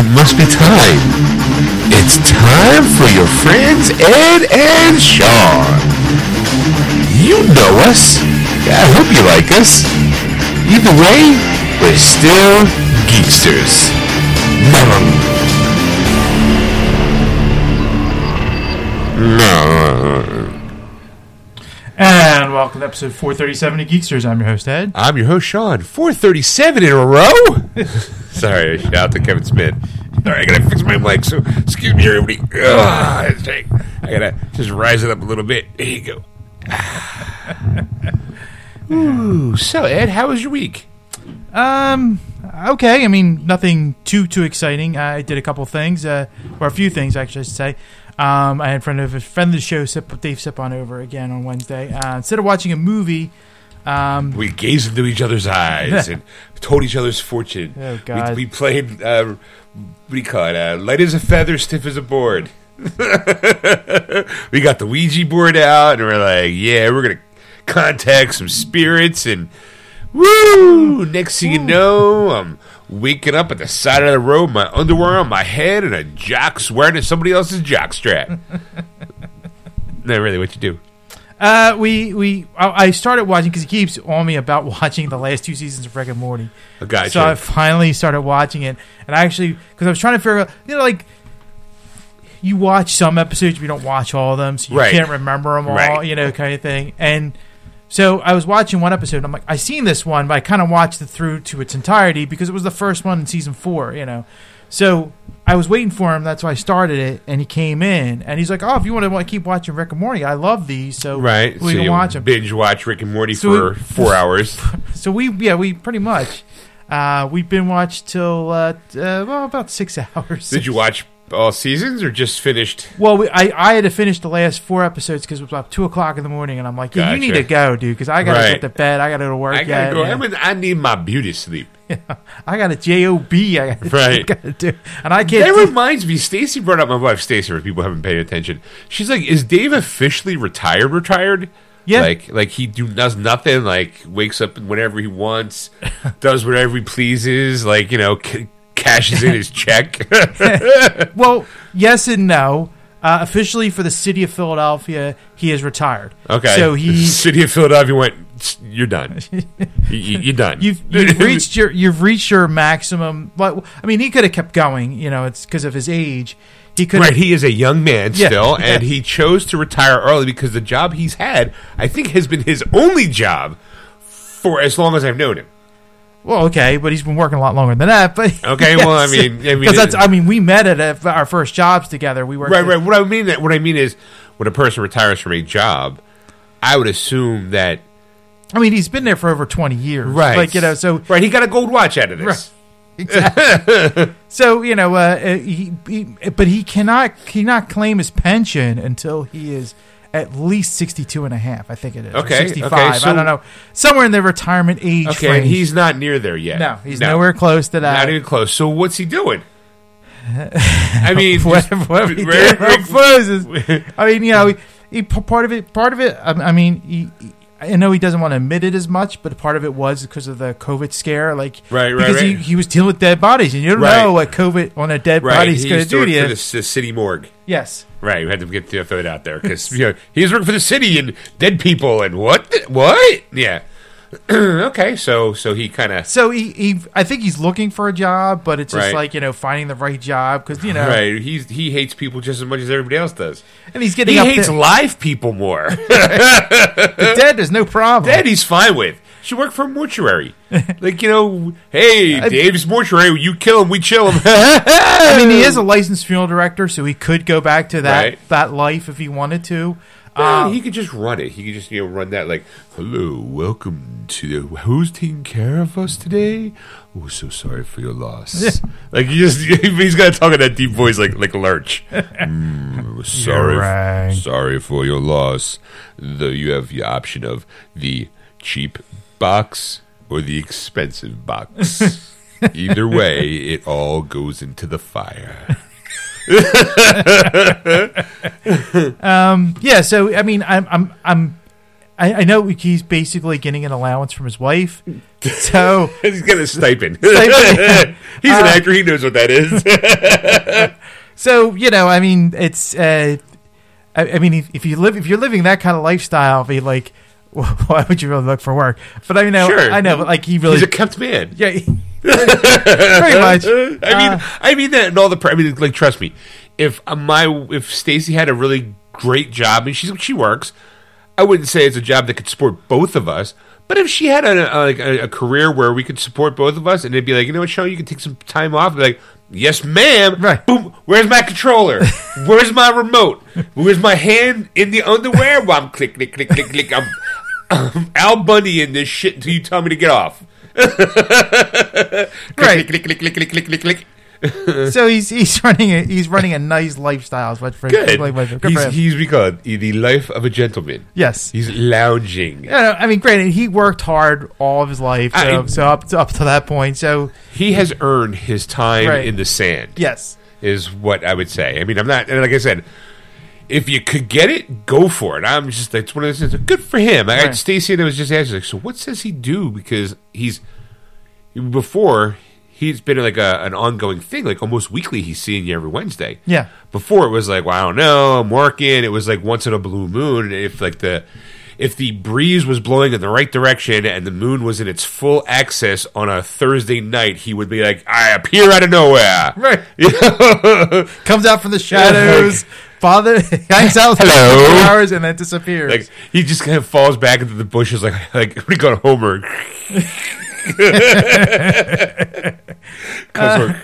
It must be time. It's time for your friends Ed and Sean. You know us. I hope you like us. Either way, we're still geeksters. And welcome to episode 437 of Geeksters. I'm your host, Ed. I'm your host, Sean. 437 in a row? Sorry, shout out to Kevin Smith. All right, I gotta fix my mic, so excuse me, everybody. I gotta just rise it up a little bit. There you go. Ooh, so Ed, how was your week? Okay, I mean, nothing too exciting. I did a couple things, or a few things, actually, I should say. I had a friend of the show, Dave Sip, on over again on Wednesday. Instead of watching a movie, we gazed into each other's eyes and told each other's fortune. Oh God! We played what do you call it? Light as a feather, stiff as a board. We got the Ouija board out, and we're like, "Yeah, we're gonna contact some spirits." And woo! Next thing you know, I'm waking up at the side of the road, my underwear on my head, and a jock swearing at somebody else's jockstrap. Not really what you do. I started watching, because he keeps on me about watching the last two seasons of Rick and Morty. Gotcha. So I finally started watching it, and I actually, because I was trying to figure out, you know, like, you watch some episodes, but you don't watch all of them, so you can't remember them all, you know, kind of thing. And so I was watching one episode, and I'm like, I seen this one, but I kind of watched it through to its entirety, because it was the first one in season 4, you know. So I was waiting for him. That's why I started it, and he came in, and he's like, "Oh, if you want to keep watching Rick and Morty, I love these, so we can watch them." Binge watch Rick and Morty for 4 hours. So we pretty much we've been watched till about 6 hours. Did you watch all seasons or just finished? Well, I had to finish the last 4 episodes because it was about 2:00 in the morning, and I'm like, "Yeah, gotcha. You need to go, dude, because I gotta get to bed. I gotta go to work. I gotta go. Yeah. I need my beauty sleep." Yeah, I got a J-O-B. I got to do, and I can't. That reminds me. Stacy brought up my wife, Stacy, for people who haven't paid attention. She's like, "Is Dave officially retired? Retired? Yeah, like he does nothing. Like wakes up whenever he wants, does whatever he pleases. Like, you know, cashes in his check." Well, yes and no. Officially, for the city of Philadelphia, he is retired. Okay, so the city of Philadelphia went, "You're done. You're done. You've reached your maximum." But I mean, he could have kept going. You know, it's because of his age. He could. Right. He is a young man still, and he chose to retire early because the job he's had, I think, has been his only job for as long as I've known him. Well, okay, but he's been working a lot longer than that. But okay, yes. Well, I mean, we met at our first jobs together. We worked right. What I mean is, when a person retires from a job, I would assume that. I mean, he's been there for over 20 years. Right. Like, you know, so. Right. He got a gold watch out of this. Right. Exactly. So, you know, but he cannot claim his pension until he is at least 62 and a half, I think it is. Okay. Or 65. Okay, so, I don't know. Somewhere in the retirement age range. Okay. And he's not near there yet. No. He's nowhere close to that. Not even close. So what's he doing? I mean. Whatever he proposes. I mean, you know, part of it, I mean, I know he doesn't want to admit it as much, but part of it was because of the COVID scare. Like, because he was dealing with dead bodies, and you don't know what COVID on a dead body is going to do to you. He was working for the city morgue. Yes. Right, we had to get to throw it out there, because you know, he was working for the city and dead people, and what? Yeah. Okay, so he kind of... So he I think he's looking for a job, but it's just like, you know, finding the right job, because, you know... Right, he hates people just as much as everybody else does. And he's getting He hates live people more. The dead is no problem. Dead he's fine with. She worked for a mortuary. Like, you know, hey, Dave's mortuary, you kill him, we chill him. I mean, he is a licensed funeral director, so he could go back to that life if he wanted to. Well, he could just run it. He could just, you know, run that like, "Hello, welcome to who's taking care of us today? Oh, so sorry for your loss." Like, he's got to talk in that deep voice, like Lurch. Sorry for your loss. Though you have the option of the cheap box or the expensive box. Either way, it all goes into the fire. Yeah, so I mean, I'm I know he's basically getting an allowance from his wife, so he's getting a stipend. He's an actor; he knows what that is. So I mean, it's I mean, if you're living that kind of lifestyle, be like, well, why would you really look for work? But I know, but like he's a kept man. Yeah, pretty much. I mean that, and all the. I mean, like, trust me, if Stacy had a really great job, and she works. I wouldn't say it's a job that could support both of us, but if she had a career where we could support both of us, and it'd be like, you know what, Sean, you can take some time off. And be like, yes, ma'am. Right. Boom. Where's my controller? Where's my remote? Where's my hand in the underwear? Well, I'm click, click, click, click, click. I'm Al Bundy in this shit until you tell me to get off. Right. Click, click, click, click, click, click, click, click. So he's running a nice lifestyle. Good for him. He's become the life of a gentleman. Yes, he's lounging. I mean, granted, he worked hard all of his life, up to that point. So he has earned his time in the sand. Yes, is what I would say. I mean, I'm not, and like I said, if you could get it, go for it. I'm just, it's one of those things. Good for him. I had Stacy that was just asking, like, so what does he do? Because he's been like an ongoing thing, like almost weekly. He's seeing you every Wednesday. Yeah. Before it was like, well, I don't know, I'm working. It was like once in a blue moon. And if the breeze was blowing in the right direction and the moon was in its full axis on a Thursday night, he would be like, I appear out of nowhere. Right. You know? Comes out from the shadows. Father hangs out for 2 hours and then disappears. Like, he just kind of falls back into the bushes, like we got Homer. Hello,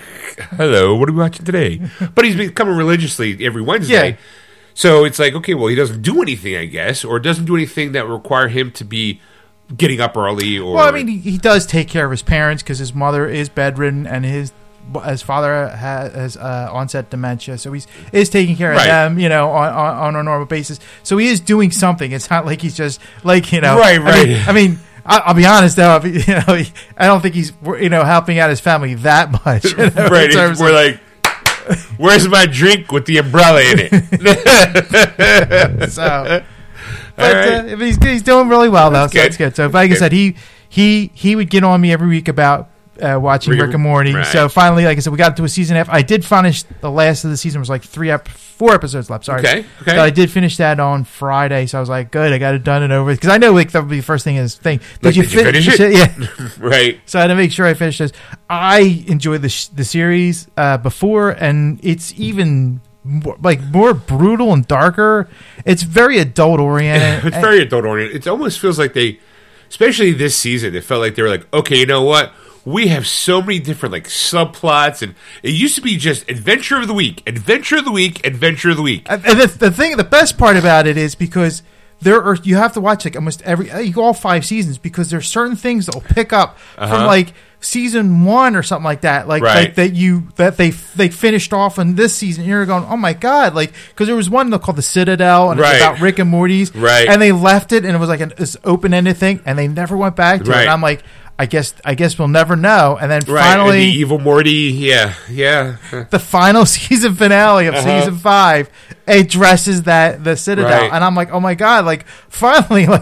what are we watching today? But he's been coming religiously every Wednesday. Yeah. So it's like, okay, well, he doesn't do anything, I guess, or doesn't do anything that require him to be getting up early. Or, well, I mean, he does take care of his parents because his mother is bedridden and his father has onset dementia, so he's taking care of them, on a normal basis. So he is doing something. It's not like he's just like, I mean I'll be honest, though. I don't think he's helping out his family that much. Right? We're like, where's my drink with the umbrella in it? So, but right. He's doing really well, though. That's good. So, like I said, he would get on me every week about watching Rick and Morty. Right. So finally, like I said, we got to a season half. I did finish the last of the season. It was like four episodes left. Sorry. Okay. So I did finish that on Friday. So I was like, good, I got it done and over. Because I know like that would be the first thing is thing. Did you finish it? Yeah. Right. So I had to make sure I finished this. I enjoyed the series before, and it's even more brutal and darker. It's very adult oriented. It almost feels like they, especially this season, it felt like they were like, okay, you know what? We have so many different subplots, and it used to be just adventure of the week. And the best part about it is because you have to watch almost all 5 seasons because there's certain things that will pick up from season 1 or something like that, that they finished off in this season. And you're going, oh my god, because there was one called The Citadel, and it's about Rick and Morty's, and they left it, and it was like this open-ended thing, and they never went back to it. And I'm like, I guess we'll never know. And then finally, and the evil Morty, the final season finale of season 5 addresses the Citadel, and I'm like, oh my god, finally, my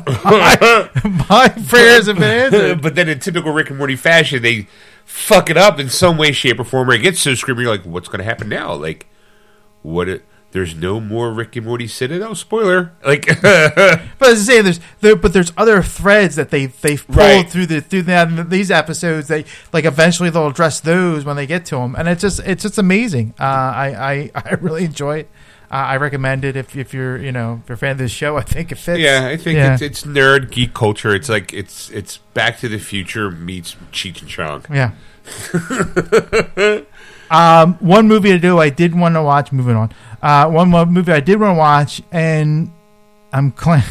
prayers have been answered. But then, in typical Rick and Morty fashion, they fuck it up in some way, shape, or form. Or it gets so screaming, you're like, what's going to happen now? Like, what? There's no more Rick and Morty Citadel. Spoiler. But as I say, there's other threads that they've pulled through these episodes. They eventually they'll address those when they get to them, and it's just amazing. I really enjoy it. I recommend it if you're a fan of this show. I think it fits. Yeah, I think it's nerd geek culture. It's like it's Back to the Future meets Cheech and Chong. Yeah. One movie I did want to watch. Moving on. One movie I did want to watch, and I'm glad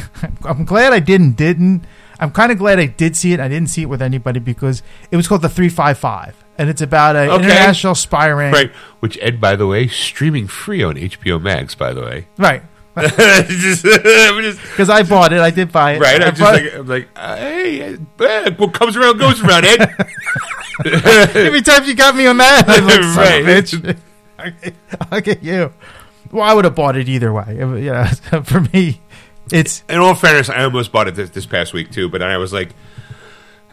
I didn't. I'm kind of glad I did see it. I didn't see it with anybody because it was called The 355, and it's about an international spy ring. Right. Which, Ed, by the way, streaming free on HBO Max. By the way. Right. Because I bought it. I did buy it. Right. Hey, what comes around goes around, Ed. Every time you got me on that, I'm like, bitch. I'll get you. Well, I would have bought it either way. For me, It's in all fairness, I almost bought it this past week too, but I was like,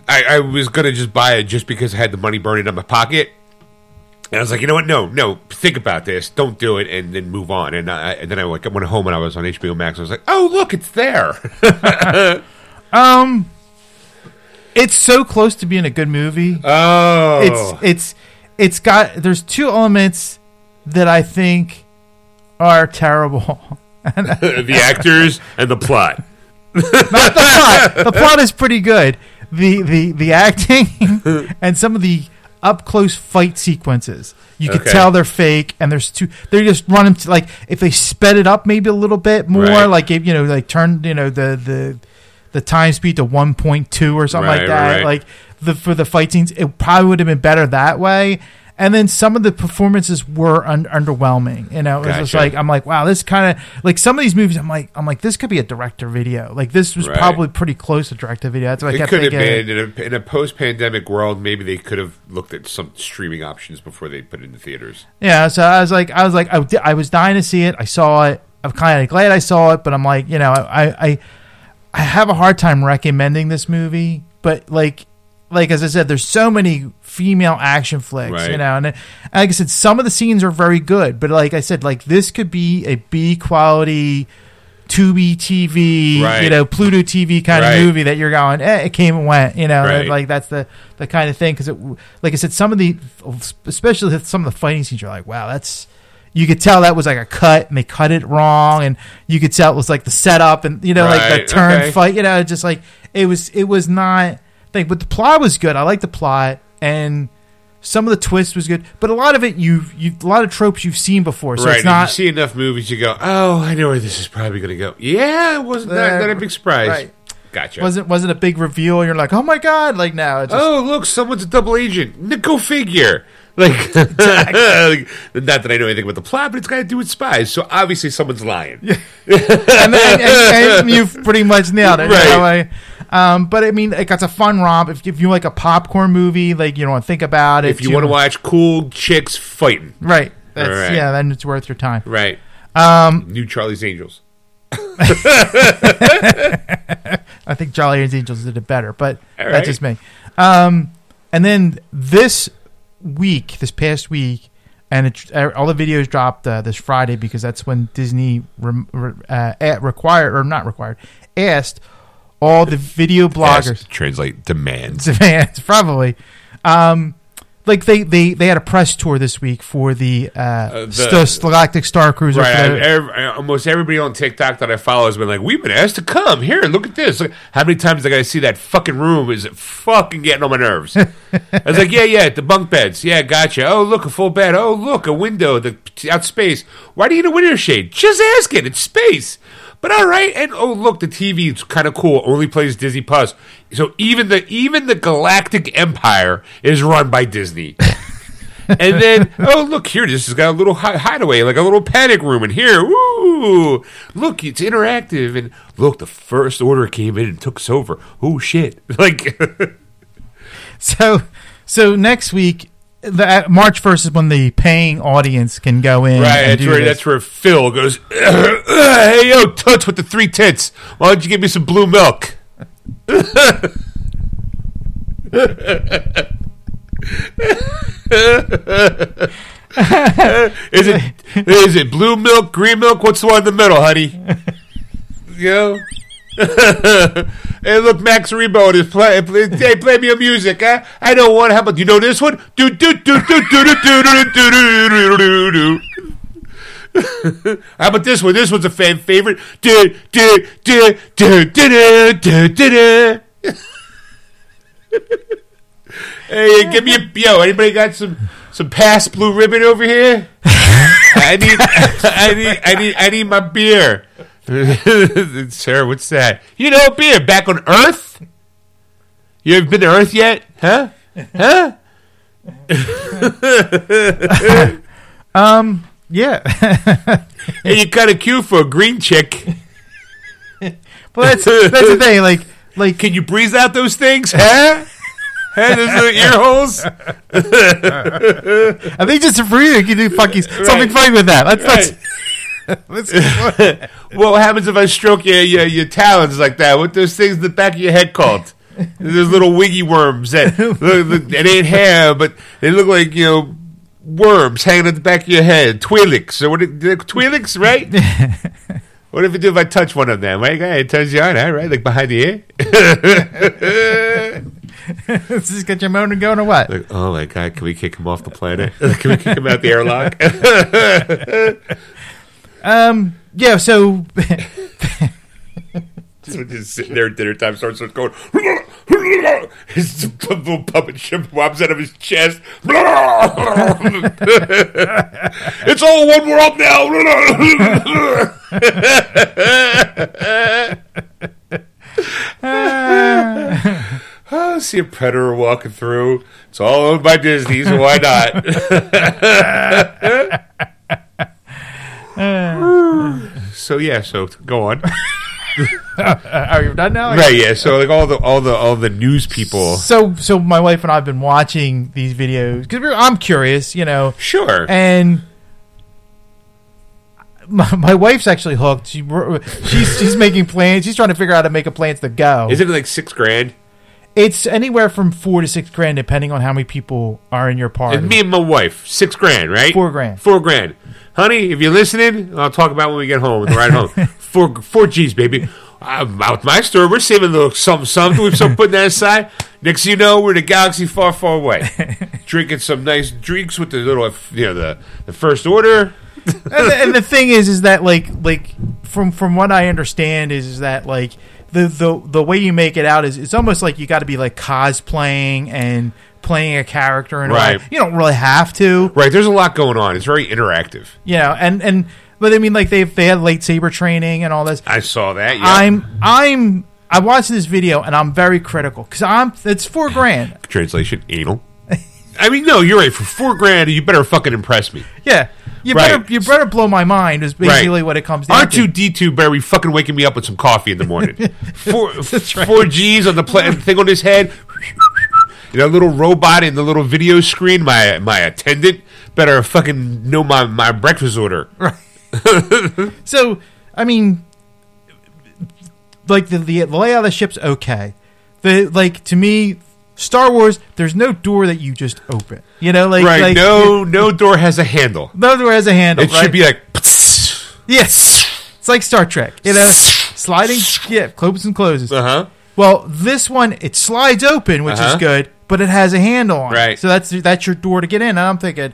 I was gonna just buy it just because I had the money burning in my pocket. And I was like, you know what? No. Think about this. Don't do it, and then move on. And then I went home and I was on HBO Max. I was like, oh look, it's there. It's so close to being a good movie. Oh, it's got. There's two elements that I think are terrible. The actors and the plot. Not the plot. The plot is pretty good. The acting and some of the up close fight sequences. You can tell they're fake, and there's two. They're just running to, like, if they sped it up maybe a little bit more, right. Like if, turned the time speed to 1.2 or something like that. Right. Like for the fight scenes, it probably would have been better that way. And then some of the performances were underwhelming. It was just like, I'm like, wow, this kind of like some of these movies. I'm like, this could be a direct-to-video. Like this was probably pretty close to direct-to-video. That's what I kept thinking. It could have been in a post-pandemic world. Maybe they could have looked at some streaming options before they put it into theaters. Yeah. So I was dying to see it. I saw it. I'm kind of glad I saw it, but I'm like, I have a hard time recommending this movie, but like as I said, there's so many female action flicks, and like I said, some of the scenes are very good, but like I said, like this could be a B quality Tubi TV, Pluto TV kind of movie that you're going, it came and went, like that's the kind of thing, because like I said, some of the, especially some of the fighting scenes, you're like, wow, that's. You could tell that was like a cut, and they cut it wrong, and you could tell it was like the setup, and like the turn fight, just like it was not thing. But the plot was good. I liked the plot, and some of the twists was good. But a lot of it, you a lot of tropes you've seen before, so it's not. If you see enough movies, you go, oh, I know where this is probably going to go. Yeah, it wasn't that a big surprise. Right. Gotcha. Wasn't a big reveal. You're like, oh my god, like now. Oh look, someone's a double agent. Go figure. Like, exactly. Not that I know anything about the plot, but it's got to do with spies. So obviously, someone's lying. Yeah. and you've pretty much nailed it. Right. But I mean, it's a fun romp. If you like a popcorn movie, like you don't want to think about it. If you want to watch cool chicks fighting, right? That's, yeah, then it's worth your time. Right. New Charlie's Angels. I think Charlie's Angels did it better, but that's just me. And then this past week, and all the videos dropped this Friday, because that's when Disney asked all the video bloggers demands probably like they had a press tour this week for the Galactic Star Cruiser. Right, almost everybody on TikTok that I follow has been like, "We've been asked to come here. Look at this. Look, how many times I got to see that fucking room? Is it fucking getting on my nerves?" I was like, "Yeah, the bunk beds. Yeah, gotcha. Oh, look, a full bed. Oh, look, a window. Out space. Why do you need a window shade? Just ask it. It's space." But all right, and oh look, the TV's kind of cool. Only plays Disney Plus. So even the Galactic Empire is run by Disney. And then oh look here, this has got a little hideaway, like a little panic room in here. Ooh, look, it's interactive, and look, the First Order came in and took us over. Oh shit! Like so next week. March 1st is when the paying audience can go in. Right, and that's where Phil goes, hey, yo, Toots with the three tits. Why don't you give me some blue milk? Is it blue milk, green milk? What's the one in the middle, honey? Yo. Hey, look, Max Rebo is play me a music, huh? I don't want. How about you know this one? Do do do do do do do do do do. How about this one? This one's a fan favorite. Do do do do do do do. Hey, give me a anybody got some past blue ribbon over here? I need my beer. Sir, what's that? You know, beer back on Earth. You haven't been to Earth yet, huh? Huh? Yeah. Hey, you're kind of cute for a green chick. Well, that's the thing. Like, can you breathe out those things? Huh? Hey, those little ear holes. I think just to breathe, you can do fucking something funny with that. That's. Let's well, what happens if I stroke your talons like that? What those things in the back of your head called? There's little wiggy worms that ain't hair, but they look like, you know, worms hanging at the back of your head. Twi'leks. Or what? Twi'leks, right? What if you do if I touch one of them? Right, it turns you on, all right? Like behind the ear. Let's just get your motor going or what? Like, oh my God, can we kick him off the planet? Can we kick him out the airlock? Yeah, so just sitting there at dinner time, starts going his little puppet ship wobbles out of his chest. It's all one world now. I see a predator walking through. It's all owned by Disney, so why not? So go on. Are you done now? Right, yeah. So like all the news people. So my wife and I have been watching these videos because I'm curious, you know. Sure. And my wife's actually hooked. She's making plans. She's trying to figure out how to make a plans to go. Is it like $6,000? It's anywhere from $4,000 to $6,000, depending on how many people are in your party. It's me and my wife. $6,000, right? $4,000. Honey, if you're listening, I'll talk about when we get home. Right home. $4,000, baby. Out my story, we're saving a little something. We're still putting that aside. Next thing you know, we're in a galaxy far, far away, drinking some nice drinks with the little, you know, the first order. and the thing is that like from what I understand is that like. The way you make it out is it's almost like you got to be like cosplaying and playing a character and right. You don't really have to. Right, there's a lot going on. It's very interactive. Yeah, and but I mean like they had lightsaber training and all this. I saw that. Yeah. I watched this video and I'm very critical because it's $4,000. Translation anal. I mean, no, you're right. For $4,000, you better fucking impress me. Yeah. You better blow my mind is basically what it comes down to. R2-D2 better be fucking waking me up with some coffee in the morning. Four G's on the thing on his head. That little robot in the little video screen, my attendant, better fucking know my breakfast order. Right. So, I mean, like the layout of the ship's okay. To me... Star Wars, there's no door that you just open. You know, like... Right, like, no door has a handle. No door has a handle, It should be like... Yes. It's like Star Trek. You know, sliding... Yeah, opens and closes. Uh-huh. Well, this one, it slides open, which is good, but it has a handle on it. So that's your door to get in. And I'm thinking,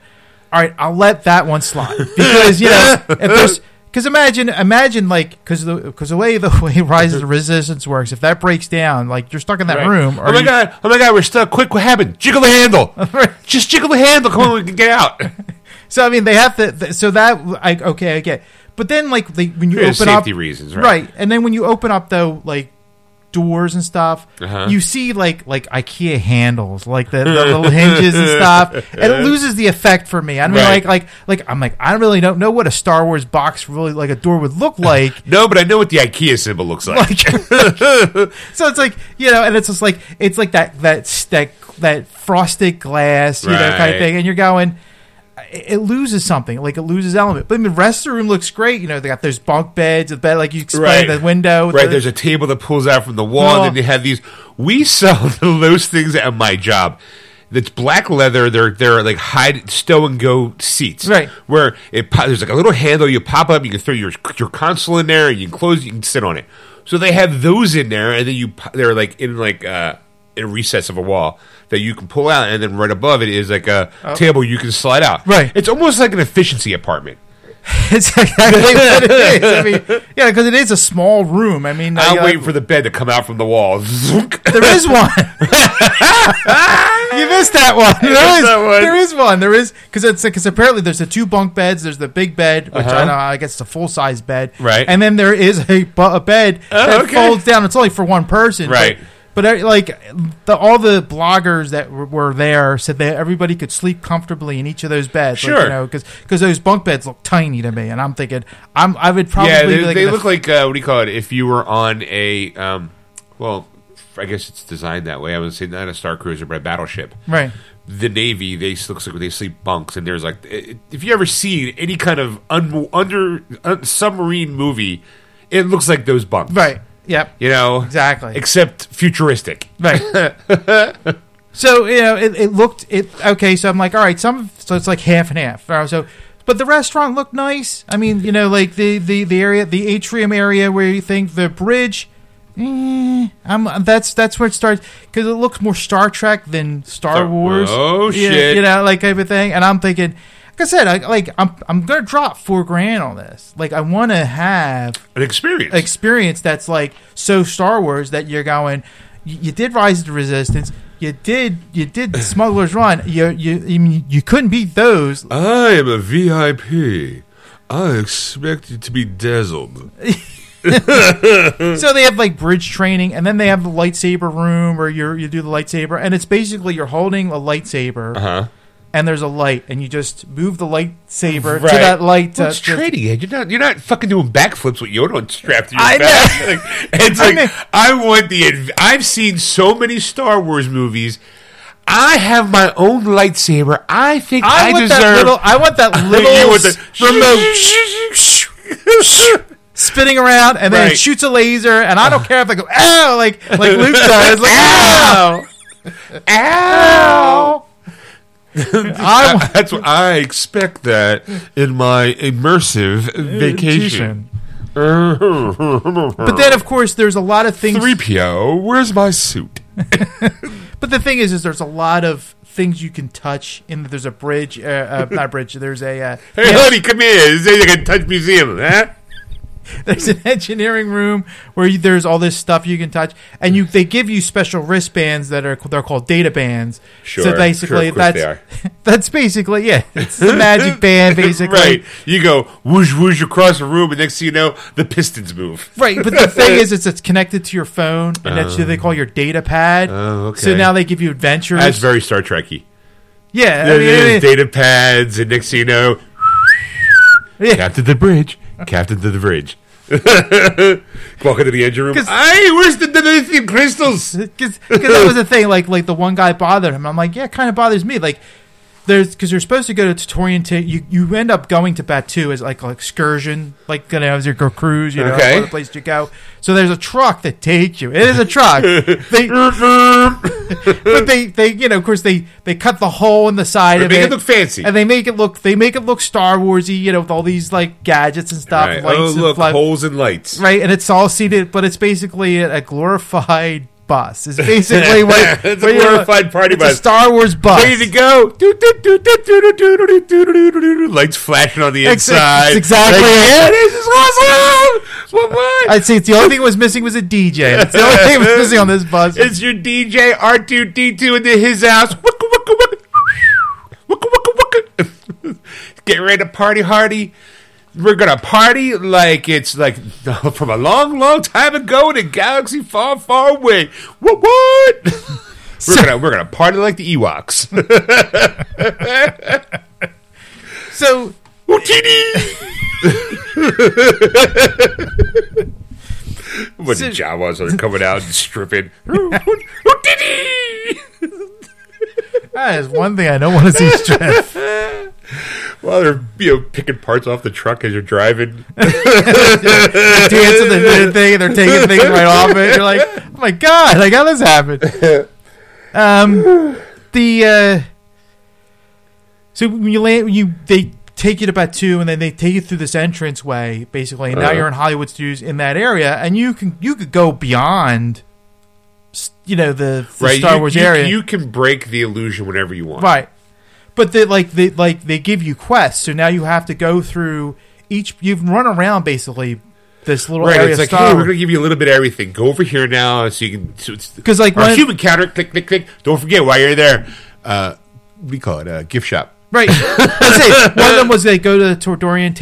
all right, I'll let that one slide. Because, you know, if there's... Because imagine like because the way Rise of the Resistance works, if that breaks down, like you're stuck in that room. Or oh my god, we're stuck! Quick, what happened? Jiggle the handle. Just jiggle the handle. Come on, we can get out. So I mean, they have to. I get. But then like when you open up, safety reasons, right? And then when you open up though, like doors and stuff, you see like IKEA handles, like the little hinges and stuff, and it loses the effect for me. I mean, I really don't know what a Star Wars box really like a door would look like. No, but I know what the IKEA symbol looks like. So it's like, you know, and it's just like it's like that frosted glass, you know, kind of thing, and you're going. It loses something, like it loses element. But I mean, the rest of the room looks great. You know, they got those bunk beds, the bed, like you explained, the window. Right, there's a table that pulls out from the wall, and then they have these. We sell those things at my job. It's black leather. They're like hide, stow and go seats. Right, where there's like a little handle. You pop up, you can throw your console in there, and you can close. You can sit on it. So they have those in there, and then they're like in like. In a recess of a wall that you can pull out, and then right above it is like a table you can slide out. Right, it's almost like an efficiency apartment. It's exactly what it is. I mean, yeah, because it is a small room. I mean, I'm waiting for the bed to come out from the wall. There is one. You missed that one. There is one. There is because apparently there's the two bunk beds. There's the big bed, which I guess it's a full size bed. Right, and then there is a bed that folds down. It's only for one person. Right. But like all the bloggers that were there said that everybody could sleep comfortably in each of those beds. Sure, like, you know, because those bunk beds look tiny to me, and I'm thinking I would probably be like they look like what do you call it? If you were on a I guess it's designed that way. I would say not a Star Cruiser, but a battleship. Right. The Navy, they looks like they sleep bunks, and there's like, if you ever see any kind of submarine movie, it looks like those bunks. Right. Yep. You know? Exactly. Except futuristic. Right. So, you know, it looked okay, so I'm like, all right, so it's like half and half. So, but the restaurant looked nice. I mean, you know, like the area, the atrium area where you think the bridge, that's where it starts, because it looks more Star Trek than Star Wars. Oh, shit. You know, like type of thing. And I'm thinking, like I said, I'm going to drop $4,000 on this. Like, I want to have an experience that's like so Star Wars that you're going, you did Rise of the Resistance. You did Smuggler's Run. You couldn't beat those. I am a VIP. I expect you to be dazzled. So they have like bridge training, and then they have the lightsaber room where you do the lightsaber, and it's basically you're holding a lightsaber. Uh-huh. And there's a light, and you just move the lightsaber to that light. Well, it's training. You're not fucking doing backflips with Yoda strapped to your back. I've seen so many Star Wars movies. I have my own lightsaber. I think I deserve. I want that little remote. Spinning around, and then it shoots a laser, and I don't care if I go ow like Luke does. Like, ow, ow. That's what I expect that in my immersive vacation. But then, of course, there's a lot of things. 3PO, where's my suit? But the thing is there's a lot of things you can touch. In that there's a bridge, not bridge. There's a hey, honey, come here. This is a touch museum, huh? There's an engineering room where there's all this stuff you can touch, and they give you special wristbands they're called data bands. Sure, so basically that's basically it's the magic band basically. Right, you go whoosh whoosh across the room, and next thing you know, the pistons move. Right, but the thing is, it's connected to your phone, and that's what they call your data pad. Oh, okay. So now they give you adventures. That's very Star Trek-y. Yeah, there's data pads, and next thing you know, Captain to the bridge. Walk into the engine room. Hey, where's the dilithium crystals? Because that was the thing. Like the one guy bothered him. I'm like, yeah, it kind of bothers me. Like, because you're supposed to go to Tatooine. You end up going to Batuu as like an excursion, like as your cruise, you know, other place to go. So there's a truck that takes you. It is a truck. But they cut the hole in the side of it. They make it look fancy, and they make it look Star Warsy, you know, with all these like gadgets and stuff. Right. Lights holes and lights. Right, and it's all seated, but it's basically a glorified bus. It's basically what it's a glorified party bus. It's a Star Wars bus. Way to go! Lights flashing on the inside. That's exactly it. This is awesome. What? I'd say it's the only thing that was missing was a DJ. That's the only thing that was missing on this bus. It's your DJ R2-D2 into his house. Wicka wicka wicka. Wicka wicka wicka. Get ready to party hardy. We're going to party like it's like from a long, long time ago in a galaxy far, far away. What? We're gonna party like the Ewoks. So, Hootini! When the Jawas are coming out and stripping. Hootini! That is one thing I don't want to see stripped. Well, they're picking parts off the truck as you're driving. Dancing the thing, and they're taking things right off it. You're like, oh my god, like how this happened. So when you land, they take you to Batuu, and then they take you through this entranceway, basically. And now you're in Hollywood Studios in that area, and you could go beyond. You know the Star Wars area. You can break the illusion whenever you want. Right. But they give you quests, so now you have to go through each. You've run around basically this little area. It's like, hey, we're gonna give you a little bit of everything. Go over here now, so you can. Because like our human counter, click click click. Don't forget while you're there, we call it a gift shop. Right. One of them was they go to the Tordarian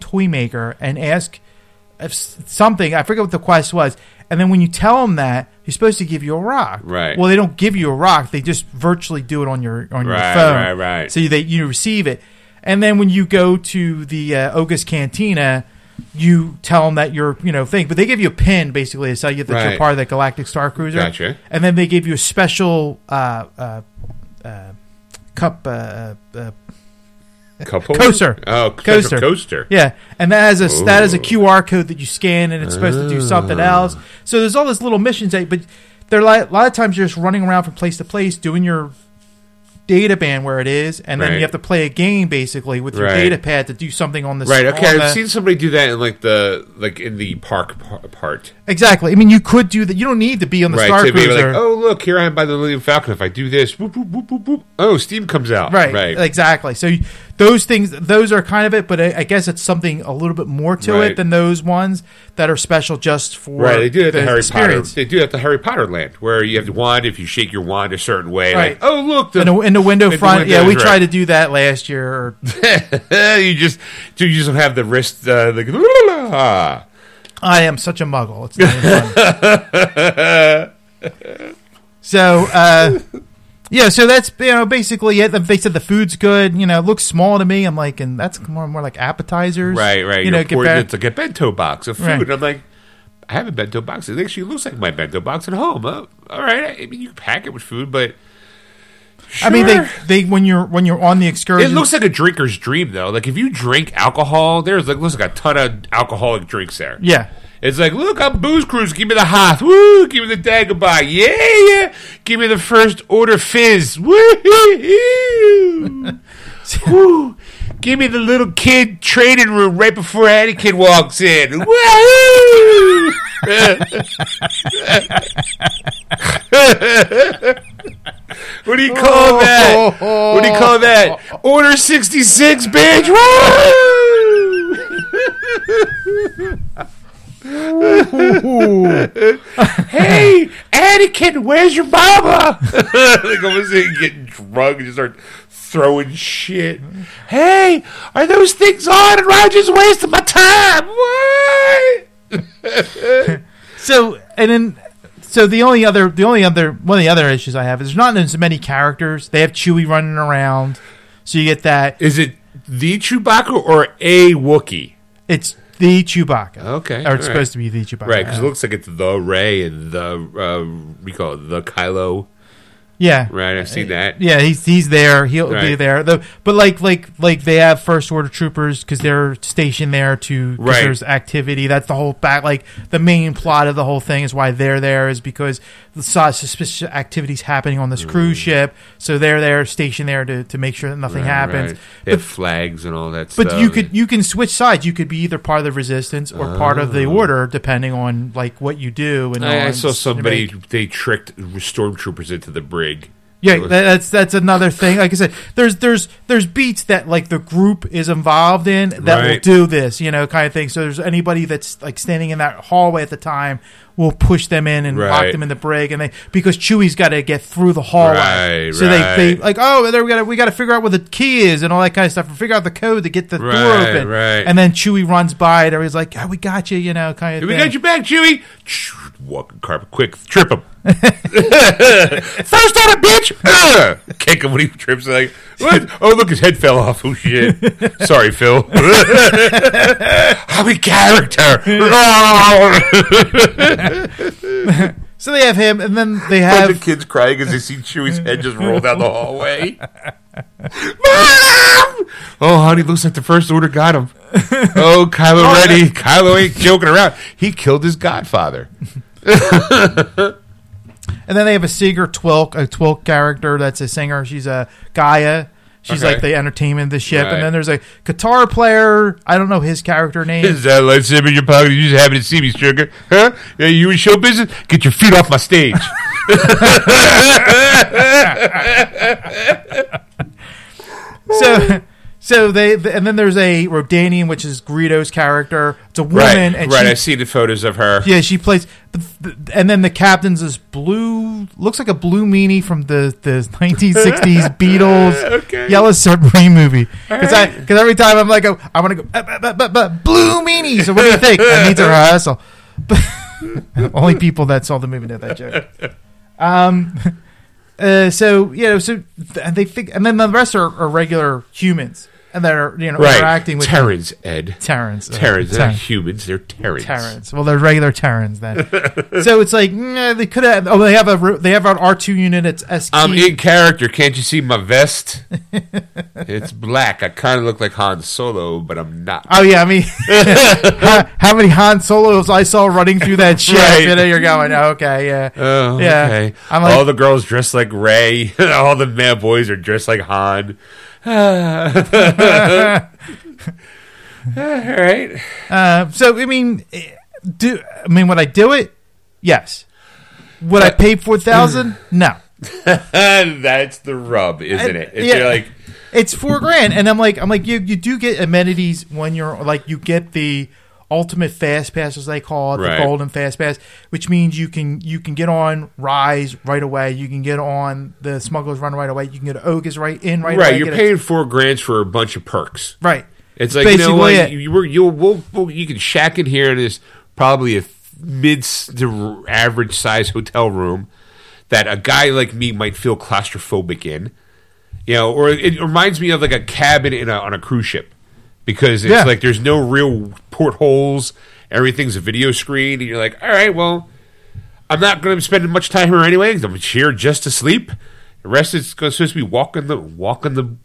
toy maker and ask if something. I forget what the quest was. And then when you tell them that, he's supposed to give you a rock. Right. Well, they don't give you a rock. They just virtually do it on your phone. Right. So that you receive it. And then when you go to the Ogus Cantina, you tell them that you're, you know, thing. But they give you a pin, basically, to tell you that you're part of the Galactic Star Cruiser. Gotcha. And then they give you a special coaster. Oh, coaster. Yeah, and that has a QR code that you scan, and it's supposed to do something else. So there's all these little missions, but they're like, a lot of times you're just running around from place to place doing your data band where it is, and then you have to play a game basically with your data pad to do something on the I've seen somebody do that in the park part. Exactly. I mean, you could do that. You don't need to be on the Star Cruiser. Like, oh, look, here I am by the Millennium Falcon. If I do this, whoop, whoop, whoop, whoop, whoop. Oh, steam comes out. Right. Exactly. So those things, those are kind of it, but I guess it's something a little bit more to it than those ones that are special just for they do the Harry experience. Potter. They do that the Harry Potter land where you have the wand. If you shake your wand a certain way, like, oh, look, the window front. Yeah, we tried to do that last year. You just have the wrist. I am such a muggle. It's not fun. So, so that's, you know, basically it. They said the food's good. You know, it looks small to me. I'm like, and that's more like appetizers. Right. You know, it's like a bento box of food. Right. I'm like, I have a bento box. It actually looks like my bento box at home. All right. I mean, you pack it with food, but... Sure. I mean, they when you're on the excursion, it looks like a drinker's dream though. Like if you drink alcohol, looks like a ton of alcoholic drinks there. Yeah, it's like, look, I'm booze cruise. Give me the Hoth. Woo! Give me the Dagobah. Yeah. Give me the First Order fizz. Woo! Woo! Give me the little kid training room right before Anakin walks in. Woo! What do you call that? What do you call that? Order 66, bitch! Woo! Hey, Anakin, where's your mama? Like I'm just getting drunk and just start throwing shit. Hey, are those things on? And I'm just wasting my time. What? So one of the other issues I have is there's not as many characters. They have Chewie running around, so you get that. Is it the Chewbacca or a Wookiee? It's the Chewbacca. Okay, or it's supposed to be the Chewbacca, right? Because it looks like it's the Rey and the Kylo. Yeah, right. I've seen that. Yeah, he's there. He'll be there. But like they have First Order troopers because they're stationed there to there's activity. That's the whole back. Like the main plot of the whole thing is why they're there is because the suspicious activities happening on this cruise ship. So they're there, stationed there to make sure that nothing happens. Right. They have flags and all that stuff. But you can switch sides. You could be either part of the Resistance or part of the Order, depending on like what you do. And I saw somebody they tricked stormtroopers into the bridge. Yeah, that's another thing. Like I said, there's beats that like the group is involved in that will do this, you know, kind of thing. So there's anybody that's like standing in that hallway at the time will push them in and lock them in the brig, and because Chewie's got to get through the hallway. They like, oh, we got to figure out where the key is and all that kind of stuff, and figure out the code to get the door open. Right. And then Chewie runs by, and everybody's like, oh, we got you, you know, kind of. We got you back, Chewie. Walking carpet, quick, trip him. First order, bitch! Kick him when he trips. Like, what? Oh, look, his head fell off. Oh, shit. Sorry, Phil. I'm a character. So they have him, and then they have... the kids crying as they see Chewie's head just roll down the hallway. Mom! Oh, honey, looks like the First Order got him. Oh, Kylo Ren. Kylo ain't joking around. He killed his godfather. And then they have a Seeger Twilk, a Twilk character that's a singer. She's a Gaia. She's like the entertainment of the ship. Right. And then there's a guitar player. I don't know his character name. Is that lightsaber in your pocket? You just happy to see me, sugar. Huh? Yeah, you in show business? Get your feet off my stage. So then there's a Rodanian, which is Greedo's character. It's a woman. Right, I see the photos of her. Yeah, she plays. And then the captain's this blue, looks like a blue meanie from the 1960s Beatles Yellow Submarine movie. Because every time I'm like, I want to go, blue meanie. So what do you think? I need to rehearsal. Only people that saw the movie know that joke. So they think, and then the rest are regular humans. And they're, you know, right. interacting with Terrans, Ed. Terrans. Terrans. They're not humans. They're Terrans. Terrans. Well, they're regular Terrans then. So it's like, they could have. Oh, they have an R2 unit. It's SQ. I'm in character. Can't you see my vest? It's black. I kind of look like Han Solo, but I'm not. Oh yeah, I mean, how many Han Solos I saw running through that ship? Right. You know, you're going, oh, okay, yeah, oh, yeah. Okay. I'm like, all the girls dressed like Rey. All the male boys are dressed like Han. All right. So I mean, would I do it? Yes. Would I pay $4,000? No. That's the rub, isn't it? If you're like, it's $4,000, and I'm like, you do get amenities when you're like, you get the ultimate fast pass, as they call it, right. The golden fast pass, which means you can get on Rise right away. You can get on the Smuggler's Run right away. You can get Oga's right away. Right, you're paying $4,000 for a bunch of perks. Right. It's like, basically, you know what? It. You can shack in here in this probably a mid to average size hotel room that a guy like me might feel claustrophobic in. You know, or it reminds me of like a cabin on a cruise ship. Because it's like there's no real portholes. Everything's a video screen. And you're like, all right, well, I'm not going to spend much time here anyway. I'm here just to sleep. The rest is supposed to be walking the park. Walking the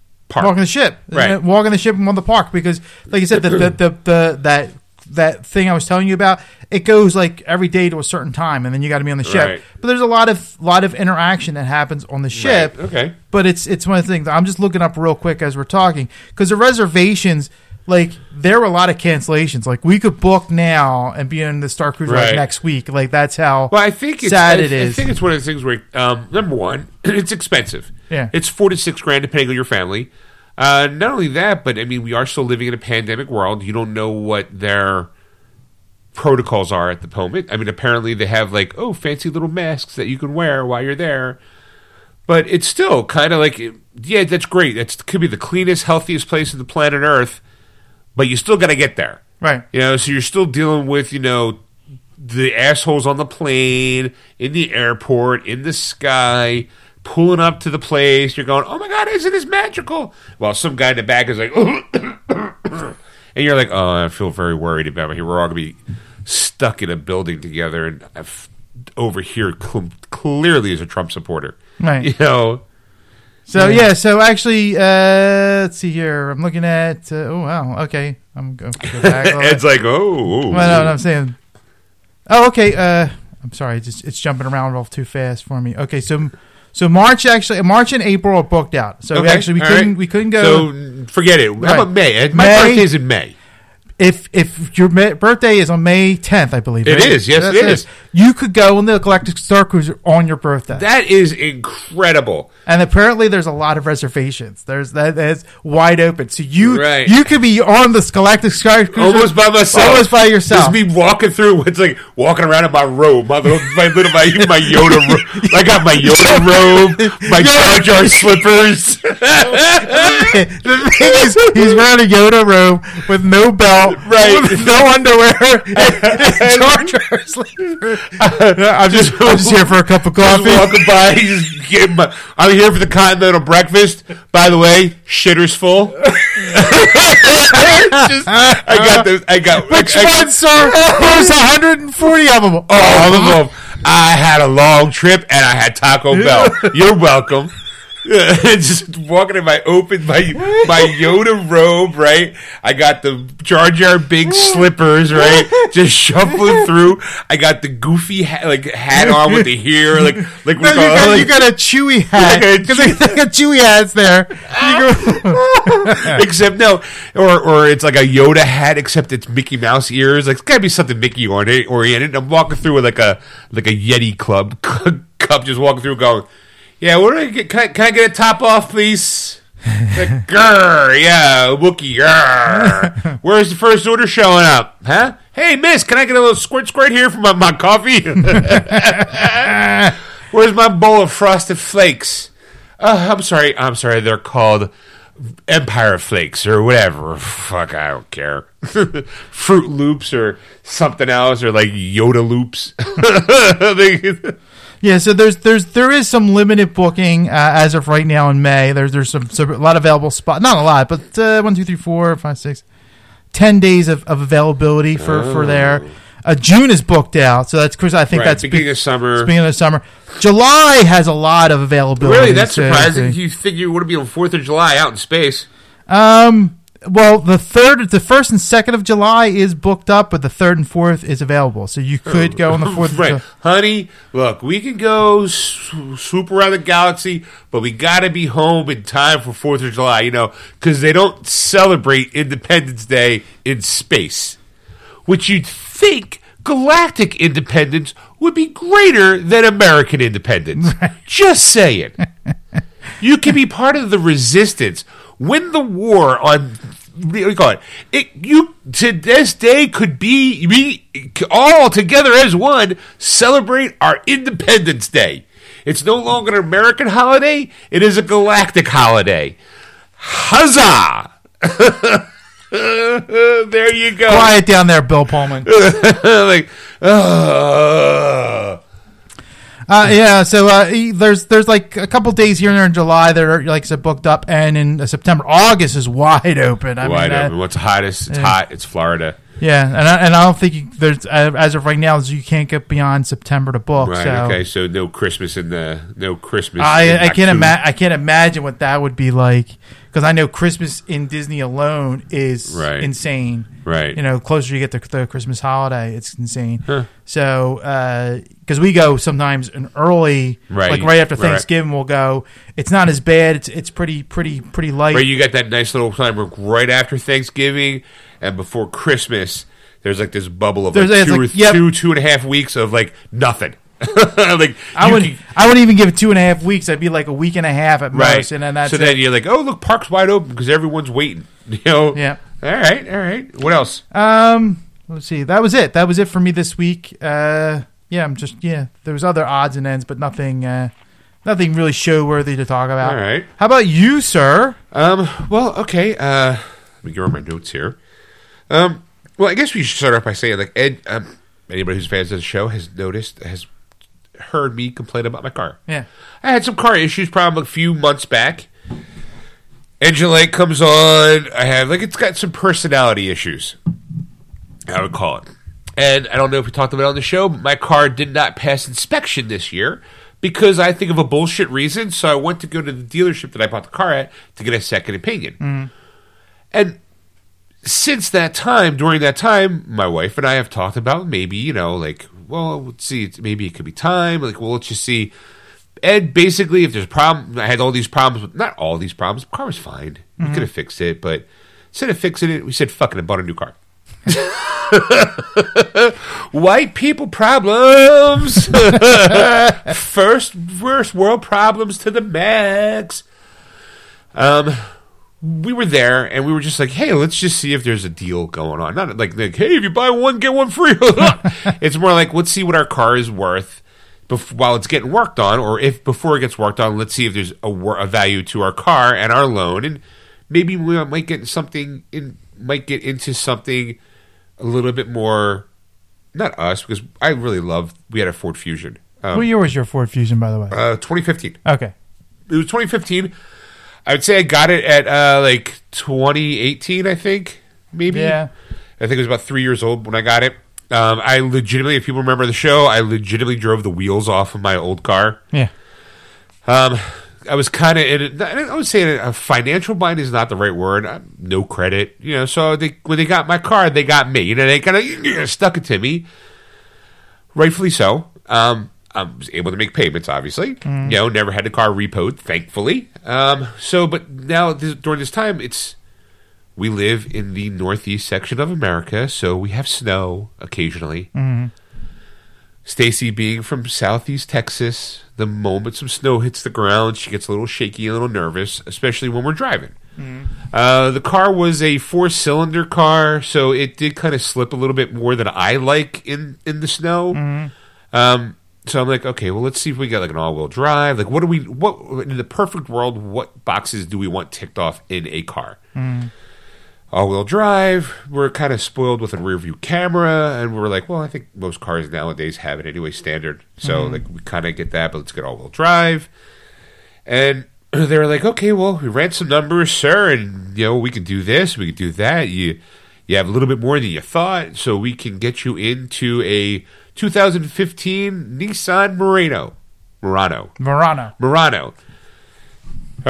ship. Right. Walking the ship and on the park. Because, like I said, that thing I was telling you about, it goes like every day to a certain time, and then you got to be on the ship. Right. But there's a lot of interaction that happens on the ship. Right. Okay. But it's one of the things. I'm just looking up real quick as we're talking, because the reservations, like, there were a lot of cancellations. Like, we could book now and be in the Star Cruiser right. Next week. Like, that's how sad it is. I think it's one of the things where, number one, it's expensive. Yeah. It's $4,000 to $6,000 depending on your family. Not only that, but, I mean, we are still living in a pandemic world. You don't know what their protocols are at the moment. I mean, apparently they have, like, fancy little masks that you can wear while you're there. But it's still kind of like, yeah, that's great. That could be the cleanest, healthiest place on the planet Earth, but you still got to get there. Right. You know, so you're still dealing with, you know, the assholes on the plane, in the airport, in the sky, pulling up to the place. You're going, oh my God, isn't this magical? Well, some guy in the back is like, and you're like, oh, I feel very worried about it here. We're all going to be stuck in a building together, and over here clearly is a Trump supporter. Right. You know? So, yeah, so actually, let's see here. I'm looking at, oh, wow, okay. I'm going to go back. Ed's like, oh. Well, I know what I'm saying. Oh, okay. I'm sorry. It's jumping around all too fast for me. Okay, so March and April are booked out. So we couldn't go. So forget it. Right. How about May? My birthday's in May. If your birthday is on May 10th, I believe. It is. Yes, it is. You could go on the Galactic Star Cruiser on your birthday. That is incredible. And apparently there's a lot of reservations. That's wide open. So you could be on the Galactic Star Cruiser almost by myself. Almost by yourself. Just me walking through. It's like walking around in my robe. My Yoda robe. I got my Yoda robe. My Jar Jar slippers. The thing is, he's wearing a Yoda robe with no belt. Right, no underwear. And Jar Jar slippers. I'm just here for a cup of coffee. Just walking by, just getting I'm here for the continental breakfast. By the way, shitter's full. I got which one, sir? There's 140 of them. All of them. I had a long trip and I had Taco Bell. You're welcome. Just walking in my Yoda robe, right? I got the Jar Jar Binks slippers, right? Just shuffling through. I got the goofy hat on with the hair, like no, you got a Chewy hat because they got Chewy hats there. Except no, or it's like a Yoda hat, except it's Mickey Mouse ears. Like, it's gotta be something Mickey oriented. I'm walking through with like a Yeti cup, just walking through going, yeah, what do I get? Can I get a top off, please? Like, grr, yeah, Wookiee, grr. Where's the first order showing up? Huh? Hey, miss, can I get a little squirt here for my coffee? Where's my bowl of Frosted Flakes? I'm sorry, they're called Empire Flakes or whatever. Fuck, I don't care. Fruit Loops or something else, or like Yoda Loops. Yeah, so there is some limited booking as of right now in May. There's a lot of available spots. Not a lot, but 1, 2, 3, 4, 5, 6, 10 days of availability for there. June is booked out, so that's Chris. I think that's beginning of summer. Speaking of summer, July has a lot of availability. Really, that's surprising. You figure you would be on 4th of July out in space. Well, the 1st and 2nd of July is booked up, but the 3rd and 4th is available. So you could go on the 4th. Right, honey. Look, we can go swoop around the galaxy, but we got to be home in time for 4th of July. You know, because they don't celebrate Independence Day in space, which you'd think galactic independence would be greater than American independence. Right. Just saying. You can be part of the resistance. Win the war on, what do you call it? You to this day could be we all together as one celebrate our Independence Day. It's no longer an American holiday; it is a galactic holiday. Huzzah! There you go. Quiet down there, Bill Pullman. Yeah, so there's like a couple days here and there in July that are, like I said, booked up, and in September, August is wide open. I mean, wide open. What's hottest? It's hot. It's Florida. Yeah, and I don't think there's as of right now you can't get beyond September to book. Right. So. Okay. So no Christmas. I can't imagine what that would be like, because I know Christmas in Disney alone is insane. Right. You know, closer you get to the Christmas holiday, it's insane. Huh. So. Because we go sometimes in early, like right after Thanksgiving, we'll go. It's not as bad. It's pretty light. Right, you got that nice little time where right after Thanksgiving and before Christmas, there's like this bubble of like two and a half weeks of like nothing. Like I wouldn't even give it 2.5 weeks. I'd be like a week and a half at most, and then that's it. So then you're like, oh look, park's wide open because everyone's waiting. You know? Yeah. All right. What else? Let's see. That was it. That was it for me this week. Yeah, there was other odds and ends, but nothing really show-worthy to talk about. All right. How about you, sir? Well, okay. Let me go over my notes here. Well, I guess we should start off by saying, like, Ed, anybody who's fans of the show has heard me complain about my car. Yeah. I had some car issues probably a few months back. Engine light comes on. It's got some personality issues, I would call it. And I don't know if we talked about it on the show, but my car did not pass inspection this year because I think of a bullshit reason. So I went to go to the dealership that I bought the car at to get a second opinion. Mm. And since that time, my wife and I have talked about maybe, you know, like, well, let's see, maybe it could be time. Like, well, let's just see. And basically, if there's a problem, I had all these problems. Not all these problems. The car was fine. Mm-hmm. We could have fixed it. But instead of fixing it, we said, fuck it, I bought a new car. White people problems. First world problems to the max. We were there and we were just like, hey, let's just see if there's a deal going on. Not like hey, if you buy one, get one free. It's more like, let's see what our car is worth while it's getting worked on, or if before it gets worked on, let's see if there's a value to our car and our loan, and maybe we might get something in. Might get into something a little bit more, not us, because I really loved, we had a Ford Fusion. What year was your Ford Fusion, by the way? 2015. Okay. It was 2015. I would say I got it at 2018, I think, maybe. Yeah. I think it was about 3 years old when I got it. I legitimately, if people remember the show, I legitimately drove the wheels off of my old car. Yeah. I was kind of in I would say a financial bind is not the right word. No credit, you know. So when they got my car, they got me. You know, they kind of stuck it to me. Rightfully so. I was able to make payments, obviously. You know, never had the car repoed, thankfully. But now during this time, we live in the northeast section of America, so we have snow occasionally. Mm-hmm. Stacy, being from southeast Texas, the moment some snow hits the ground, she gets a little shaky, a little nervous, especially when we're driving. Mm. The car was a 4-cylinder car, so it did kind of slip a little bit more than I like in the snow. Mm. So I'm like, okay, well, let's see if we got like an all-wheel drive. Like, what in the perfect world, what boxes do we want ticked off in a car? Mm. all-wheel drive. We're kind of spoiled with a rear-view camera, and we're like, well, I think most cars nowadays have it anyway, standard. So like we kind of get that, but let's get all-wheel drive. And they were like, okay, well, we ran some numbers, sir, and you know we can do this, we can do that. You have a little bit more than you thought, so we can get you into a 2015 Nissan Murano. All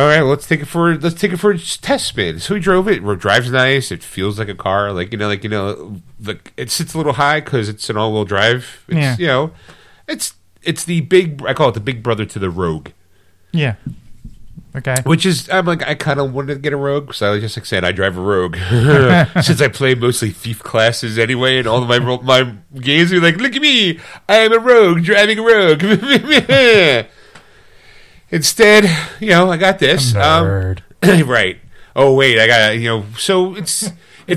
right, well, let's take it for a test spin. So we drove it. It drives nice. It feels like a car. Like it sits a little high because it's an all-wheel drive. It's, yeah. You know, it's the big. I call it the big brother to the Rogue. Yeah. Okay. Which is, I'm like, I kind of wanted to get a Rogue because I was just like saying I drive a Rogue since I play mostly thief classes anyway, and all of my games are like, look at me, I am a Rogue driving a Rogue. Instead, you know, I got this. Right. Oh wait, I got So it's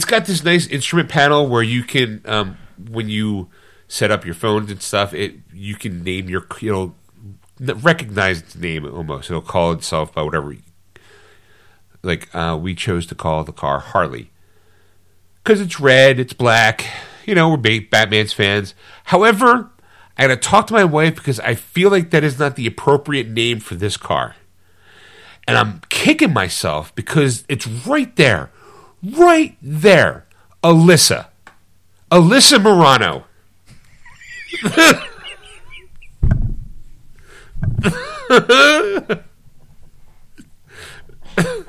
got this nice instrument panel where you can when you set up your phones and stuff, you can name your recognize its name almost. It'll call itself by whatever. We chose to call the car Harley because it's red, it's black. You know, we're Batman's fans. However, I gotta talk to my wife because I feel like that is not the appropriate name for this car, and I'm kicking myself because it's right there, Alyssa Murano.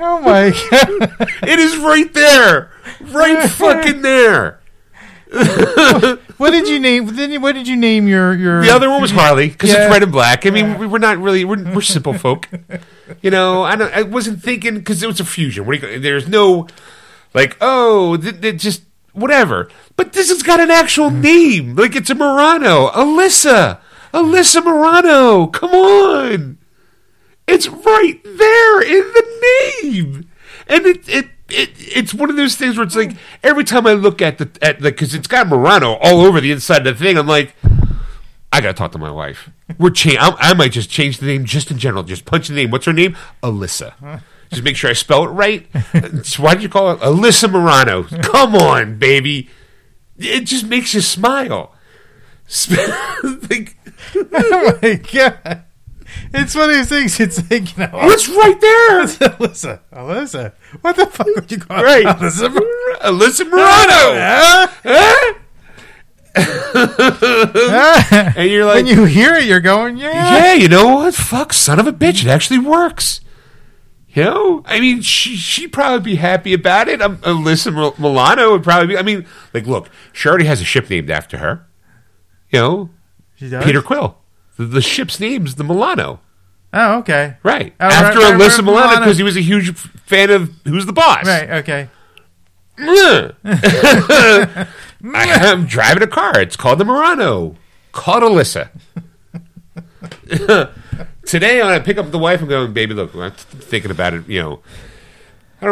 Oh my god! It is right fucking there. What did you name? What did you name your? The other one was Harley because it's red and black. I mean, we're not really we're simple folk, you know. I wasn't thinking because it was a fusion. There's no like just whatever. But this has got an actual name. Like it's a Murano, Alyssa Murano. Come on, it's right there in the name, and it's one of those things where it's like every time I look at because it's got Murano all over the inside of the thing, I'm like, I gotta talk to my wife. I might just change the name just in general. Just punch the name. What's her name? Alyssa. Just make sure I spell it right. So why did you call it Alyssa Murano? Come on, baby. It just makes you smile. Oh my god. It's one of those things. It's like, it's right there. Alyssa. What the fuck would you call it? Alyssa Murano. And you're like, when you hear it, you're going, yeah, you know what? Fuck, son of a bitch. It actually works. You know? I mean, she'd probably be happy about it. Alyssa Milano would probably be. I mean, like, look, she already has a ship named after her. You know? She does? Peter Quill. The ship's name's the Milano. Oh, okay. Right. Oh, after Alyssa Milano, because he was a huge fan of Who's the Boss. Right, okay. I am driving a car. It's called the Murano. Called Alyssa. Today, when I pick up the wife, I'm going, baby, look, I'm thinking about it, I don't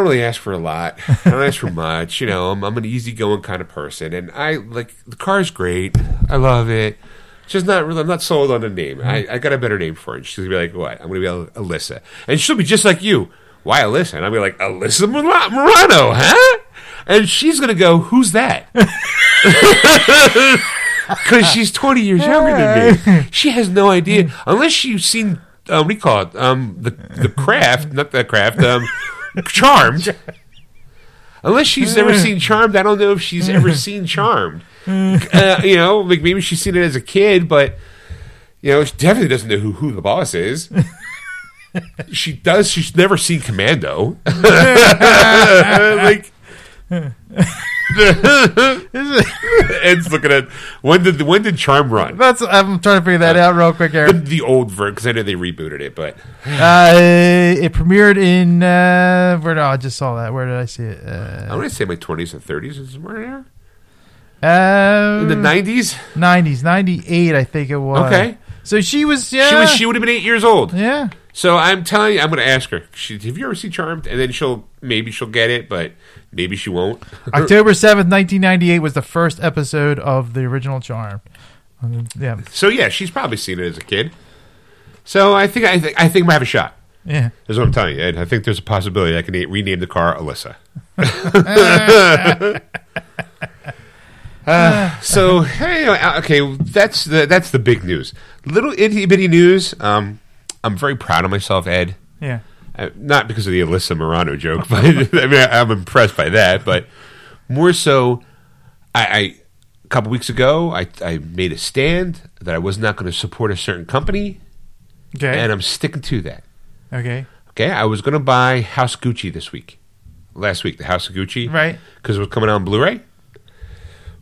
really ask for a lot. I don't ask for much. I'm an easygoing kind of person. And I, the car's great. I love it. Just not really. I'm not sold on a name. I got a better name for it. She's gonna be like, what? I'm gonna be Alyssa, and she'll be just like you. Why Alyssa? And I'll be like, Alyssa Murano, huh? And she's gonna go, who's that? Because she's 20 years younger than me. She has no idea unless you've seen what do you call it? The Craft, not that Craft. Charmed. Unless she's ever seen Charmed, I don't know if she's ever seen Charmed. Like maybe she's seen it as a kid, but she definitely doesn't know who the boss is. She does. She's never seen Commando. Ed's looking at when did Charm run? I'm trying to figure that out real quick, Aaron. The old version, because I know they rebooted it, but it premiered in where did I just saw that? Where did I see it? I want to say my 20s and 30s is somewhere there. In the 90s, 98, I think it was. Okay, so she was, she would have been 8 years old. Yeah. So I'm telling you, I'm going to ask her. Have you ever seen Charmed? And then maybe she'll get it, but maybe she won't. October 7th, 1998 was the first episode of the original Charmed. Yeah. So yeah, she's probably seen it as a kid. So I think I might have a shot. Yeah. That's what I'm telling you, Ed. I think there's a possibility I can rename the car Alyssa. So hey, okay, that's the big news. Little itty bitty news. I'm very proud of myself, Ed. Yeah. Not because of the Alyssa Milano joke, but I mean, I'm impressed by that. But more so, a couple weeks ago, I made a stand that I was not going to support a certain company, okay, and I'm sticking to that. Okay. I was going to buy House Gucci this week, last week, the House of Gucci, right? Because it was coming out on Blu-ray.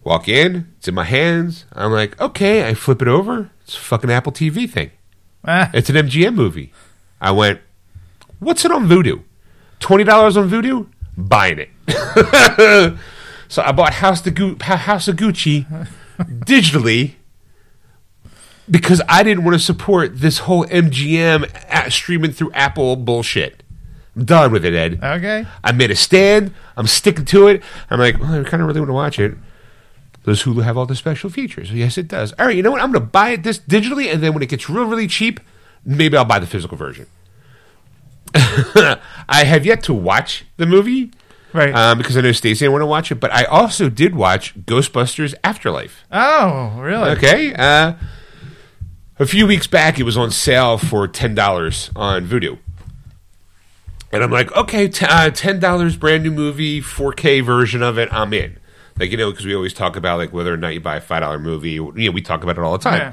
Walk in, it's in my hands. I'm like, okay. I flip it over. It's a fucking Apple TV thing. It's an MGM movie. I went, what's it on Vudu? $20 on Vudu? Buying it. So I bought House of Gucci digitally because I didn't want to support this whole MGM streaming through Apple bullshit. I'm done with it, Ed. Okay. I made a stand. I'm sticking to it. I'm like, well, I kind of really want to watch it. Does Hulu have all the special features? Yes, it does. All right, you know what? I'm going to buy it this digitally, and then when it gets real, really cheap, maybe I'll buy the physical version. I have yet to watch the movie, right? Because I know Stacey didn't want to watch it, but I also did watch Ghostbusters Afterlife. Oh, really? Okay. A few weeks back, it was on sale for $10 on Vudu, and I'm like, okay, $10, brand new movie, 4K version of it. I'm in. Like, you know, because we always talk about like whether or not you buy a $5 movie. You know, we talk about it all the time. Yeah.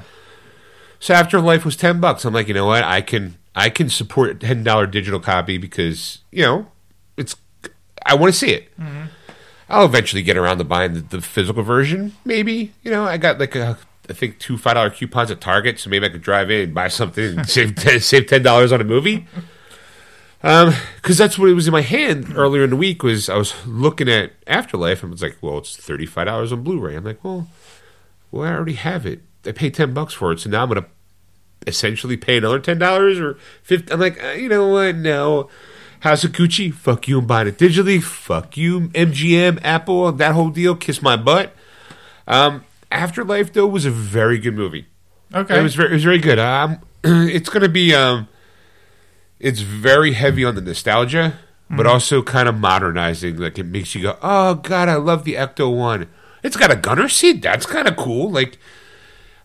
So Afterlife was $10. I'm like, you know what? I can support a $10 digital copy because, you know, it's, I want to see it. Mm-hmm. I'll eventually get around to buying the physical version, maybe. You know, I got like I think two $5 coupons at Target, so maybe I could drive in and buy something and save $10 on a movie. Because that's what it was in my hand earlier in the week. Was I was looking at Afterlife and was like, well, it's $35 on Blu-ray. I'm like, well, I already have it. I paid $10 for it, so now I'm gonna essentially pay another $10 or $50. I'm like, you know what? No, House of Gucci, fuck you, I'm buying it digitally. Fuck you, MGM, Apple, that whole deal. Kiss my butt. Afterlife though was a very good movie. Okay, it was very good. It's gonna be It's very heavy on the nostalgia, but also kind of modernizing. Like, it makes you go, oh, God, I love the Ecto-1. It's got a gunner seat. That's kind of cool. Like,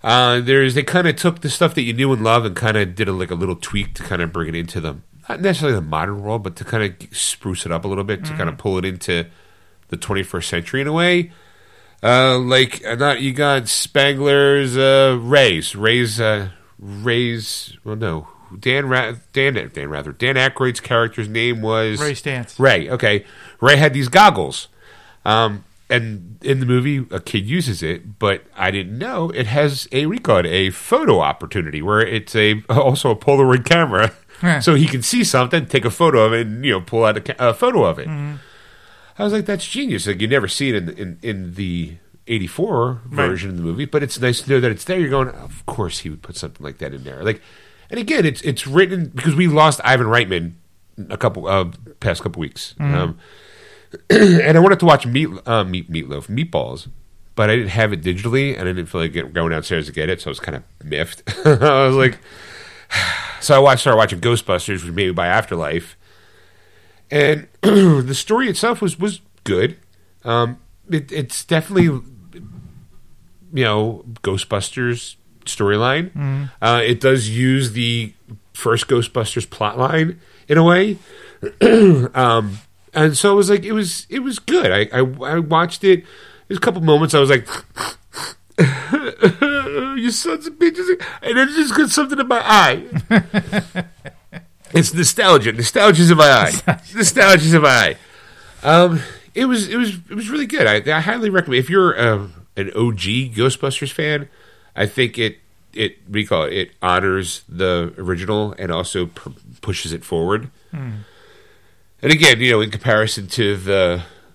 they kind of took the stuff that you knew and loved and kind of did a little tweak to kind of bring it into them. Not necessarily the modern world, but to kind of spruce it up a little bit, to kind of pull it into the 21st century in a way. You got Spangler's Ray's, well, no. Dan Aykroyd's character's name was Ray Stantz. Ray, okay. Ray had these goggles, and in the movie, a kid uses it, but I didn't know it has a photo opportunity where it's also a Polaroid camera, so he can see something, take a photo of it, and pull out a photo of it. Mm-hmm. I was like, that's genius. Like, you never see it in the 84 version of the movie, but it's nice to know that it's there. You're going, of course he would put something like that in there, like. And again, it's written because we lost Ivan Reitman past couple weeks, and I wanted to watch Meatballs, but I didn't have it digitally, and I didn't feel like going downstairs to get it, so I was kind of miffed. I was like, so I started watching Ghostbusters, which made me buy Afterlife, and the story itself was good. It's definitely Ghostbusters storyline. It does use the first Ghostbusters plotline in a way, and so it was like it was good. I watched it. There's a couple moments I was like, "You sons of bitches!" and then just got something in my eye. It's nostalgia. Nostalgia's in my eye. Nostalgia's in my eye. It was really good. I highly recommend if you're an OG Ghostbusters fan. I think it honors the original and also pushes it forward. And again, in comparison to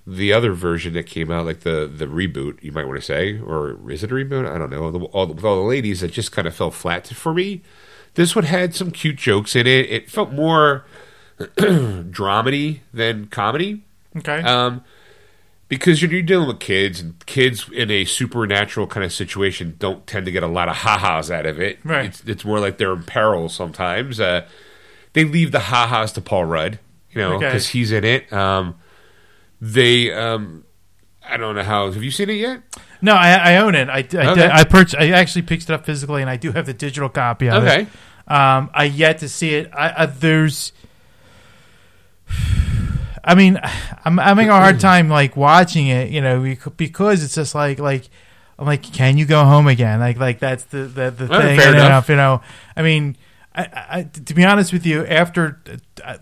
the other version that came out, like the reboot, you might want to say, or is it a reboot? I don't know. With all the ladies, that just kind of fell flat for me. This one had some cute jokes in it. It felt more dramedy than comedy. Okay. Because you're dealing with kids, and kids in a supernatural kind of situation don't tend to get a lot of ha-has out of it. Right. It's more like they're in peril sometimes. They leave the ha-has to Paul Rudd, because he's in it. They, I don't know how. Have you seen it yet? No, I own it. I actually picked it up physically, and I do have the digital copy of it. I yet to see it. There's. I mean, I'm having a hard time like watching it, you know, because it's just like I'm like, can you go home again? Like that's the thing. Fair enough, you know. I mean, I to be honest with you, after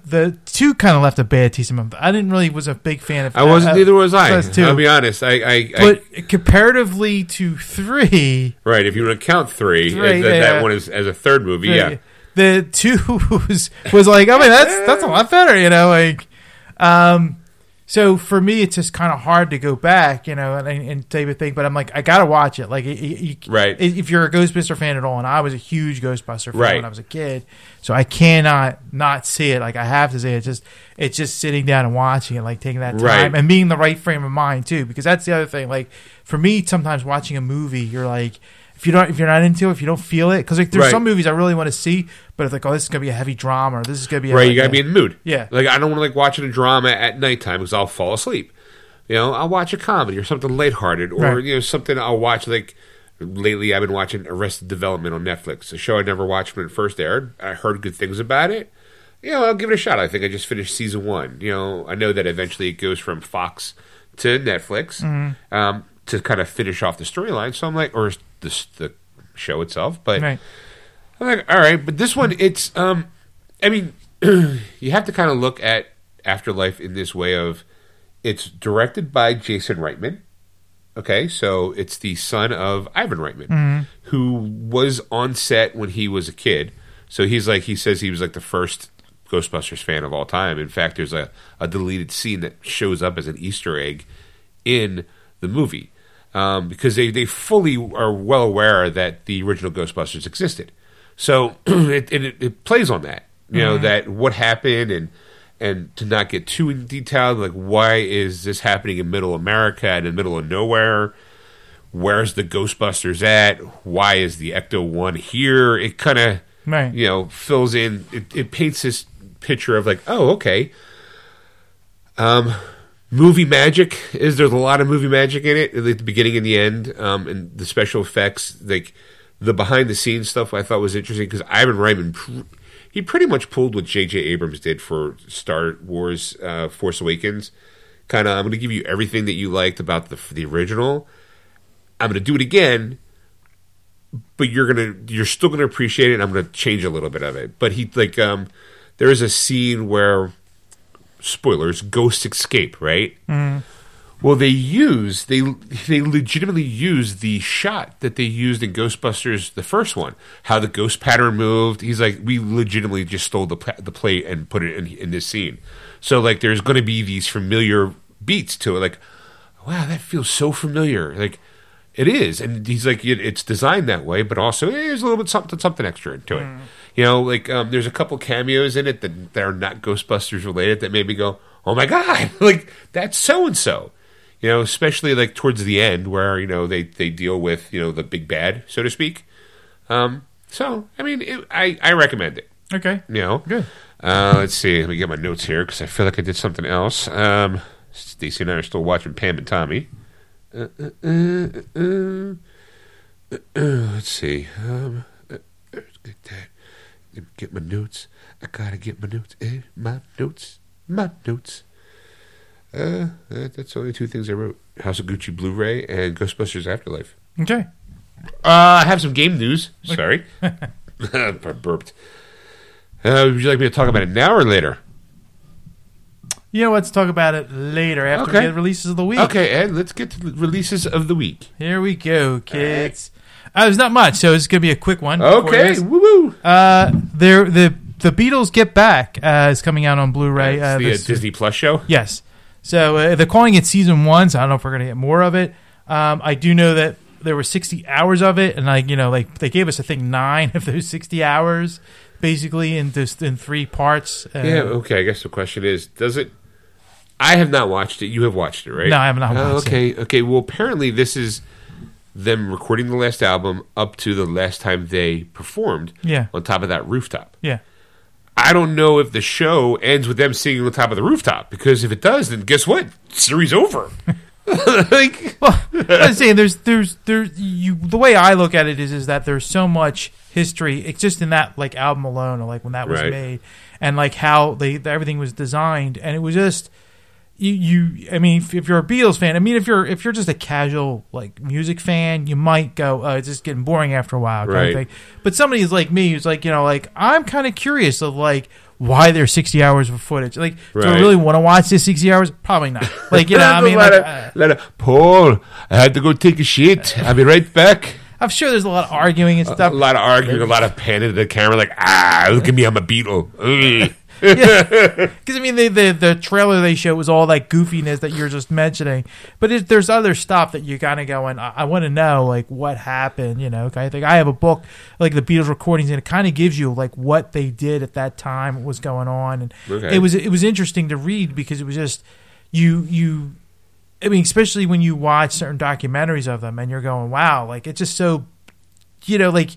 the two kind of left a bad taste in my mouth. I didn't really was a big fan of. I wasn't either. Was I? I'll be honest. But comparatively to three, right? If you want to count three that one is as a third movie, three, yeah. The two was like, I mean, that's a lot better, you know, like. So for me, it's just kind of hard to go back, you know, and type of thing. But I'm like, I gotta watch it. Like, right? If you're a Ghostbuster fan at all, and I was a huge Ghostbuster fan when I was a kid, so I cannot not see it. Like, I have to see it. It's just sitting down and watching it, like taking that time and being in the right frame of mind too, because that's the other thing. Like for me, sometimes watching a movie, you're like. If you're not into it, if you don't feel it, because like there's some movies I really want to see, but it's like, oh, this is gonna be a heavy drama, or this is gonna be you gotta be in the mood. Yeah, like I don't want to like watching a drama at nighttime because I'll fall asleep. You know, I'll watch a comedy or something lighthearted, or you know something I'll watch. Like lately, I've been watching Arrested Development on Netflix, a show I never watched when it first aired. I heard good things about it. You know, I'll give it a shot. I think I just finished season 1. You know, I know that eventually it goes from Fox to Netflix to kind of finish off the storyline. So I'm like, or the show itself, but I'm like, all right, but this one, it's I mean, you have to kind of look at Afterlife in this way of it's directed by Jason Reitman. Okay, so it's the son of Ivan Reitman, who was on set when he was a kid. So he's like, he says he was like the first Ghostbusters fan of all time. In fact, there's a deleted scene that shows up as an Easter egg in the movie. Because they fully are well aware that the original Ghostbusters existed, so it plays on that, you know, that what happened, and to not get too in detail, like why is this happening in Middle America and in the middle of nowhere? Where's the Ghostbusters at? Why is the Ecto-1 here? It kind of you know fills in. It paints this picture of like, oh, okay. Movie magic there's a lot of movie magic in it at the beginning and the end, and the special effects, like the behind the scenes stuff, I thought was interesting because Ivan Reitman, he pretty much pulled what J.J. Abrams did for Star Wars: Force Awakens. Kind of, I'm going to give you everything that you liked about the original. I'm going to do it again, but you're still going to appreciate it. And I'm going to change a little bit of it, but he like there is a scene where. Spoilers, ghosts escape, right? Well, they legitimately use the shot that they used in Ghostbusters, the first one, how the ghost pattern moved. He's like, we legitimately just stole the plate and put it in this scene. So like there's going to be these familiar beats to it, like, wow, that feels so familiar. Like it is. And he's like, it's designed that way, but also there's a little bit something extra into it. You know, like there's a couple cameos in it that are not Ghostbusters related that made me go, "Oh my god!" Like that's so and so. You know, especially like towards the end where you know they deal with you know the big bad, so to speak. So I mean, I recommend it. Okay. You know, good. Let's see. Let me get my notes here because I feel like I did something else. Stacey and I are still watching Pam and Tommy. Let's see. Get that. Get my notes. I gotta get my notes. My notes. That's only 2 things I wrote: House of Gucci Blu-ray and Ghostbusters Afterlife. Okay. I have some game news. Sorry, I burped. Would you like me to talk about it now or later? You know, let's talk about it later after we get releases of the week. Okay, Ed, let's get to the releases of the week. Here we go, kids. There's not much, so it's going to be a quick one. Okay, woo-woo. The Beatles Get Back is coming out on Blu-ray. It's the Disney Plus show? Yes. So they're calling it Season 1, so I don't know if we're going to get more of it. I do know that there were 60 hours of it, and like you know, like they gave us, I think, 9 of those 60 hours, basically, in 3 parts. I guess the question is, does it... I have not watched it. You have watched it, right? No, I have not watched it. Okay, well, apparently this is... them recording the last album up to the last time they performed on top of that rooftop. Yeah. I don't know if the show ends with them singing on top of the rooftop, because if it does, then guess what? Series over. Like, well, I was saying, the way I look at it is that there's so much history. It's just in that like album alone, or like when that was made, and like how everything was designed, and it was just you. I mean, if you're a Beatles fan, I mean, if you're just a casual like music fan, you might go, oh, it's just getting boring after a while, kind of thing. But somebody's like me, who's like, you know, like I'm kind of curious of like, why there's 60 hours of footage? Like, do I really want to watch this 60 hours? Probably not. Like, you know, I mean, Paul, I had to go take a shit. I'll be right back. I'm sure there's a lot of arguing and stuff. A lot of arguing, a lot of panning at the camera, like, look at me, I'm a Beatle. Because I mean, the trailer they show was all that goofiness that you're just mentioning, but there's other stuff that you're kind of going, I want to know like what happened, you know. I think I have a book like the Beatles recordings, and it kind of gives you like what they did at that time, what was going on, and it was interesting to read, because it was just you. I mean, especially when you watch certain documentaries of them, and you're going, wow, like it's just so, you know, like.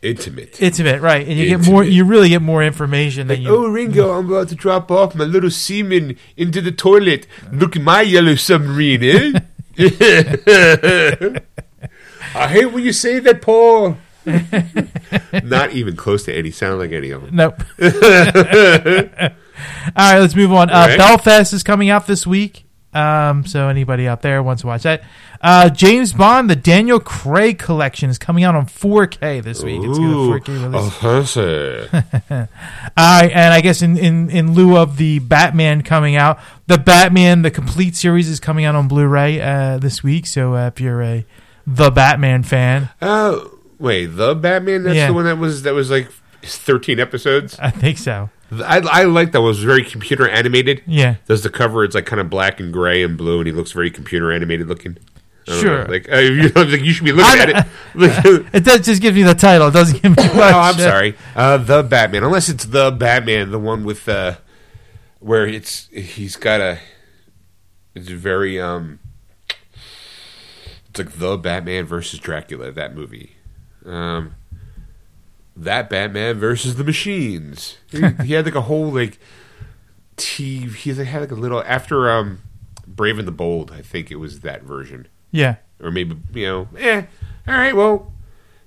Intimate, right? And you get more. You really get more information than you. Oh, Ringo, I'm about to drop off my little semen into the toilet. Look at my yellow submarine, eh? I hate when you say that, Paul. Not even close to any sound like any of them. Nope. All right, let's move on. Belfast is coming out this week. So anybody out there wants to watch that? James Bond, the Daniel Craig collection is coming out on 4K this week. It's going to 4K release. And I guess in lieu of the Batman coming out, the Batman, the complete series is coming out on Blu-ray this week. So if you're a The Batman fan, wait, The Batman? That's the one that was like 13 episodes. I think so. I like that one. It was very computer animated. Yeah. Does the cover, it's like kind of black and gray and blue, and he looks very computer animated looking. Sure. You should be looking at it. It does just give you the title. It doesn't give me much. Oh, I'm sorry. The Batman. Unless it's The Batman, the one with where he's got a... It's very... It's like The Batman versus Dracula, that movie. That Batman versus the Machines. He had like a whole like TV. He had like a little after Brave and the Bold. I think it was that version. Yeah, or maybe All right, well,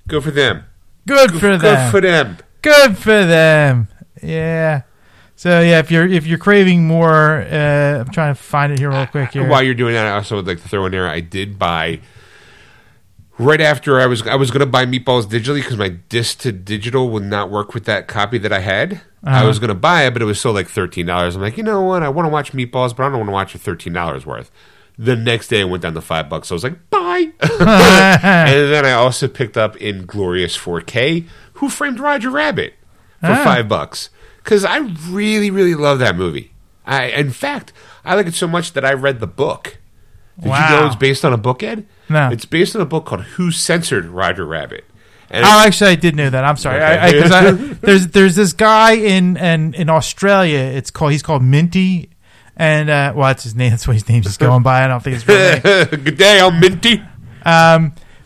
go for them. Good for them. Yeah. So yeah, if you're craving more, I'm trying to find it here real quick. While you're doing that, I also would like to throw in there. I did buy. Right after I was going to buy Meatballs digitally because my disc to digital would not work with that copy that I had. I was going to buy it, but it was still like $13. I'm like, you know what? I want to watch Meatballs, but I don't want to watch $13 worth. The next day, it went down to $5. So I was like, bye. And then I also picked up Inglourious 4K, Who Framed Roger Rabbit, for $5 because I really, really love that movie. In fact, I like it so much that I read the book. Did you know it's based on a book, Ed? No. It's based on a book called Who Censored Roger Rabbit. Actually, I did know that. I'm sorry. Okay. There's this guy in Australia. He's called Minty. And, well, that's his name. That's what his name's just going by. I don't think it's real name. Good day, I'm Minty.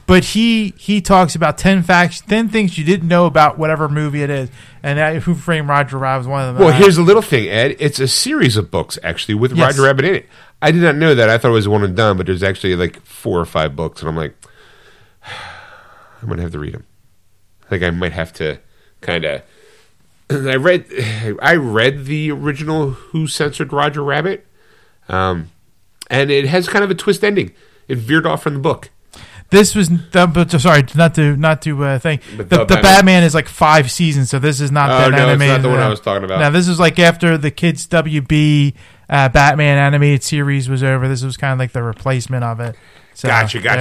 But he talks about 10 facts, 10 things you didn't know about whatever movie it is. And Who Framed Roger Rabbit was one of them. Well, here's a little thing, Ed. It's a series of books, actually, with Roger Rabbit in it. I did not know that. I thought it was one and done, but there's actually like 4 or 5 books, and I'm like, I'm going to have to read them. Like I might have to kind of... I read the original Who Censored Roger Rabbit, and it has kind of a twist ending. It veered off from the book. This was... Sorry, not to think. The Batman is like 5 seasons, so this is not that animated. No, it's not the one I was talking about. Now, this is like after the kids' WB... Batman animated series was over. This was kind of like the replacement of it. So, gotcha. Yeah,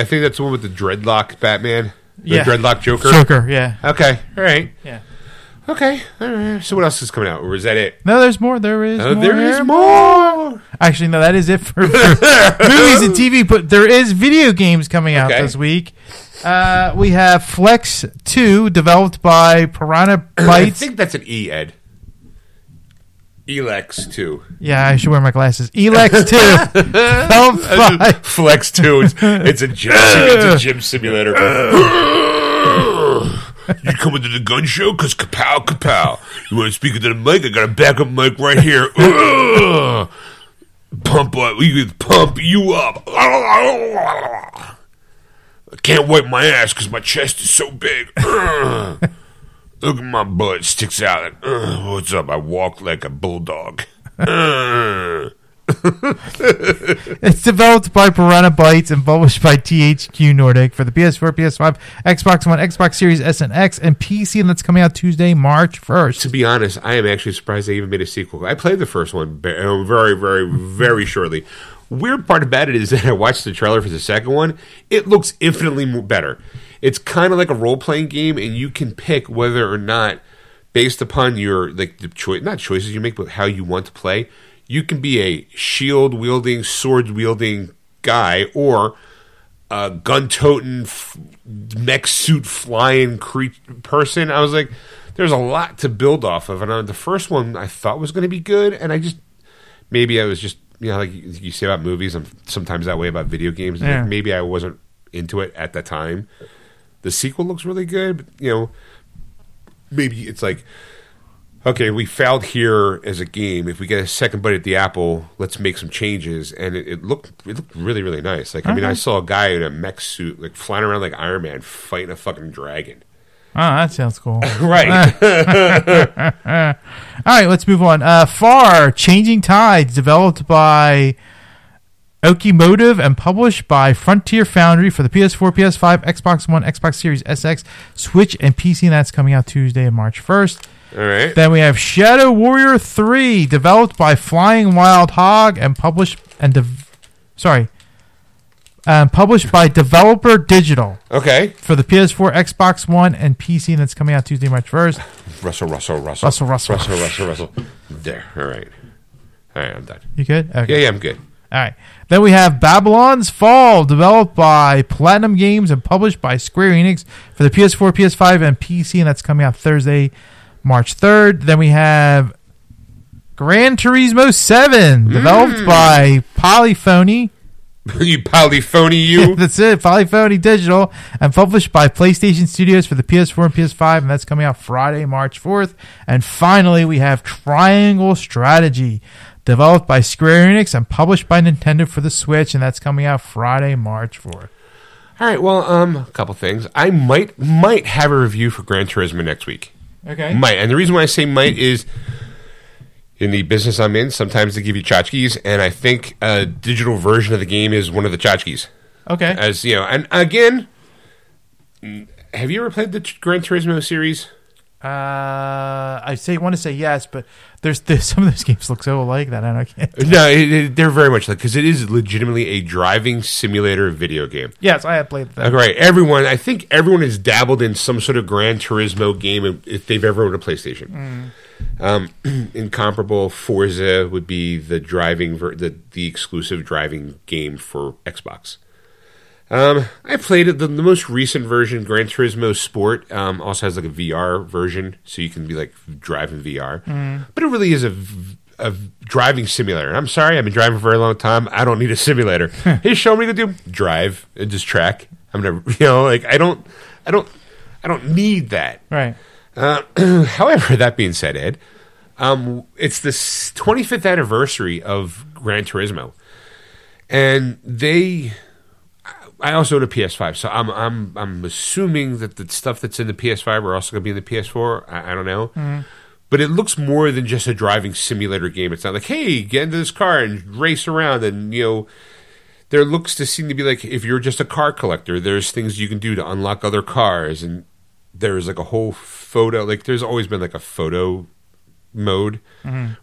I think that's the one with the dreadlock Batman. Dreadlock Joker. Yeah. Okay. All right. Yeah. Okay. All right. So what else is coming out? Or is that it? No, there's more. There is more. Actually, no, that is it for movies and TV, but there is video games coming out this week. We have Flex 2, developed by Piranha Bytes. I think that's an E, Ed. Elex 2. Yeah, I should wear my glasses. Elex 2. Flex 2. It's a gym simulator. You coming to the gun show? Because kapow, kapow. You want to speak into the mic? I got a backup mic right here. Pump up. We can pump you up. I can't wipe my ass because my chest is so big. Look at my butt. Sticks out. And, what's up? I walk like a bulldog. It's developed by Piranha Bytes and published by THQ Nordic for the PS4, PS5, Xbox One, Xbox Series S and X, and PC, and that's coming out Tuesday, March 1st. To be honest, I am actually surprised they even made a sequel. I played the first one very, very, very shortly. Weird part about it is that I watched the trailer for the second one. It looks infinitely better. It's kind of like a role-playing game, and you can pick whether or not, based upon your not choices you make, but how you want to play, you can be a shield-wielding, sword-wielding guy or a gun-toting, mech suit-flying person. I was like, there's a lot to build off of. And the first one I thought was going to be good, and maybe I was just, you know, like you say about movies, I'm sometimes that way about video games. Yeah. Like maybe I wasn't into it at the time. The sequel looks really good, but, you know, maybe it's like, okay, we failed here as a game. If we get a second bite at the apple, let's make some changes. And it looked really, really nice. Like, I mean, I saw a guy in a mech suit, like, flying around like Iron Man, fighting a fucking dragon. Oh, that sounds cool. Right. All right, let's move on. Far, Changing Tides, developed by Okimotive and published by Frontier Foundry for the PS4, PS5, Xbox One, Xbox Series SX, Switch, and PC. And that's coming out Tuesday, March 1st. All right. Then we have Shadow Warrior 3, developed by Flying Wild Hog and published by Developer Digital. Okay. For the PS4, Xbox One, and PC, and that's coming out Tuesday, March 1st. Russell. There. All right, I'm done. You good? Okay. Yeah, I'm good. All right. Then we have Babylon's Fall, developed by Platinum Games and published by Square Enix for the PS4, PS5, and PC, and that's coming out Thursday, March 3rd. Then we have Gran Turismo 7, developed by Polyphony. You Polyphony, you? Yeah, that's it, Polyphony Digital, and published by PlayStation Studios for the PS4 and PS5, and that's coming out Friday, March 4th. And finally, we have Triangle Strategy, developed by Square Enix and published by Nintendo for the Switch, and that's coming out Friday, March 4th. All right, well, a couple things. I might have a review for Gran Turismo next week. Okay. Might. And the reason why I say might is in the business I'm in, sometimes they give you tchotchkes, and I think a digital version of the game is one of the tchotchkes. Okay. As you know, and again, have you ever played the Gran Turismo series? I want to say yes, but there's some of those games look so alike that I can't. No, they're very much like, because it is legitimately a driving simulator video game. Yes, I have played that. Right, I think everyone has dabbled in some sort of Gran Turismo game if they've ever owned a PlayStation. Incomparable Forza would be the driving the exclusive driving game for Xbox. I played it. The most recent version, Gran Turismo Sport, also has like a VR version, so you can be like driving VR. But it really is a driving simulator. I'm sorry, I've been driving for a very long time. I don't need a simulator. Hey, show me to do drive and just track. I'm gonna, you know, like I don't need that. Right. However, that being said, Ed, it's the 25th anniversary of Gran Turismo, and they. I also own a PS5, so I'm assuming that the stuff that's in the PS5 are also going to be in the PS4. I don't know. But it looks more than just a driving simulator game. It's not like, hey, get into this car and race around. And, you know, there looks to seem to be like, if you're just a car collector, there's things you can do to unlock other cars. And there's like a whole photo. Like, there's always been like a photo mode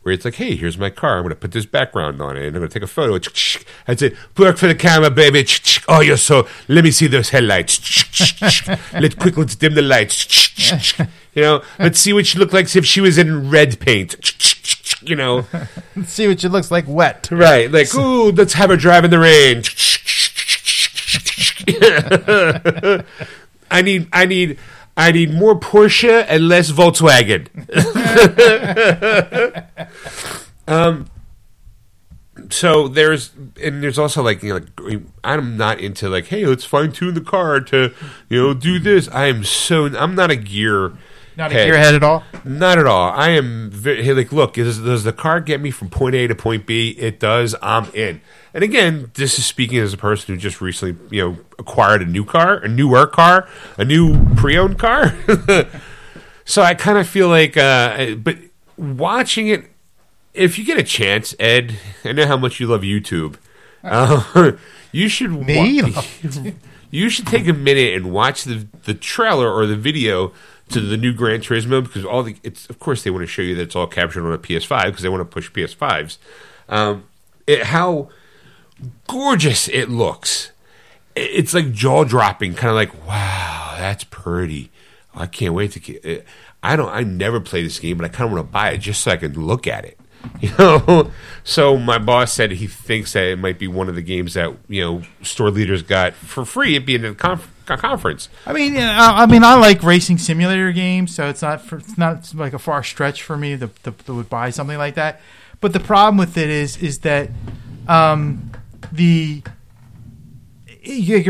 where it's like, hey, here's my car. I'm going to put this background on it, and I'm going to take a photo. That's it. Work for the camera, baby. Oh, you're so. Let me see those headlights. Let's dim the lights. You know, let's see what she looked like if she was in red paint. You know, let's see what she looks like wet. Right. Like, ooh, let's have her drive in the rain. I need more Porsche and less Volkswagen. So there's also like, you know, like, I'm not into like, hey, let's fine tune the car to, you know, do this. I'm not a gear. Not a gearhead at all? Not at all. I am very, look, does the car get me from point A to point B? It does. I'm in. And again, this is speaking as a person who just recently, you know, acquired a new car, a newer car, a new pre-owned car. So I kind of feel like, but watching it, if you get a chance, Ed, I know how much you love YouTube. You should you should take a minute and watch the trailer or the video to the new Gran Turismo, because of course they want to show you that it's all captured on a PS5 because they want to push PS5s. How gorgeous it looks. It's like jaw-dropping, kind of like, wow, that's pretty. I can't wait to get it. I never play this game, but I kind of want to buy it just so I can look at it. You know, so my boss said he thinks that it might be one of the games that, you know, store leaders got for free at being at a conference. I mean, I like racing simulator games, so it's not like a far stretch for me to would buy something like that. But the problem with it is that you're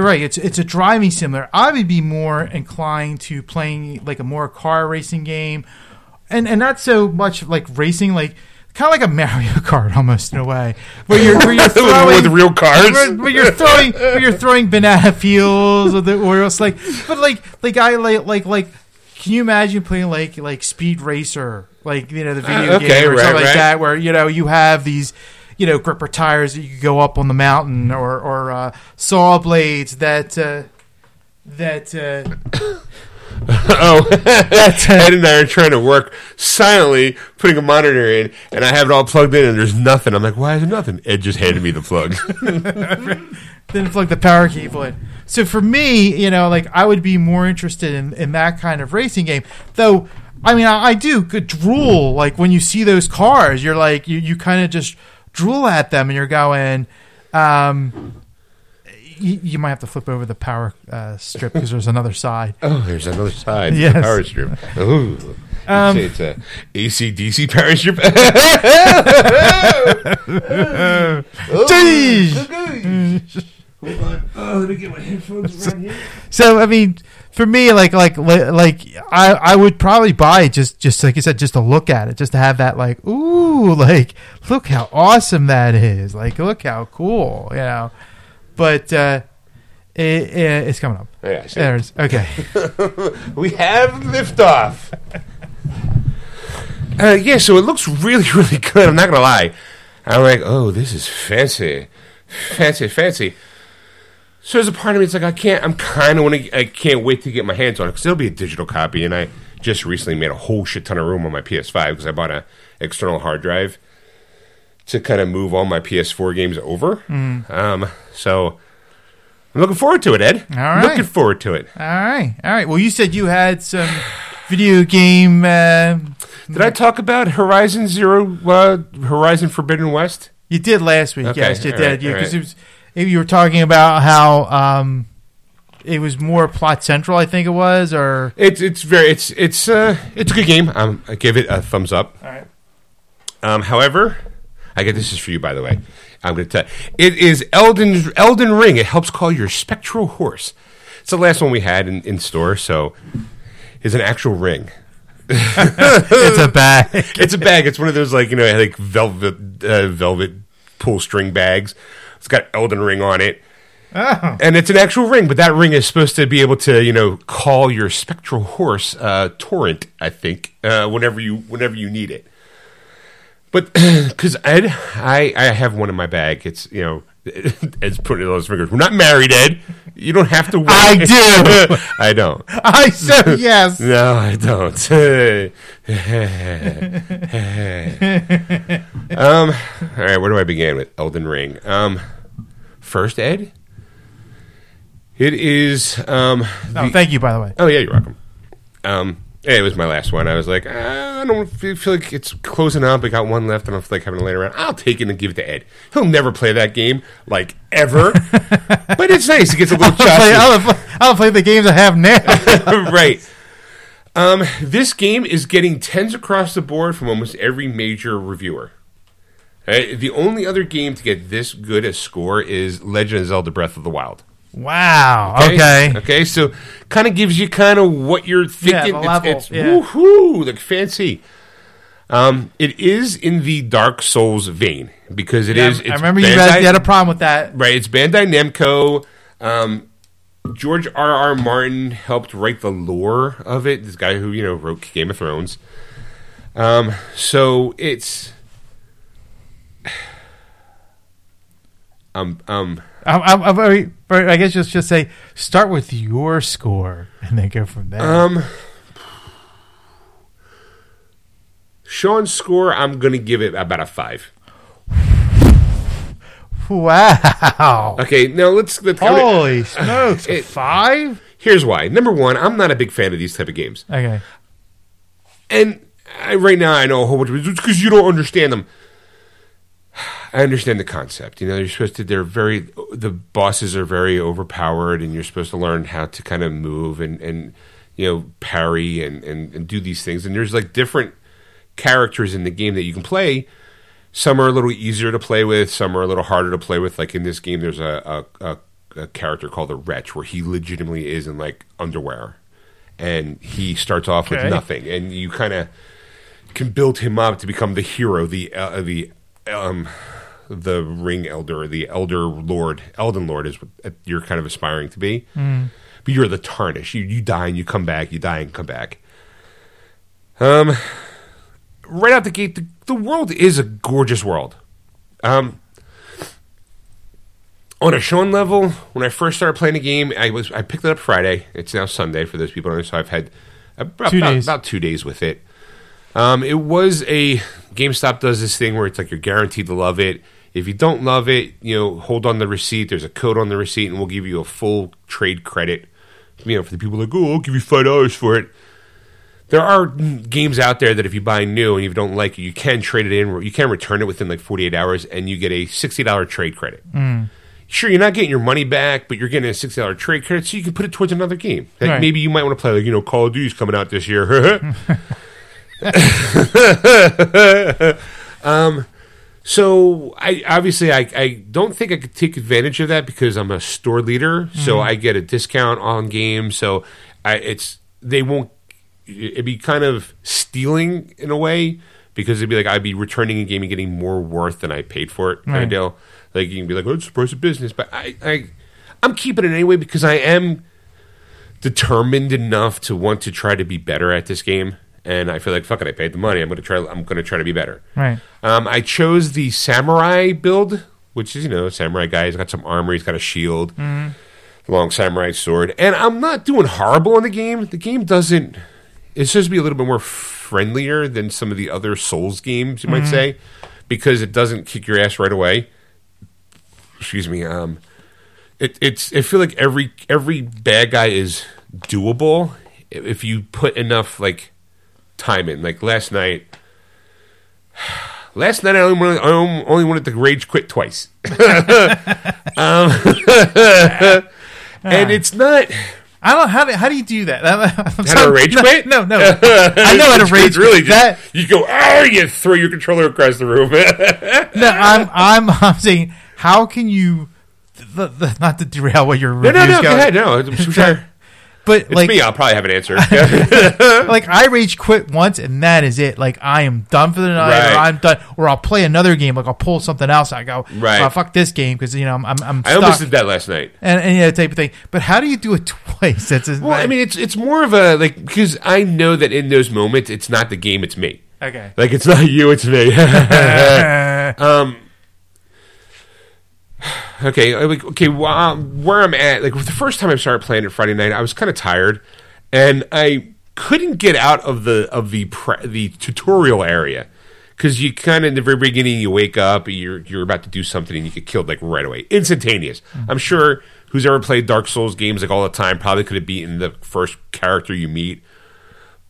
right. It's a driving simulator. I would be more inclined to playing like a more car racing game, and not so much like racing like. Kind of like a Mario Kart, almost in a way, where you're throwing with real cars. Where you're throwing banana peels or the Oreos, like can you imagine playing like Speed Racer, like, you know, the video game or something like that, where, you know, you have these, you know, gripper tires that you could go up on the mountain, or saw blades that. Oh, Ed and I are trying to work silently, putting a monitor in, and I have it all plugged in, and there's nothing. I'm like, why is there nothing? Ed just handed me the plug. Didn't plug the power cable in. So for me, you know, like, I would be more interested in that kind of racing game. Though, I mean, I do drool. Like, when you see those cars, you're like, you kind of just drool at them, and you're going, You might have to flip over the power strip because there's another side. Oh, there's another side. Yes. The power strip. Ooh. Say it's an AC/DC power strip. Hold on. Oh, let me get my headphones right here. So, I mean, for me, like I would probably buy it just like you said, just to look at it, just to have that like, ooh, like, look how awesome that is. Like, look how cool, you know. But it's coming up. Yeah, there's okay. We have liftoff. Yeah, so it looks really, really good. I'm not gonna lie. I'm like, oh, this is fancy, fancy, fancy. So there's a part of me that's like, I can't wait to get my hands on it because it'll be a digital copy. And I just recently made a whole shit ton of room on my PS5 because I bought an external hard drive to kind of move all my PS4 games over. So I'm looking forward to it, Ed. All right. Looking forward to it. All right. All right. Well, you said you had some video game... Did I talk about Horizon Horizon Forbidden West? You did last week. Okay. Yes, you did. Because you were talking about how... it was more plot central, I think it was, or... It's a good game. I give it a thumbs up. All right. However... I get this is for you, by the way. I'm going to tell you. It is Elden Ring. It helps call your spectral horse. It's the last one we had in store, so it's an actual ring. It's a bag. It's a bag. It's one of those, like, you know, like velvet pull string bags. It's got Elden Ring on it. Oh. And it's an actual ring, but that ring is supposed to be able to, you know, call your spectral horse Torrent, I think, whenever you need it. But because Ed, I have one in my bag. It's, you know, Ed's putting it on his fingers. We're not married, Ed. You don't have to wait. I do. I don't. I said yes. No, I don't. All right, where do I begin with Elden Ring? First, Ed. It is. Thank you, by the way. Oh yeah, you're welcome. It was my last one. I was like, I don't feel like it's closing up. I got one left, and I feel like having to lay around. I'll take it and give it to Ed. He'll never play that game, like, ever. But it's nice. It gets a little choppy. I'll play the games I have now. Right. This game is getting 10s across the board from almost every major reviewer. The only other game to get this good a score is Legend of Zelda Breath of the Wild. Wow. Okay. So kind of gives you kind of what you're thinking. Yeah, it's woohoo, like fancy. It is in the Dark Souls vein because it is. It's I remember Bandai, you guys had a problem with that. Right. It's Bandai Namco. George R.R. Martin helped write the lore of it. This guy who, wrote Game of Thrones. So it's... I guess just say start with your score and then go from there. Sean's score, I'm gonna give it about a 5. Wow. Okay, now let's holy smokes, 5. Here's why. Number one, I'm not a big fan of these type of games. Okay, and right now I know a whole bunch of it's because you don't understand them. I understand the concept. You're supposed to. The bosses are very overpowered, and you're supposed to learn how to kind of move and parry and do these things. And there's like different characters in the game that you can play. Some are a little easier to play with. Some are a little harder to play with. Like in this game, there's a character called the Wretch, where he legitimately is in like underwear, and he starts off with nothing, and you kind of can build him up to become the hero, the Ring Elder, the Elder Lord, Elden Lord is what you're kind of aspiring to be. Mm. But you're the Tarnish. You die and you come back. You die and come back. Right out the gate, the world is a gorgeous world. On a Sean level, when I first started playing the game, I picked it up Friday. It's now Sunday for those people. So I've had about 2 days with it. It was GameStop does this thing where it's like you're guaranteed to love it. If you don't love it, hold on the receipt. There's a code on the receipt, and we'll give you a full trade credit. For the people like, oh, I'll give you $5 for it. There are games out there that if you buy new and you don't like it, you can trade it in. You can return it within like 48 hours, and you get a $60 trade credit. Mm. Sure, you're not getting your money back, but you're getting a $60 trade credit, so you can put it towards another game that maybe you might want to play. Like Call of Duty's coming out this year. So I don't think I could take advantage of that because I'm a store leader, so I get a discount on games. So it'd be kind of stealing in a way because it'd be like I'd be returning a game and getting more worth than I paid for it. Right. Like you can be like, oh, it's the price of business, but I'm keeping it anyway because I am determined enough to want to try to be better at this game. And I feel like, fuck it, I paid the money. I'm going to try to be better. Right. I chose the samurai build, which is, samurai guy. He's got some armor. He's got a shield, long samurai sword. And I'm not doing horrible in the game. The game doesn't... It's supposed to be a little bit more friendlier than some of the other Souls games, you might say, because it doesn't kick your ass right away. Excuse me. I feel like every bad guy is doable if you put enough, like... time in. Like last night I only wanted to rage quit twice. And it's not. I don't know how do you do that? How to rage quit? No. I know how to rage quit. Really, that you go. Oh, you throw your controller across the room. No, I'm saying how can you? Not to derail what your review's going. Go ahead. No, I'm sorry. But it's me, I'll probably have an answer. Like, I rage quit once, and that is it. Like, I am done for the night, or I'm done, or I'll play another game. Like, I'll pull something else. I go, oh, fuck this game, because, I'm stuck. I almost did that last night. And type of thing. But how do you do it twice? Well, I mean, it's more of a, like, because I know that in those moments, it's not the game, it's me. Okay. Like, it's not you, it's me. Okay. Where I'm at, like the first time I started playing it Friday night, I was kind of tired, and I couldn't get out of the tutorial area because you kind of in the very beginning you wake up, you're about to do something, and you get killed like right away, instantaneous. Mm-hmm. I'm sure who's ever played Dark Souls games like all the time probably could have beaten the first character you meet,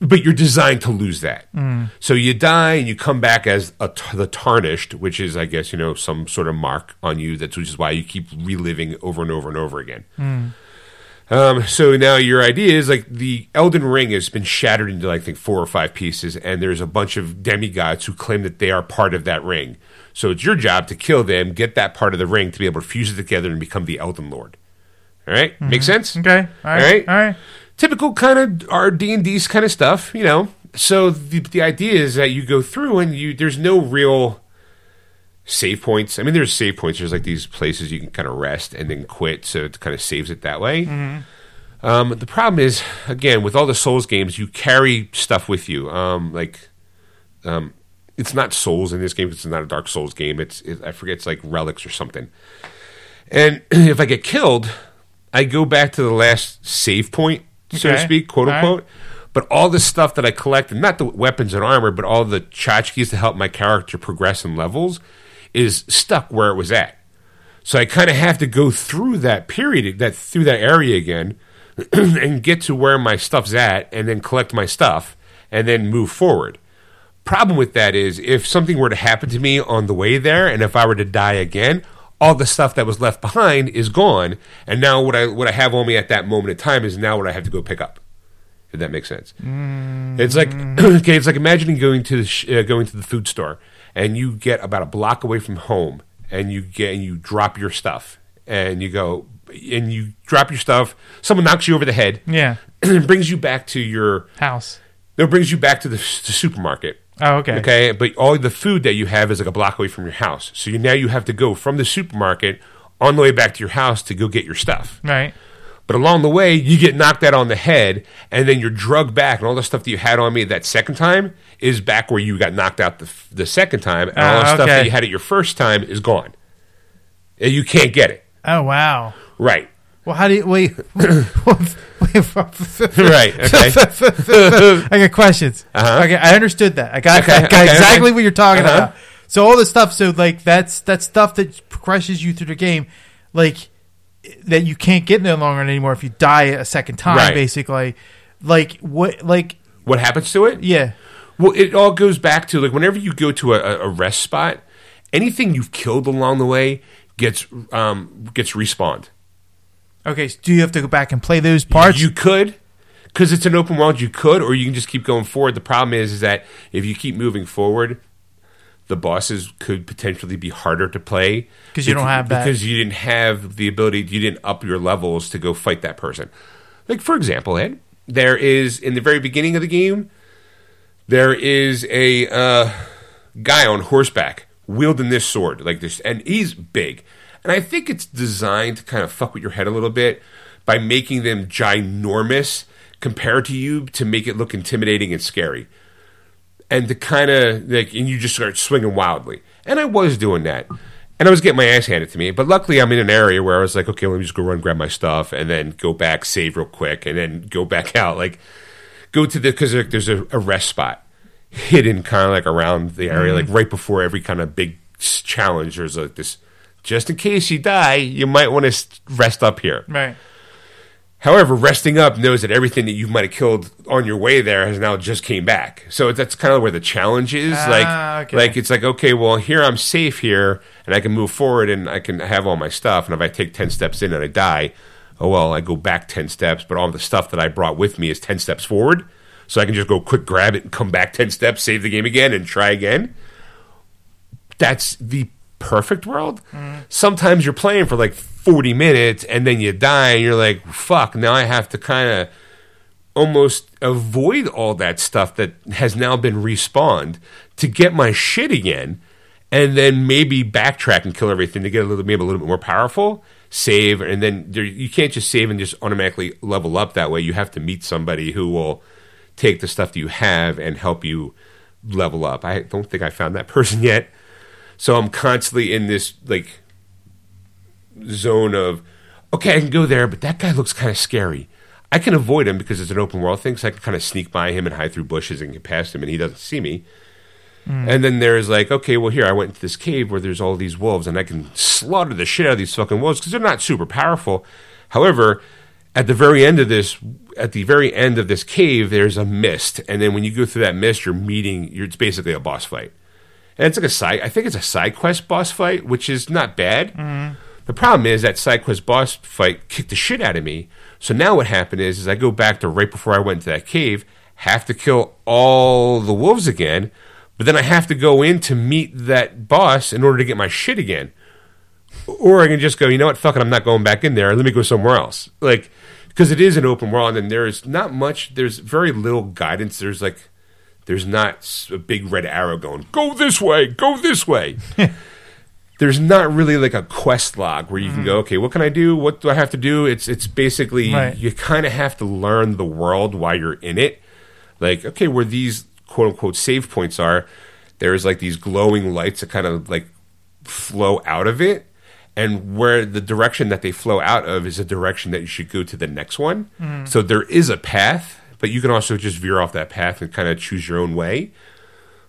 but you're designed to lose that. Mm. So you die and you come back as the Tarnished, which is, I guess, some sort of mark on you, which is why you keep reliving over and over and over again. Mm. So now your idea is like the Elden Ring has been shattered into like I think 4 or 5 pieces, and there's a bunch of demigods who claim that they are part of that ring. So it's your job to kill them, get that part of the ring to be able to fuse it together and become the Elden Lord. All right? Mm-hmm. Make sense? Okay. All right. Typical kind of our D&D kind of stuff, you know. So the idea is that you go through and there's no real save points. I mean, there's save points. There's like these places you can kind of rest and then quit, so it kind of saves it that way. Mm-hmm. The problem is, again, with all the Souls games, you carry stuff with you. It's not Souls in this game. It's not a Dark Souls game. I forget. It's like relics or something. And if I get killed, I go back to the last save point, so to speak, quote unquote. But all the stuff that I collect, and not the weapons and armor, but all the tchotchkes to help my character progress in levels, is stuck where it was at. So I kind of have to go through that period, through that area again, and get to where my stuff's at, and then collect my stuff, and then move forward. Problem with that is, if something were to happen to me on the way there, and if I were to die again, all the stuff that was left behind is gone, and now what I have on me at that moment in time is now what I have to go pick up. If that makes sense. Mm-hmm. It's like it's like imagining going to the food store, and you get about a block away from home, and you drop your stuff, and you go and you drop your stuff. Someone knocks you over the head. Yeah, and brings you back to your house. No, brings you back to the supermarket. Oh, okay. Okay, but all the food that you have is like a block away from your house. So now you have to go from the supermarket on the way back to your house to go get your stuff. Right. But along the way, you get knocked out on the head, and then you're drugged back, and all the stuff that you had on me that second time is back where you got knocked out the second time, and all the stuff that you had at your first time is gone. And you can't get it. Oh, wow. Right. Well, how do you... Wait. Right. Okay. I got questions. Uh-huh. Okay, I understood that. I got what you're talking about. So all this stuff, so like that's stuff that crushes you through the game, like... that you can't get no longer anymore if you die a second time, right. Basically. What happens to it? Yeah. Well, it all goes back to, like, whenever you go to a rest spot, anything you've killed along the way gets respawned. Okay, so do you have to go back and play those parts? You could, because it's an open world. You could, or you can just keep going forward. The problem is that if you keep moving forward... the bosses could potentially be harder to play because you don't have that. Because you didn't have the ability, you didn't up your levels to go fight that person. Like, for example, Ed, there is, in the very beginning of the game, there is a guy on horseback wielding this sword like this, and he's big. And I think it's designed to kind of fuck with your head a little bit by making them ginormous compared to you to make it look intimidating and scary. And to kind of, like, and you just start swinging wildly. And I was doing that. And I was getting my ass handed to me. But luckily, I'm in an area where I was like, okay, let me just go run, grab my stuff, and then go back, save real quick, and then go back out. Like, go to the, because there's a rest spot hidden kind of like around the area, mm-hmm. like right before every kind of big challenge. There's like this, just in case you die, you might want to rest up here. Right. However, resting up knows that everything that you might have killed on your way there has now just came back. So that's kind of where the challenge is. It's like, okay, well, here I'm safe here, and I can move forward, and I can have all my stuff. And if I take 10 steps in and I die, oh, well, I go back 10 steps, but all the stuff that I brought with me is 10 steps forward. So I can just go quick, grab it, and come back 10 steps, save the game again, and try again. That's the perfect world. Mm. Sometimes you're playing for like 40 minutes and then you die and you're like, fuck, now I have to kind of almost avoid all that stuff that has now been respawned to get my shit again, and then maybe backtrack and kill everything to get a little bit more powerful, save, and then you can't just save and just automatically level up that way. You have to meet somebody who will take the stuff that you have and help you level up. I don't think I found that person yet. So I'm constantly in this like zone of, okay, I can go there, but that guy looks kind of scary. I can avoid him because it's an open world thing, so I can kind of sneak by him and hide through bushes and get past him, and he doesn't see me. Mm. And then there's like, okay, well, here, I went into this cave where there's all these wolves, and I can slaughter the shit out of these fucking wolves because they're not super powerful. However, at the very end of this cave, there's a mist, and then when you go through that mist, it's basically a boss fight. And it's like I think it's a side quest boss fight, which is not bad. Mm-hmm. The problem is that SideQuest boss fight kicked the shit out of me. So now what happened is I go back to right before I went into that cave, have to kill all the wolves again, but then I have to go in to meet that boss in order to get my shit again. Or I can just go, you know what, fuck it, I'm not going back in there. Let me go somewhere else. Like, because it is an open world, and there is not much, there's very little guidance. There's like, there's not a big red arrow going, go this way, go this way. There's not really like a quest log where you can go, okay, what can I do? What do I have to do? It's basically, you kind of have to learn the world while you're in it. Like, okay, where these quote-unquote save points are, there's like these glowing lights that kind of like flow out of it. And where the direction that they flow out of is a direction that you should go to the next one. So there is a path, but you can also just veer off that path and kind of choose your own way.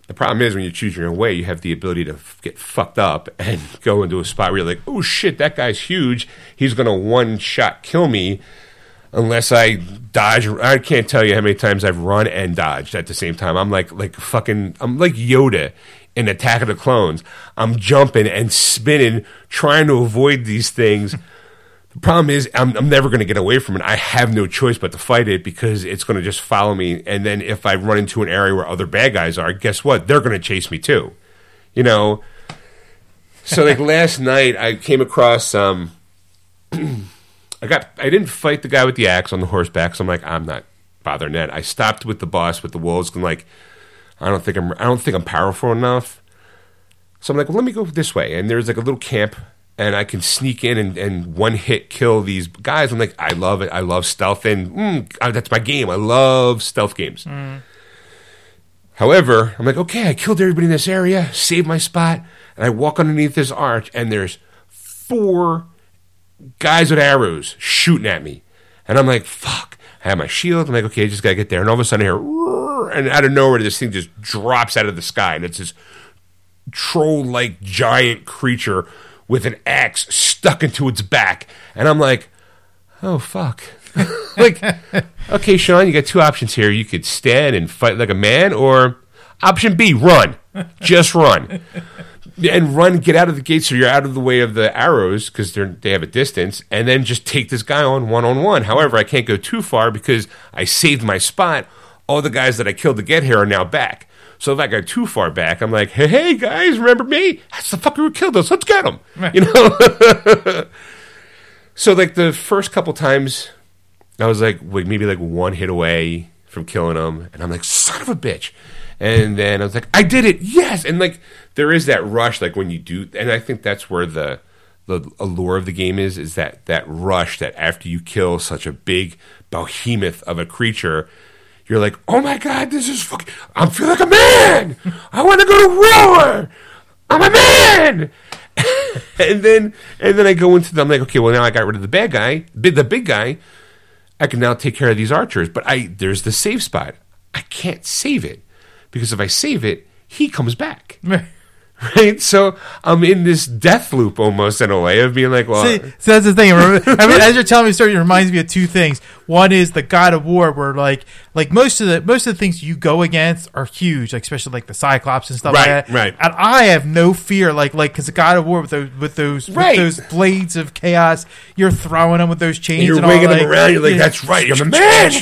The problem is when you choose your own way, you have the ability to get fucked up and go into a spot where you're like, oh shit, that guy's huge. He's going to one-shot kill me unless I dodge. I can't tell you how many times I've run and dodged at the same time. I'm like fucking, I'm like Yoda in Attack of the Clones. I'm jumping and spinning, trying to avoid these things. The problem is I'm never going to get away from it. I have no choice but to fight it because it's going to just follow me. And then if I run into an area where other bad guys are, guess what? They're going to chase me too. You know? So like last night I came across I didn't fight the guy with the axe on the horseback, so I'm like, I'm not bothering that. I stopped with the boss with the wolves and like, I don't think I'm powerful enough. So I'm like, well, let me go this way. And there's like a little camp. And I can sneak in and one-hit kill these guys. I'm like, I love it. I love stealth. And that's my game. I love stealth games. However, I'm like, okay, I killed everybody in this area, saved my spot. And I walk underneath this arch, and there's 4 guys with arrows shooting at me. And I'm like, fuck. I have my shield. I'm like, okay, I just got to get there. And all of a sudden I hear, and out of nowhere, this thing just drops out of the sky. And it's this troll-like giant creature with an axe stuck into its back. And I'm like, oh, fuck. Like, okay, Sean, you got 2 options here. You could stand and fight like a man, or option B, run. Just run. And run, get out of the gate so you're out of the way of the arrows because they have a distance, and then just take this guy on one-on-one. However, I can't go too far because I saved my spot. All the guys that I killed to get here are now back. So if I go too far back, I'm like, hey, guys, remember me? That's the fucker who killed us. Let's get him. You know? So, like, the first couple times, I was, like, maybe, like, 1 hit away from killing him. And I'm like, son of a bitch. And then I was like, I did it. Yes. And, like, there is that rush, like, when you do. And I think that's where the allure of the game is that rush that after you kill such a big behemoth of a creature, you're like, oh my God, this is fucking. I feel like a man. I want to go to war. I'm a man. and then I go into the. I'm like, okay, well now I got rid of the bad guy, the big guy. I can now take care of these archers. But there's the save spot. I can't save it because if I save it, he comes back. Right, so I'm in this death loop almost in a way of being like, well. See, that's the thing. As you're telling me the story, it reminds me of 2 things. One is the God of War, where like most of the things you go against are huge, like especially like the Cyclops and stuff like that. Right. And I have no fear, like because the God of War with those blades of chaos, you're throwing them with those chains. And you're waving them around. You're like, that's right. I'm a man.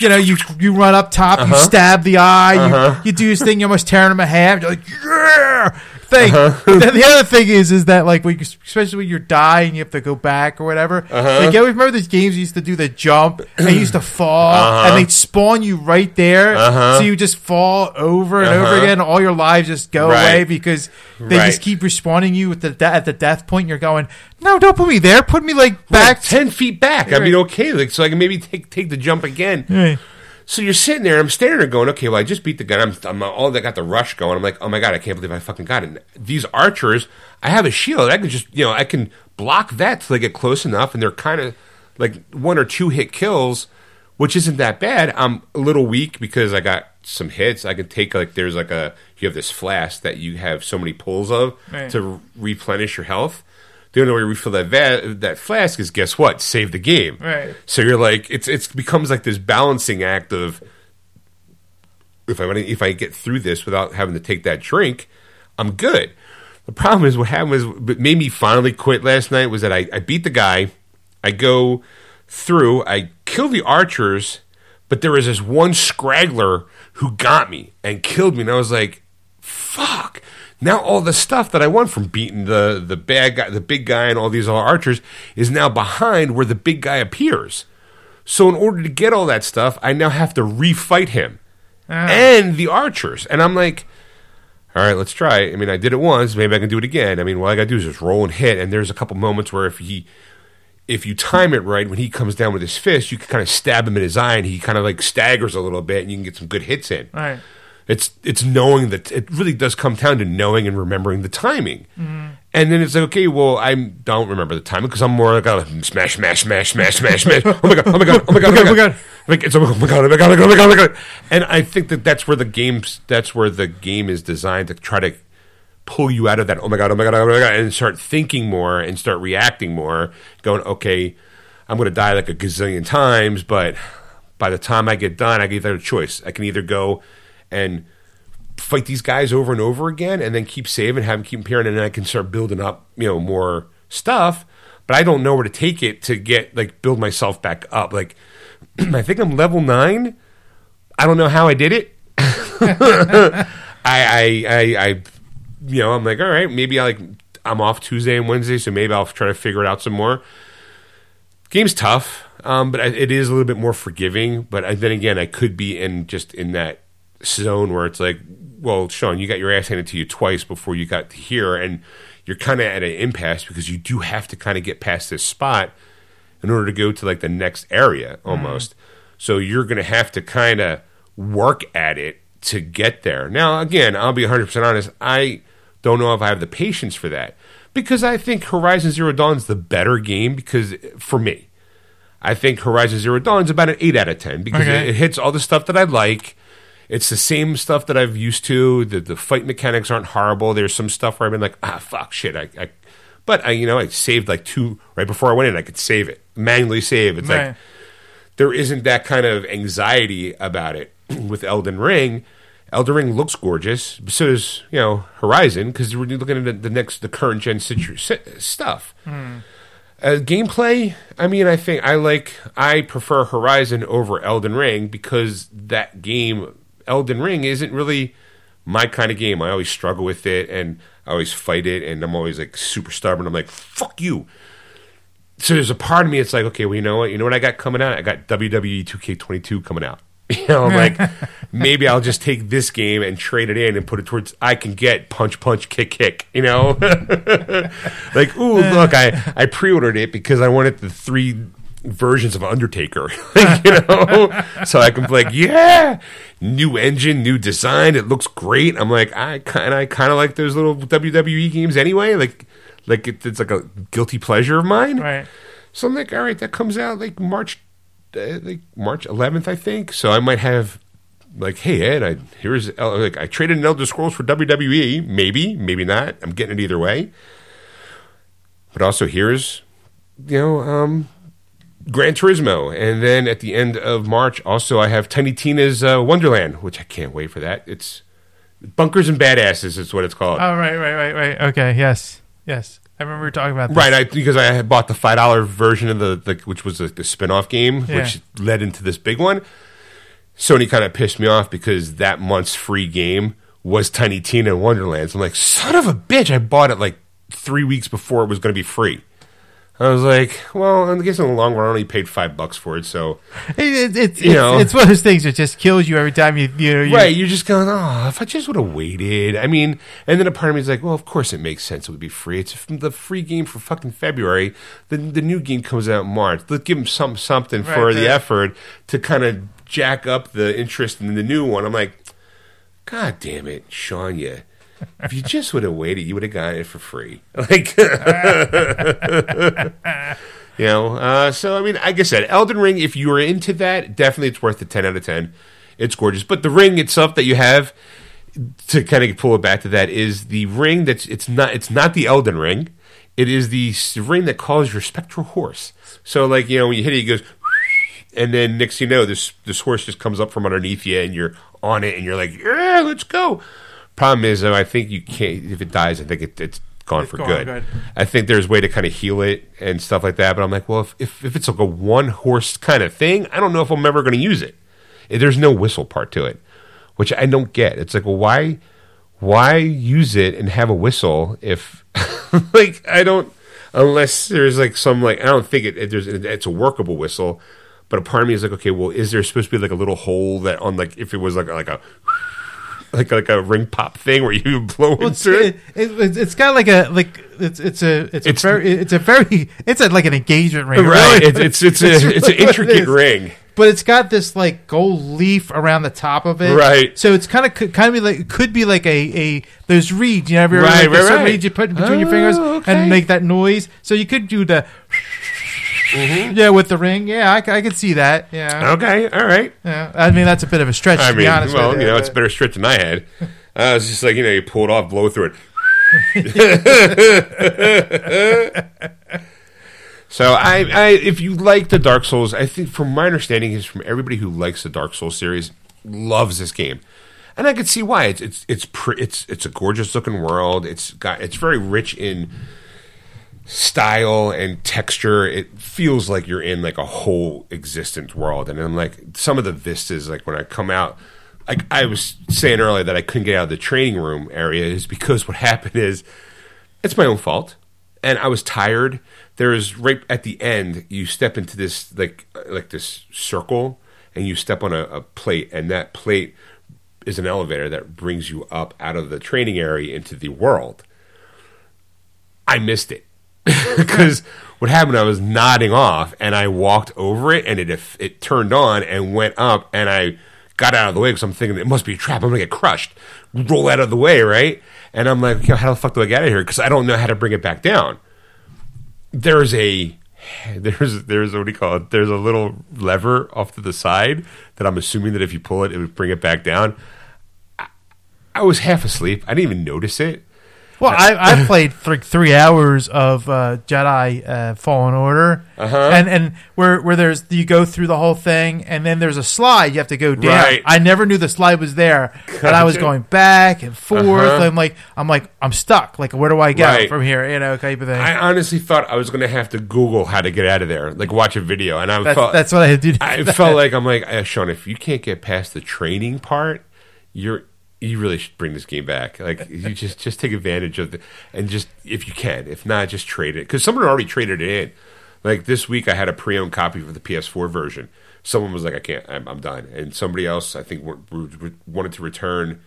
You know, you run up top, you stab the eye, you do this thing, you're almost tearing them in half. You're like, yeah. Thing. The other thing is that like when especially when you die and you have to go back or whatever. Like I remember these games you used to do the jump and you used to fall and they'd spawn you right there, so you just fall over and over again. All your lives just go away because they just keep respawning you with at the death point. You're going, no, don't put me there. Put me like back 10 feet back. I mean, okay, like so I can maybe take the jump again. Right. So you're sitting there, and I'm staring at her going, okay, well, I just beat the gun. I'm all that got the rush going. I'm like, oh, my God, I can't believe I fucking got it. And these archers, I have a shield. I can just, you know, I can block that till they get close enough, and they're kind of like 1 or 2 hit kills, which isn't that bad. I'm a little weak because I got some hits. I can take, like, there's like you have this flask that you have so many pulls of to replenish your health. The only way to refill that flask is, guess what? Save the game. Right. So you're like, it becomes like this balancing act of if I get through this without having to take that drink, I'm good. The problem is what happened was what made me finally quit last night was that I beat the guy. I go through. I kill the archers, but there was this one scraggler who got me and killed me. And I was like, fuck. Now all the stuff that I won from beating the bad guy, the big guy, and all these other archers is now behind where the big guy appears. So in order to get all that stuff, I now have to refight him and the archers. And I'm like, all right, let's try it. I mean, I did it once. Maybe I can do it again. I mean, what I got to do is just roll and hit. And there's a couple moments where if you time it right, when he comes down with his fist, you can kind of stab him in his eye, and he kind of like staggers a little bit, and you can get some good hits in. All right. It's knowing that it really does come down to knowing and remembering the timing. Mm-hmm. And then it's like, okay, well, I don't remember the timing because I'm more like, oh, smash. Oh my god. Like it's oh my god. And I think that that's where the game is designed to try to pull you out of that oh my god, and start thinking more and start reacting more, going, okay, I'm going to die like a gazillion times, but by the time I get done, I get a choice. I can either go and fight these guys over and over again and then keep saving, have them keep appearing, and then I can start building up, more stuff. But I don't know where to take it to get, build myself back up. Like, I think I'm level 9. I don't know how I did it. I I'm like, all right, maybe I'm off Tuesday and Wednesday, so maybe I'll try to figure it out some more. Game's tough, but it is a little bit more forgiving. But then again, I could be in that zone where it's like, well, Sean, you got your ass handed to you twice before you got to here, and you're kind of at an impasse because you do have to kind of get past this spot in order to go to the next area almost. Mm. So you're going to have to kind of work at it to get there. Now, again, I'll be 100% honest. I don't know if I have the patience for that because I think Horizon Zero Dawn is the better game because for me. I think Horizon Zero Dawn is about an 8 out of 10 because it hits all the stuff that I like. It's the same stuff that I've used to. The fight mechanics aren't horrible. There's some stuff where I've been like, fuck, shit. I saved two right before I went in. I could save it, manually save. It's right. There isn't that kind of anxiety about it with Elden Ring. Elden Ring looks gorgeous. So does Horizon because we're looking at the current gen stuff. Mm. Gameplay, I mean, I think I prefer Horizon over Elden Ring because that game. Elden Ring isn't really my kind of game. I always struggle with it, and I always fight it, and I'm always super stubborn. I'm like, fuck you. So there's a part of me it's like, okay, well, you know what I got coming out? I got WWE 2K22 coming out. I'm like, maybe I'll just take this game and trade it in and put it towards I can get punch, kick, ooh, look, I pre-ordered it because I wanted the 3 versions of Undertaker, so I can be new engine, new design, it looks great. I'm like, I kind of like those little WWE games anyway, it's like a guilty pleasure of mine. Right. So I'm like, all right, that comes out March 11th, I think. So I might have hey Ed, I traded an Elder Scrolls for WWE, maybe not. I'm getting it either way. But also here's Gran Turismo, and then at the end of March, also I have Tiny Tina's Wonderland, which I can't wait for that. It's Bunkers and Badasses is what it's called. Oh, right. Okay, yes. I remember we were talking about this. Right, because I had bought the $5 version of which was the spin-off game, which led into this big one. Sony kind of pissed me off because that month's free game was Tiny Tina and Wonderland. So I'm like, son of a bitch, I bought it 3 weeks before it was going to be free. I was like, well, I guess in the long run, I only paid $5 for it, so... It's one of those things that just kills you every time you... Right, you're just going, if I just would have waited. I mean, and then a part of me is like, well, of course it makes sense. It would be free. It's the free game for fucking February. The new game comes out in March. Let's give them something for the effort to kind of jack up the interest in the new one. I'm like, God damn it, Sean, yeah. If you just would have waited, you would have gotten it for free. So, I mean, like I said, Elden Ring, if you are into that, definitely it's worth the 10 out of 10. It's gorgeous. But the ring itself that you have, to kind of pull it back to that, is the ring it's not the Elden Ring. It is the ring that calls your spectral horse. So, when you hit it, it goes, and then next this horse just comes up from underneath you, and you're on it, and you're like, yeah, let's go. problem is, though, I think you can't. If it dies, I think it's gone for good. I think there's a way to kind of heal it and stuff like that. But I'm like, well, if it's like a one horse kind of thing, I don't know if I'm ever going to use it. There's no whistle part to it, which I don't get. It's like, well, why use it and have a whistle if like I don't. Unless there's like some like I don't think it's a workable whistle, but a part of me is like, okay, well, is there supposed to be like a little hole that on like if it was like a ring pop thing where you blow into it? It's got like a like it's an engagement ring, right? Really. It's an intricate ring. But it's got this like gold leaf around the top of it, right? So it's kind of like it could be like a those reeds, you know, reeds you put between your fingers and make that noise. So you could do the with the ring. Yeah, I could see that. Yeah. Okay. All right. Yeah. I mean, that's a bit of a stretch. I mean, to be honest well, with you know, it's a better stretch than I had. I was just like, you know, you pull it off, blow through it. So I if you like the Dark Souls, I think from my understanding is from everybody who likes the Dark Souls series loves this game, and I could see why. It's a gorgeous looking world. It's very rich in style and texture. It feels like you're in like a whole existent world, and I'm like some of the vistas. Like when I come out, like I was saying earlier that I couldn't get out of the training room area is because what happened is it's my own fault, and I was tired. There's right at the end, you step into this like this circle, and you step on a plate, and that plate is an elevator that brings you up out of the training area into the world. I missed it because what happened? I was nodding off, and I walked over it, and it turned on and went up, and I got out of the way because I'm thinking it must be a trap. I'm gonna get crushed, roll out of the way, right? And I'm like, okay, how the fuck do I get out of here? Because I don't know how to bring it back down. There's what do you call it? There's a little lever off to the side that I'm assuming that if you pull it, it would bring it back down. I was half asleep. I didn't even notice it. Well, I played like 3 hours of Jedi Fallen Order, and where there's you go through the whole thing, and then there's a slide you have to go down. Right. I never knew the slide was there, and I was going back and forth. Uh-huh. I'm like, I'm stuck. Like, where do I go from here? You know, type of thing. I honestly thought I was going to have to Google how to get out of there, like watch a video, and that's what I had to do. I felt like I'm like, Sean, if you can't get past the training part, you really should bring this game back. Like, you just take advantage of it, and just if you can, if not, just trade it because someone already traded it in. Like this week, I had a pre-owned copy for the PS4 version. Someone was like, "I can't, I'm done," and somebody else, I think, wanted to return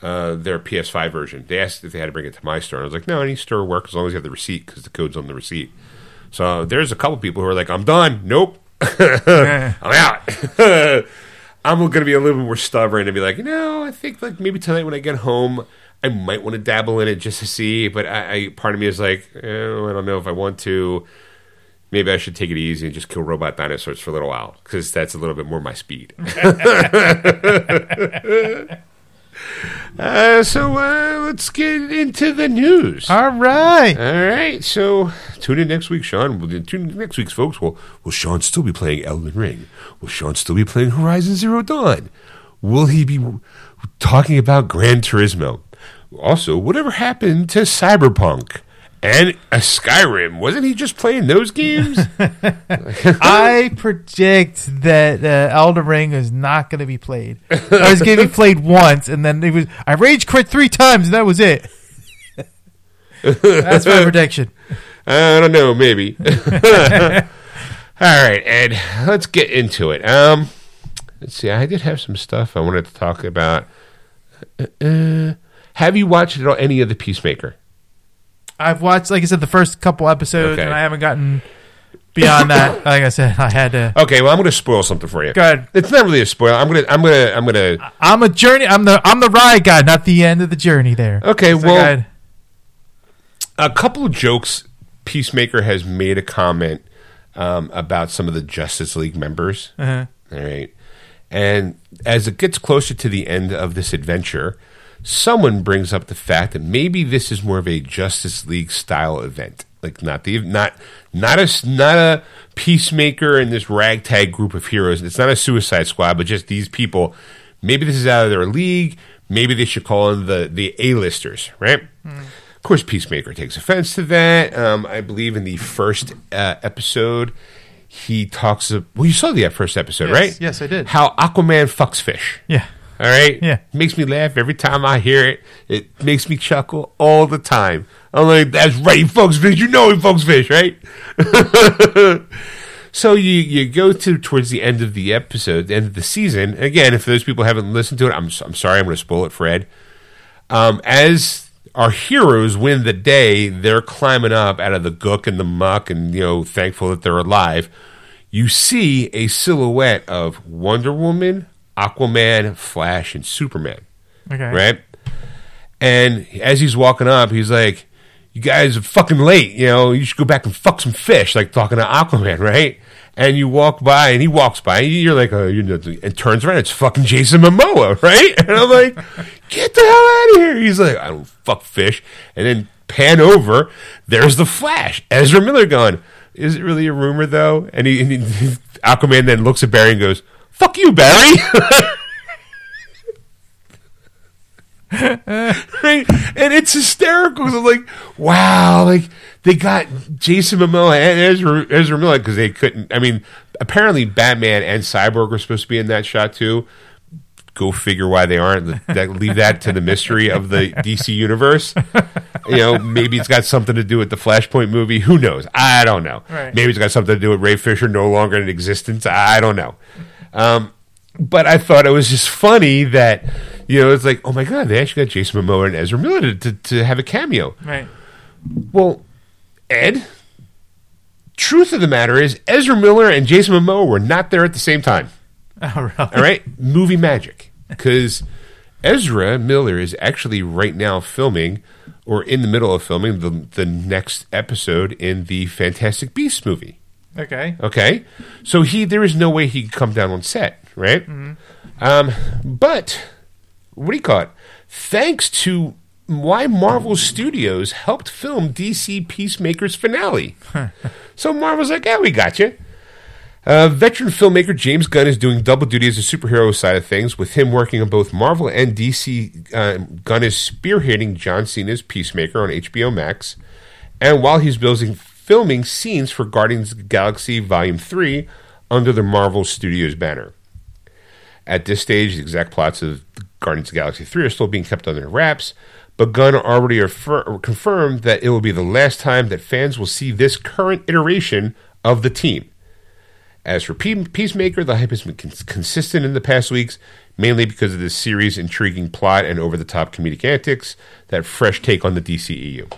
their PS5 version. They asked if they had to bring it to my store, and I was like, "No, any store will work as long as you have the receipt because the code's on the receipt." So there's a couple people who are like, "I'm done. Nope, I'm out." I'm going to be a little bit more stubborn and be like, you know, I think like maybe tonight when I get home, I might want to dabble in it just to see. But I part of me is like, I don't know if I want to. Maybe I should take it easy and just kill robot dinosaurs for a little while because that's a little bit more my speed. So let's get into the news. All right. So tune in next week, Sean. We'll tune in next week, folks. Will Sean still be playing Elden Ring? Will Sean still be playing Horizon Zero Dawn? Will he be talking about Gran Turismo? Also, whatever happened to Cyberpunk and Skyrim? Wasn't he just playing those games? I predict that Elden Ring is not going to be played. I was going to be played once, and then I rage quit 3 times, and that was it. That's my prediction. I don't know, maybe. All right, Ed, let's get into it. Let's see. I did have some stuff I wanted to talk about. Have you watched at all any of the Peacemaker? I've watched, like I said, the first couple episodes, And I haven't gotten beyond that. Like I said, I had to. Okay, well, I'm going to spoil something for you. Go ahead. It's not really a spoil. I'm a journey. I'm the ride guy, not the end of the journey. There. Okay. So well, a couple of jokes. Peacemaker has made a comment about some of the Justice League members. All right, and as it gets closer to the end of this adventure. Someone brings up the fact that maybe this is more of a Justice League style event, like not a Peacemaker and this ragtag group of heroes. It's not a Suicide Squad, but just these people. Maybe this is out of their league. Maybe they should call in the A-listers, right? Mm. Of course, Peacemaker takes offense to that. I believe in the first episode, he talks of, well, you saw the first episode, yes, right? Yes, I did. How Aquaman fucks fish. Yeah. All right? Yeah. Makes me laugh every time I hear it. It makes me chuckle all the time. I'm like, that's right, he fucks fish. You know he fucks fish, right? So you go towards the end of the episode, the end of the season. Again, if those people haven't listened to it, I'm sorry, I'm going to spoil it for Ed. As our heroes win the day, they're climbing up out of the gook and the muck and, you know, thankful that they're alive. You see a silhouette of Wonder Woman, Aquaman, Flash, and Superman. Okay. Right? And as he's walking up, he's like, you guys are fucking late, you know, you should go back and fuck some fish, like talking to Aquaman, right? And you walk by, and he walks by, and you're like, oh, you know, and turns around, it's fucking Jason Momoa, right? And I'm like, get the hell out of here. He's like, I don't fuck fish. And then pan over, there's the Flash, Ezra Miller gone. Is it really a rumor, though? And Aquaman then looks at Barry and goes, fuck you, Barry. Right? And it's hysterical because I'm like, wow, like they got Jason Momoa and Ezra Miller because they couldn't. I mean, apparently Batman and Cyborg are supposed to be in that shot too. Go figure why they aren't. Leave that to the mystery of the DC universe. You know, maybe it's got something to do with the Flashpoint movie. Who knows? I don't know. Right. Maybe it's got something to do with Ray Fisher no longer in existence. I don't know. But I thought it was just funny that, you know, it's like, oh my God, they actually got Jason Momoa and Ezra Miller to have a cameo. Right. Well, Ed, truth of the matter is Ezra Miller and Jason Momoa were not there at the same time. Oh, really? All right? Movie magic. Because Ezra Miller is actually right now filming or in the middle of filming the next episode in the Fantastic Beasts movie. Okay. Okay? So there is no way he could come down on set. Right? Mm-hmm. But, what do you call it? Thanks to why Marvel Studios helped film DC Peacemaker's finale. So Marvel's like, yeah, we got you. Veteran filmmaker James Gunn is doing double duty as a superhero side of things, with him working on both Marvel and DC. Gunn is spearheading John Cena's Peacemaker on HBO Max. And while he's filming scenes for Guardians of the Galaxy Volume 3 under the Marvel Studios banner. At this stage, the exact plots of Guardians of the Galaxy 3 are still being kept under wraps, but Gunn already confirmed that it will be the last time that fans will see this current iteration of the team. As for Peacemaker, the hype has been consistent in the past weeks, mainly because of the series' intriguing plot and over-the-top comedic antics, that fresh take on the DCEU.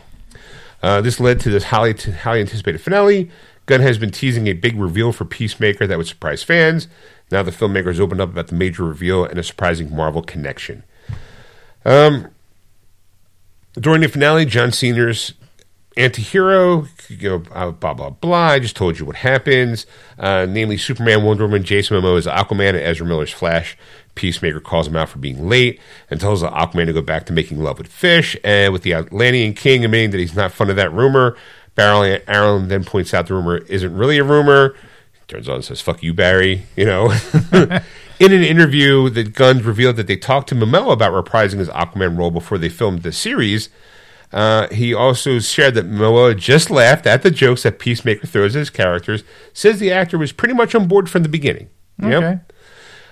This led to this highly anticipated finale. Gunn has been teasing a big reveal for Peacemaker that would surprise fans. Now the filmmakers opened up about the major reveal and a surprising Marvel connection. During the finale, John Cena's anti-hero, you know, blah, blah, blah. I just told you what happens. Namely, Superman, Wonder Woman, Jason Momoa is Aquaman, and Ezra Miller's Flash. Peacemaker calls him out for being late and tells the Aquaman to go back to making love with fish. And with the Atlantean king admitting that he's not fond of that rumor, Aaron then points out the rumor isn't really a rumor. Turns on and says, fuck you, Barry, you know. In an interview, the Gunn revealed that they talked to Momoa about reprising his Aquaman role before they filmed the series. He also shared that Momoa just laughed at the jokes that Peacemaker throws at his characters, says the actor was pretty much on board from the beginning. Okay.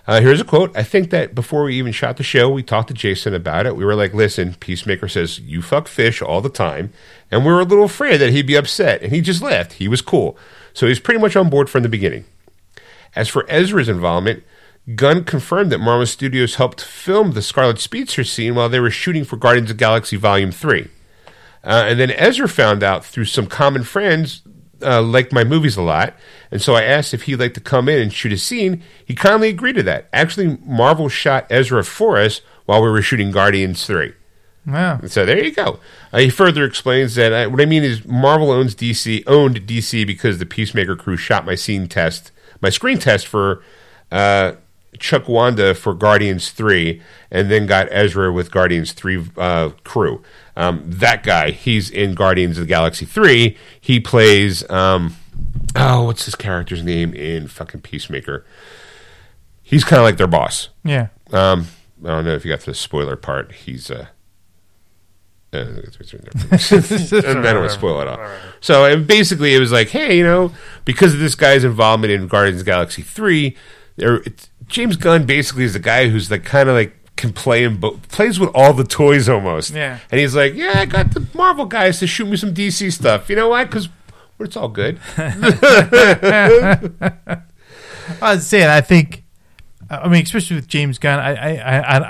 Yep. Here's a quote. I think that before we even shot the show, we talked to Jason about it. We were like, listen, Peacemaker says, you fuck fish all the time. And we were a little afraid that he'd be upset. And he just laughed. He was cool. So he's pretty much on board from the beginning. As for Ezra's involvement, Gunn confirmed that Marvel Studios helped film the Scarlet Speedster scene while they were shooting for Guardians of the Galaxy Volume 3. And then Ezra found out through some common friends liked my movies a lot, and so I asked if he'd like to come in and shoot a scene. He kindly agreed to that. Actually, Marvel shot Ezra for us while we were shooting Guardians 3. Wow. And so there you go. He further explains that what I mean is Marvel owned DC because the Peacemaker crew shot my screen test for Chuck Wanda for Guardians 3, and then got Ezra with Guardians 3 crew. That guy, he's in Guardians of the Galaxy 3. He plays, what's his character's name in fucking Peacemaker? He's kind of like their boss. Yeah. I don't know if you got to the spoiler part. He's I don't want to spoil it all. Right. So, and basically, it was like, hey, you know, because of this guy's involvement in Guardians of the Galaxy 3, James Gunn basically is the guy who's like kind of like can play in plays with all the toys almost. Yeah, and he's like, yeah, I got the Marvel guys to shoot me some DC stuff. You know why? Because it's all good. I was saying, I think. I mean, especially with James Gunn, and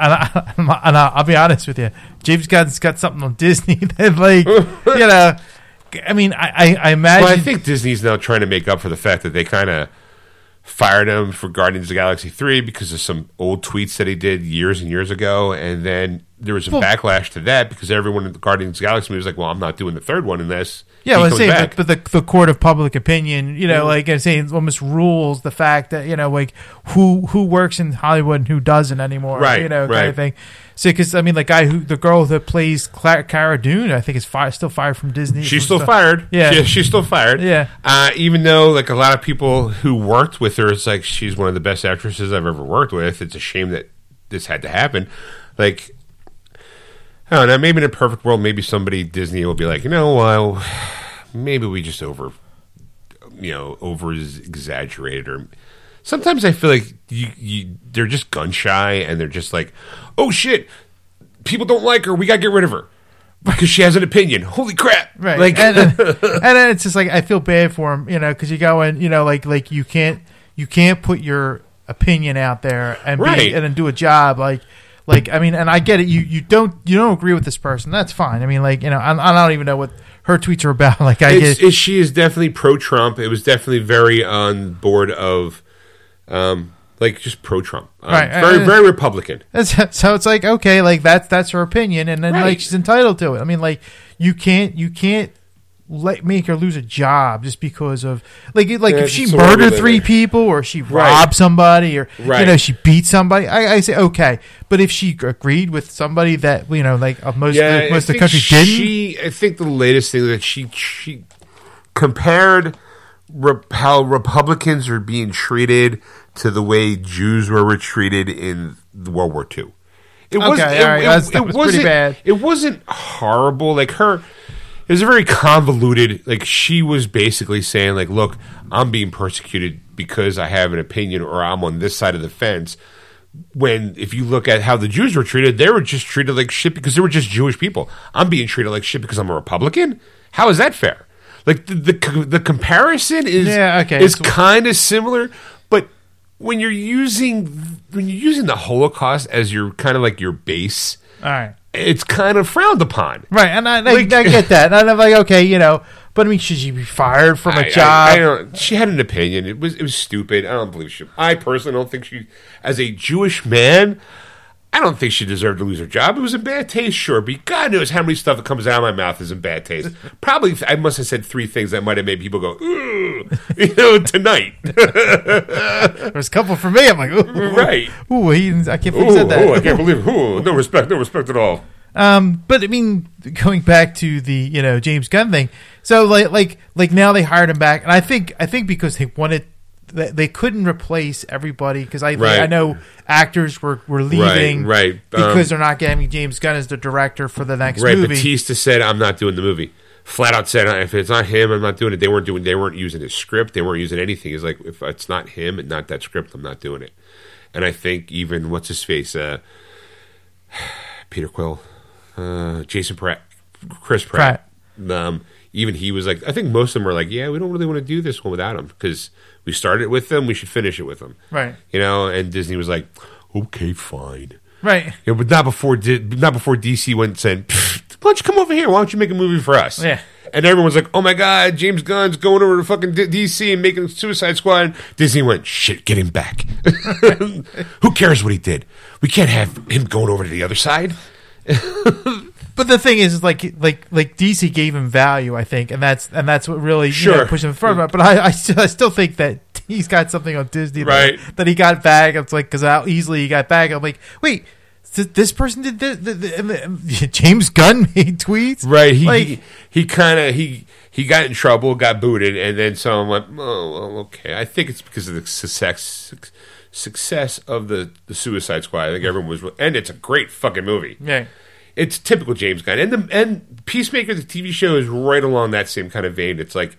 I'll be honest with you, James Gunn's got something on Disney that, like, you know, I mean, I imagine... Well, I think Disney's now trying to make up for the fact that they kind of fired him for Guardians of the Galaxy 3 because of some old tweets that he did years and years ago, and then there was a backlash to that because everyone in the Guardians of the Galaxy movie was like, well, I'm not doing the third one unless... Yeah, well, I say, but the court of public opinion, you know, like I'm saying, almost rules the fact that, you know, like who works in Hollywood and who doesn't anymore, right? You know, kind of thing. So, because I mean, the girl that plays Cara Dune, I think is still fired from Disney. She's still fired. Yeah, she's still fired. Yeah, even though like a lot of people who worked with her, it's like she's one of the best actresses I've ever worked with. It's a shame that this had to happen. Like, I don't know, maybe in a perfect world, maybe somebody Disney will be like, you know, well, maybe we just over exaggerated, or sometimes I feel like they're just gun shy and they're just like, oh shit, people don't like her, we gotta get rid of her because she has an opinion. Holy crap! Right, like, and then it's just like I feel bad for him, you know, because you go in, you know, like you can't put your opinion out there and and then do a job like. Like, I mean, and I get it. You don't agree with this person. That's fine. I mean, like, you know, I don't even know what her tweets are about. Like, I get it. She is definitely pro-Trump. It was definitely very on board of, like, just pro-Trump. Very, very Republican. So it's like, okay, like that's her opinion, and then like she's entitled to it. I mean, like you can't. Make her lose a job just because of like if she murdered three people or she robbed somebody or you know she beat somebody, I say okay, but if she agreed with somebody that you know like most of the country didn't, I think the latest thing that she compared how Republicans are being treated to the way Jews were treated in World War II. It was pretty bad. It wasn't horrible. Like her. It was a very convoluted, like she was basically saying like, look, I'm being persecuted because I have an opinion or I'm on this side of the fence. When if you look at how the Jews were treated, they were just treated like shit because they were just Jewish people. I'm being treated like shit because I'm a Republican? How is that fair? Like the comparison is is kind of similar, but when you're using the Holocaust as your kind of like your base, all right. It's kind of frowned upon. Right, and I get that. And I'm like, okay, you know, but I mean, should she be fired from a job? She had an opinion. It was stupid. I don't believe she... I personally don't think she... As a Jewish man, I don't think she deserved to lose her job. It was in bad taste, sure, but God knows how many stuff that comes out of my mouth is in bad taste. Probably, I must have said three things that might have made people go, ooh, you know, tonight. There's a couple for me. I'm like, ooh. Right. Ooh, I can't believe he said that. Ooh, I can't believe it. Ooh, no respect at all. But I mean, going back to the you know James Gunn thing, so like now they hired him back, and I think because they wanted. They couldn't replace everybody because I know actors were leaving because they're not getting James Gunn as the director for the next movie. Batista said, I'm not doing the movie. Flat out said, if it's not him, I'm not doing it. They weren't using his script. They weren't using anything. He's like, if it's not him and not that script, I'm not doing it. And I think even, what's his face? Peter Quill. Jason Pratt. Chris Pratt. Even he was like, I think most of them were like, yeah, we don't really want to do this one without him because we started with them, we should finish it with them. Right. You know, and Disney was like, okay, fine. Right. You know, but not before DC went and said, why don't you come over here? Why don't you make a movie for us? Yeah. And everyone's like, oh my God, James Gunn's going over to fucking DC and making Suicide Squad. Disney went, shit, get him back. Who cares what he did? We can't have him going over to the other side. But the thing is like DC gave him value, I think, and that's what really pushed him forward. But I still think that he's got something on Disney that he got back. It's like because how easily he got back. I'm like, wait, this person did this. James Gunn made tweets, right? He got in trouble, got booted, and then someone went, oh, well, okay. I think it's because of the success. success of the Suicide Squad. I think everyone was, and it's a great fucking movie. Yeah. It's typical James Gunn. And Peacemaker, the TV show, is right along that same kind of vein. It's like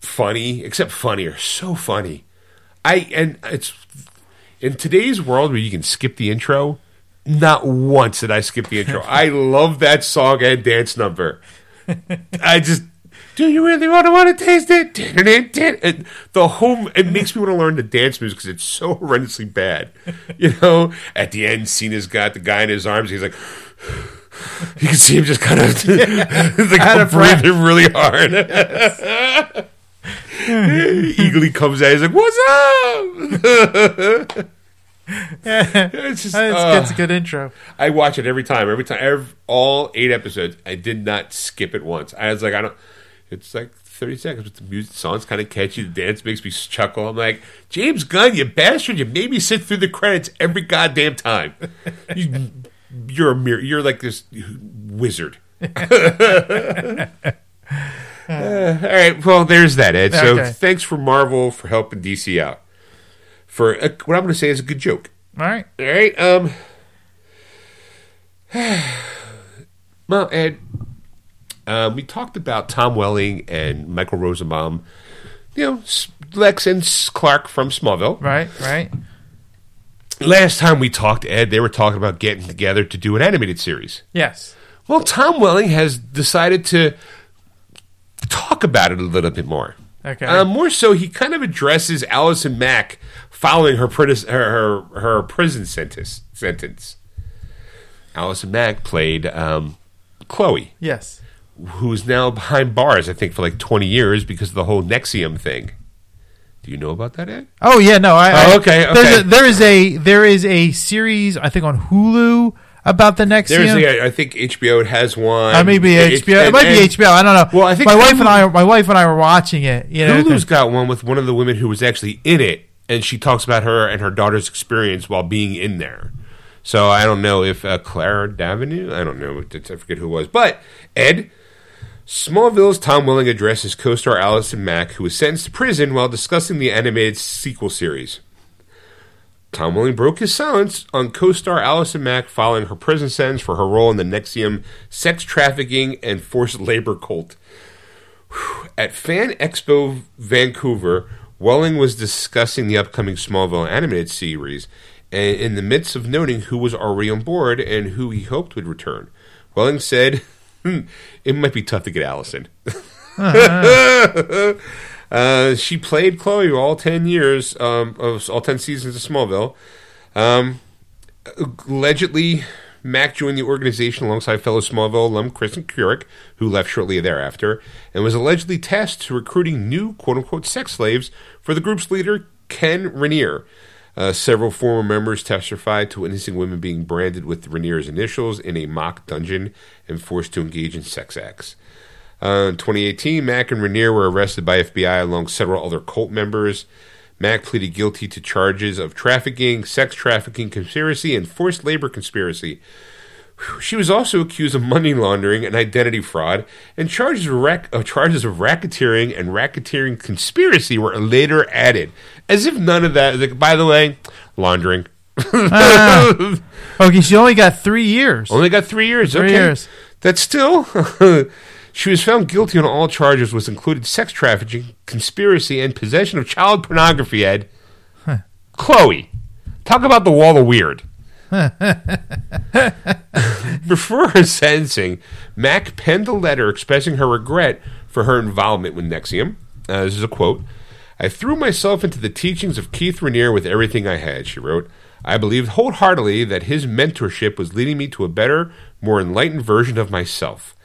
funny, except funnier. So funny. And it's in today's world where you can skip the intro. Not once did I skip the intro. I love that song and dance number. I just, do you really want to taste it? And it makes me want to learn the dance moves because it's so horrendously bad. You know, at the end, Cena's got the guy in his arms. He's like, you can see him just kind of breathing really hard. Yes. Eagerly comes out. He's like, what's up? Yeah. It's a good intro. I watch it every time. All 8 episodes. I did not skip it once. I was like, I don't. It's like 30 seconds, but the music, the song's kind of catchy. The dance makes me chuckle. I'm like, James Gunn, you bastard! You made me sit through the credits every goddamn time. You're like this wizard. All right, well, there's that, Ed. So Thanks for Marvel for helping DC out. For what I'm going to say is a good joke. All right. Well, Ed, we talked about Tom Welling and Michael Rosenbaum. You know, Lex and Clark from Smallville. Right. Last time we talked, Ed, they were talking about getting together to do an animated series. Yes. Well, Tom Welling has decided to talk about it a little bit more. Okay. More so, he kind of addresses Allison Mack following her prison sentence. Allison Mack played Chloe. Yes. Who's now behind bars, I think, for like 20 years because of the whole Nexium thing. Do you know about that, Ed? Oh, yeah, no. Okay. There is a series, I think, on Hulu about the Nexium. I think HBO has one. It might be HBO. I don't know. Well, I think my wife and I were watching it. You know, Hulu's got one with one of the women who was actually in it, and she talks about her and her daughter's experience while being in there. So I don't know if Claire Davenue. I don't know. I forget who it was. But Ed, Smallville's Tom Welling addresses co-star Allison Mack, who was sentenced to prison, while discussing the animated sequel series. Tom Welling broke his silence on co-star Allison Mack following her prison sentence for her role in the Nexium sex trafficking and forced labor cult. At Fan Expo Vancouver, Welling was discussing the upcoming Smallville animated series, and in the midst of noting who was already on board and who he hoped would return. Welling said, it might be tough to get Allison. Uh-huh. She played Chloe all 10 years of all 10 seasons of Smallville. Allegedly, Mack joined the organization alongside fellow Smallville alum Kristen Couric, who left shortly thereafter, and was allegedly tasked to recruiting new quote-unquote sex slaves for the group's leader Ken Raniere. Several former members testified to witnessing women being branded with Raniere's initials in a mock dungeon and forced to engage in sex acts. In 2018, Mack and Raniere were arrested by FBI along several other cult members. Mack pleaded guilty to charges of trafficking, sex trafficking conspiracy, and forced labor conspiracy. She was also accused of money laundering and identity fraud, and charges of racketeering and racketeering conspiracy were later added. As if none of that, like, by the way, laundering. Okay, she only got 3 years. That's still... She was found guilty on all charges, which included sex trafficking, conspiracy, and possession of child pornography, Ed. Huh. Chloe, talk about the wall of weird. Before her sentencing, Mack penned a letter expressing her regret for her involvement with Nexium. This is a quote. I threw myself into the teachings of Keith Raniere with everything I had, she wrote. I believed wholeheartedly that his mentorship was leading me to a better, more enlightened version of myself.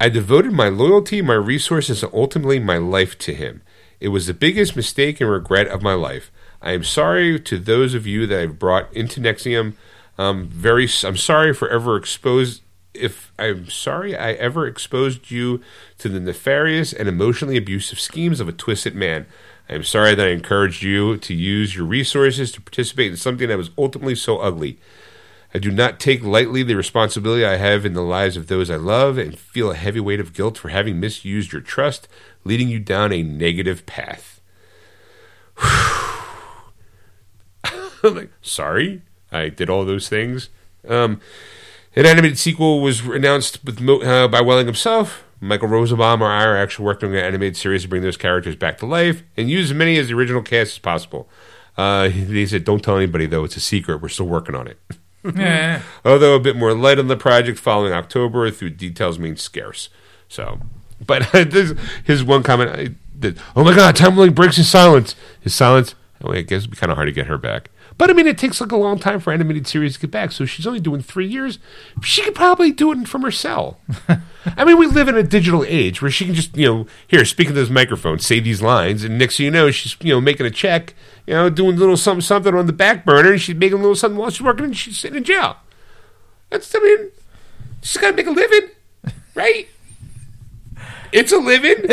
I devoted my loyalty, my resources, and ultimately my life to him. It was the biggest mistake and regret of my life. I am sorry to those of you that I've brought into Nexium. I'm sorry I ever exposed you to the nefarious and emotionally abusive schemes of a twisted man. I am sorry that I encouraged you to use your resources to participate in something that was ultimately so ugly. I do not take lightly the responsibility I have in the lives of those I love and feel a heavy weight of guilt for having misused your trust, leading you down a negative path. I'm like, sorry, I did all those things. An animated sequel was announced with by Welling himself. Michael Rosenbaum or I are actually working on an animated series to bring those characters back to life and use as many as the original cast as possible. They said, don't tell anybody, though. It's a secret. We're still working on it. Yeah. Although a bit more light on the project following October, through details means scarce. So, but his one comment, oh my God, Tom Welling breaks his silence. Oh, I guess it'd be kind of hard to get her back. But I mean, it takes like a long time for animated series to get back. So she's only doing 3 years. She could probably do it from her cell. I mean, we live in a digital age where she can just, here, speak into this microphone, say these lines, and next thing you know, she's, making a check, doing a little something on the back burner, and she's making a little something while she's working, and she's sitting in jail. She's got to make a living, right? It's a living.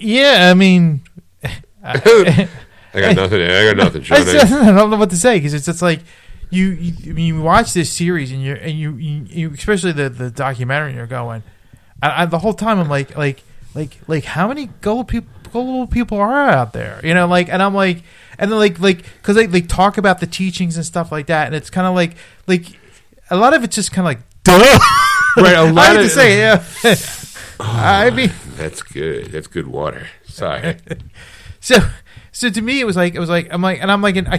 Yeah, I mean. I got nothing. I don't know what to say because it's just like you watch this series and you especially the documentary and you're going. I the whole time I'm like how many gold people are out there? And I'm like, and then because they talk about the teachings and stuff like that, and it's kind of like a lot of it's just kind of like duh. Right, a lot of say yeah. I mean, that's good. That's good water. Sorry. So to me, I can't. I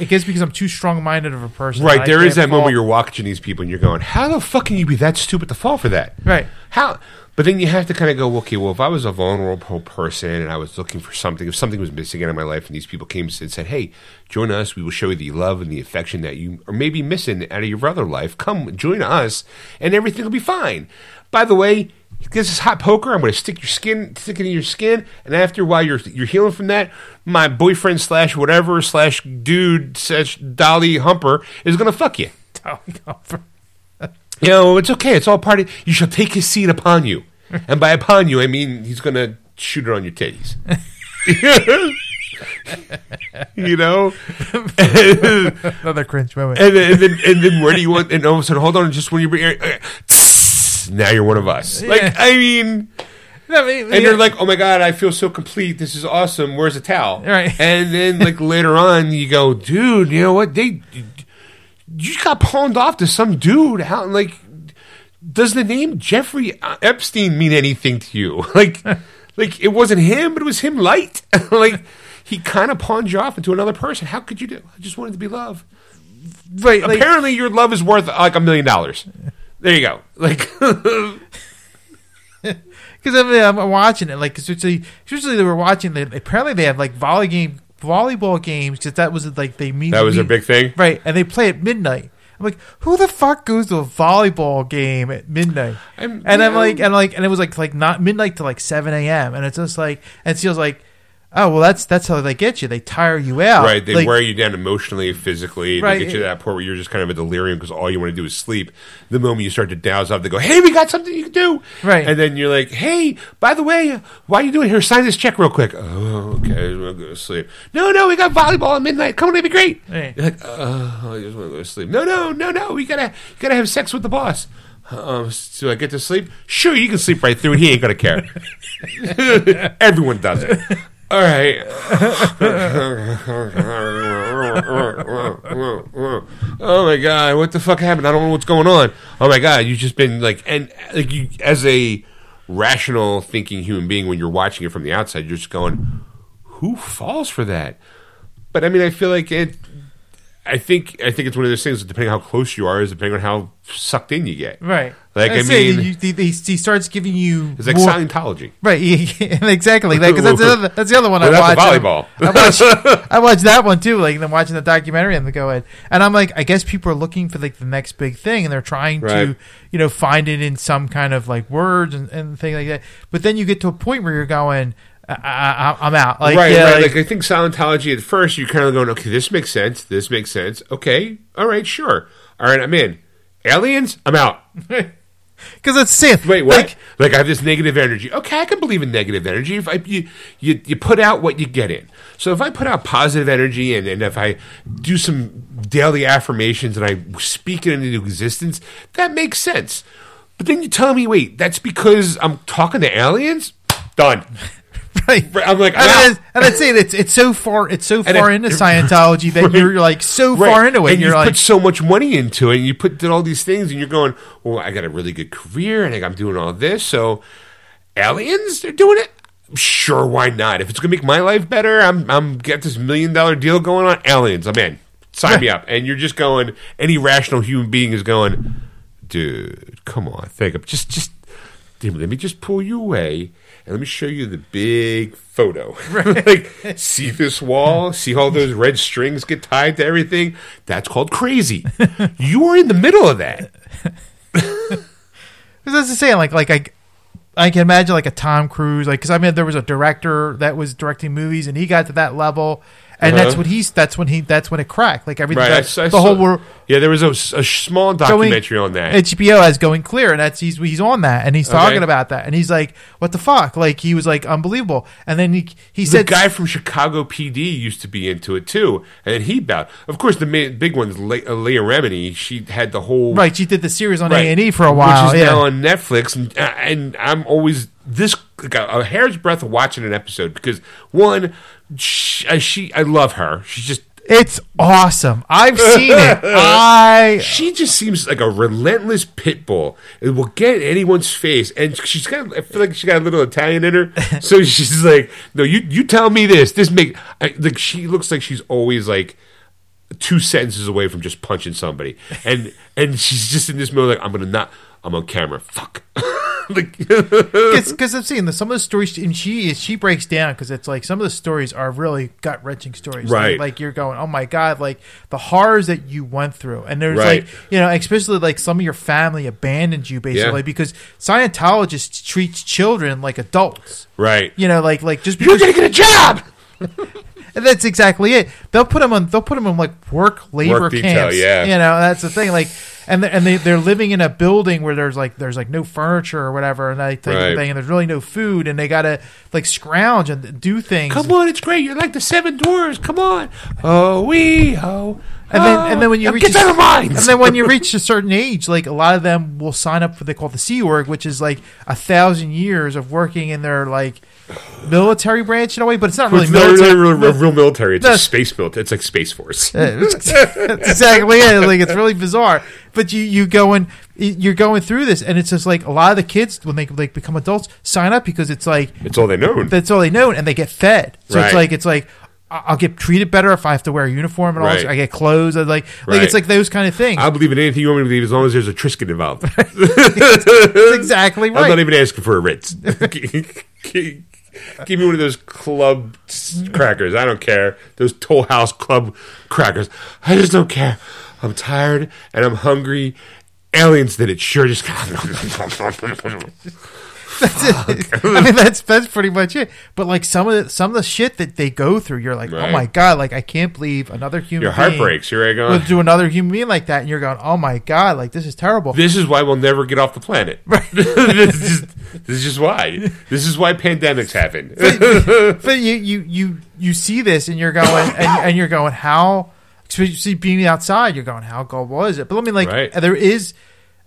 guess because I'm too strong-minded of a person. Right, there is that moment you're watching these people and you're going, "How the fuck can you be that stupid to fall for that?" Right. How? But then you have to kind of go, "Okay, well, if I was a vulnerable person and I was looking for something, if something was missing out of my life, and these people came and said, 'Hey, join us. We will show you the love and the affection that you are maybe missing out of your other life. Come join us, and everything will be fine.' By the way." This is hot poker. I'm going to stick it in your skin, and after a while, you're healing from that. My boyfriend / whatever / dude / Dolly Humper is going to fuck you. Dolly Humper. It's okay. It's all part of. You shall take his seed upon you, and by upon you, I mean he's going to shoot it on your titties. Another cringe moment. And then where do you want? And all of a sudden, hold on. Just when you bring. Now you're one of us. And they're like, oh my God, I feel so complete. This is awesome. Where's the towel? Right. And then later on, you go, dude, you know what? You got pawned off to some dude. How? Does the name Jeffrey Epstein mean anything to you? It wasn't him, but it was him light. He kind of pawned you off into another person. How could you do? I just wanted to be loved. Right. Apparently, your love is worth $1 million. There you go. Because I'm watching it. Usually they were watching. Apparently, they have volleyball games because that was they meet. That was a big thing, right? And they play at midnight. I'm like, who the fuck goes to a volleyball game at midnight? And it was not midnight to 7 a.m. And it's just and she was like. Oh, well, that's how they get you. They tire you out. Right. They wear you down emotionally, physically. Right. They get you to that point where you're just kind of a delirium because all you want to do is sleep. The moment you start to douse off, they go, hey, we got something you can do. Right. And then you're like, hey, by the way, why are you doing here? Sign this check real quick. Oh, okay. I'm going to go to sleep. No, we got volleyball at midnight. Come on, it'll be great. Right. You're like, oh, I just want to go to sleep. No. You gotta have sex with the boss. So I get to sleep? Sure, you can sleep right through it. He ain't going to care. Everyone does it. All right. Oh my God! What the fuck happened? I don't know what's going on. Oh my God! You've just been you as a rational thinking human being when you're watching it from the outside, you're just going, "Who falls for that?" But I mean, I feel like it. I think it's one of those things that depending on how close you are is depending on how sucked in you get. Right. He starts giving you... It's more, Scientology. Right, exactly. That's the other one I watch. That's volleyball. I watch that one too, and I'm watching the documentary and they go in. And I'm like, I guess people are looking for the next big thing and they're trying to find it in some kind of words and things like that. But then you get to a point where you're going... I'm out. I think Scientology at first, you're kind of going, okay, this makes sense. Okay, all right, sure. All right, I'm in. Aliens, I'm out. Because it's Sith. Wait, what? I have this negative energy. Okay, I can believe in negative energy. If you put out what you get in. So if I put out positive energy and if I do some daily affirmations and I speak it into existence, that makes sense. But then you tell me, wait, that's because I'm talking to aliens? Done. Right. I'm like, wow. And that's it. It's so far into Scientology that you're like so far into it, and you put so much money into it, and you put all these things, and you're going, well, I got a really good career, and I'm doing all this, so aliens, they're doing it. Sure, why not? If it's gonna make my life better, I'm got this $1 million deal going on. Aliens, I'm in. Sign me up. And you're just going. Any rational human being is going, dude, come on, think up. Just let me just pull you away and let me show you the big photo. Right. Like, see this wall? See all those red strings get tied to everything? That's called crazy. You are in the middle of that. That's the saying. I can imagine like a Tom Cruise, like, because there was a director that was directing movies, and he got to that level, and that's when it cracked. Like everything, right. the whole world. Yeah, there was a small documentary on that. HBO has Going Clear, and that's he's on that, and he's talking about that, and he's like, "What the fuck?" Like he was like unbelievable, and then he said the guy from Chicago PD used to be into it too, and then he bowed. Of course, the big one's Leah Remini. She had the whole She did the series on A&E for a while, which is now on Netflix, and I'm always a hair's breadth of watching an episode because one. I love her. It's awesome. I've seen it. She just seems like a relentless pit bull. It will get in anyone's face, and I feel like she got a little Italian in her. So she's like, no, you tell me this. She looks like she's always like 2 sentences away from just punching somebody, and she's just in this mode like I'm on camera. Fuck. Because I've seen some of the stories, and she breaks down because it's like some of the stories are really gut wrenching stories, right? Like you're going, oh my god, like the horrors that you went through, and there's especially like some of your family abandoned you basically because Scientologists treat children like adults, right? Just because you're gonna get a job. And that's exactly it. They'll put them on like work labor camps. Yeah. That's the thing. Like, and they're living in a building where there's no furniture or whatever, and and there's really no food, and they gotta like scrounge and do things. Come on, it's great. You're like the Seven Dwarfs. Come on. Oh wee ho. And then when you reach a certain age, like a lot of them will sign up for what they call the Sea Org, which is like 1,000 years of working in their like military branch in a way, but it's not really military. It's not real military. It's a space military. It's like Space Force. That's exactly it. Like it's really bizarre. But you're going through this, and it's just like a lot of the kids when they like become adults sign up because it's like it's all they know. That's all they know, and they get fed. So it's like. I'll get treated better if I have to wear a uniform and all this. I get clothes. It's like those kind of things. I believe in anything you want me to believe as long as there's a Trisket involved. That's exactly right. I'm not even asking for a Ritz. Give me one of those club crackers. I don't care. Those Toll House club crackers. I just don't care. I'm tired and I'm hungry. Aliens did it. Sure, just... That's it. That's pretty much it. But like some of the shit that they go through, you're like, oh my god, like I can't believe another human. Your heart breaks. You're right, going to another human being like that, and you're going, oh my god, like this is terrible. This is why we'll never get off the planet. Right. this is why. This is why pandemics happen. But you see this, and you're going, and you're going, how? So you see, being outside, you're going, how gullible is it? But I mean, like there is.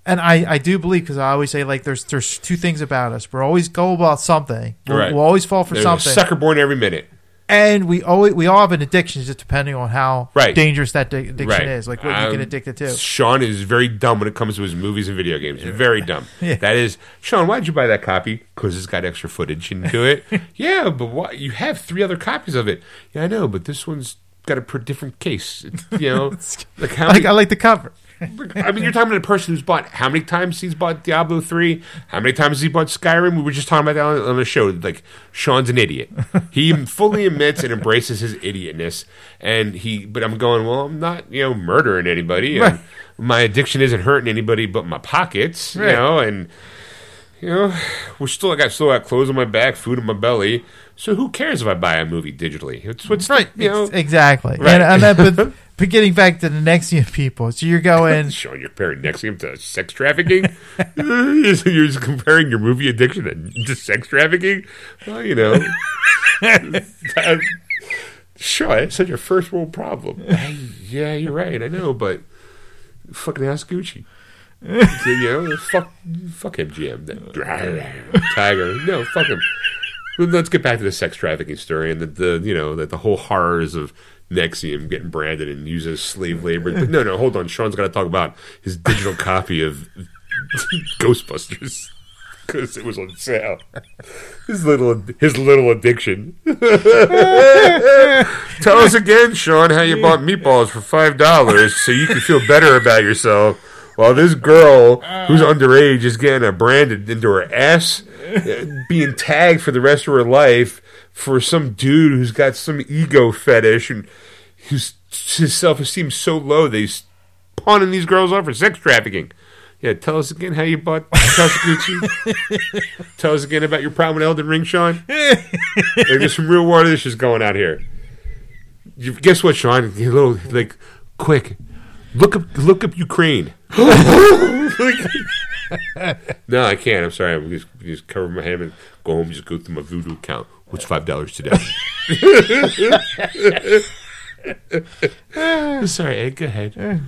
And I do believe, because I always say, like, there's 2 things about us. We're always gullible about something. We'll always fall for something. Sucker born every minute. And we all have an addiction, just depending on how dangerous that addiction is. Like, what you get addicted to. Sean is very dumb when it comes to his movies and video games. Very dumb. Yeah. That is, Sean, why did you buy that copy? Because it's got extra footage into it. Yeah, but why? You have 3 other copies of it. Yeah, I know, but this one's got a different case. Like how I like the cover. I mean, you're talking about a person who's bought how many times he's bought Diablo 3, how many times he bought Skyrim. We were just talking about that on the show. Like, Sean's an idiot. He fully admits and embraces his idiotness. But I'm going, well, I'm not, murdering anybody. And my addiction isn't hurting anybody but my pockets, we're still, I got clothes on my back, food in my belly. So who cares if I buy a movie digitally? It's what's right. Exactly. Right. But getting back to the Nexium people, so you're going... Sean, you're comparing Nexium to sex trafficking? You're just comparing your movie addiction to sex trafficking? Well, Sean, it's such a first world problem. Yeah, you're right, I know, but fucking ask Gucci. Fuck MGM. Tiger. No, fuck him. Let's get back to the sex trafficking story and the whole horrors of Nexium getting branded and used as slave labor. But no, hold on. Sean's got to talk about his digital copy of Ghostbusters because it was on sale. His little addiction. Tell us again, Sean, how you bought meatballs for $5 so you can feel better about yourself. While this girl, who's underage, is getting branded into her ass, being tagged for the rest of her life for some dude who's got some ego fetish and his self-esteem so low that he's pawning these girls off for sex trafficking. Yeah, tell us again how you bought Gucci. Tell us again about your problem with Elden Ring, Sean. There's some real water that's just going out here. Guess what, Sean? You little, quick. Look up Ukraine. No, I can't. I'm sorry. I'm just cover my head and go home. Just go through my voodoo account. What's $5 today? Sorry, Ed. Go ahead.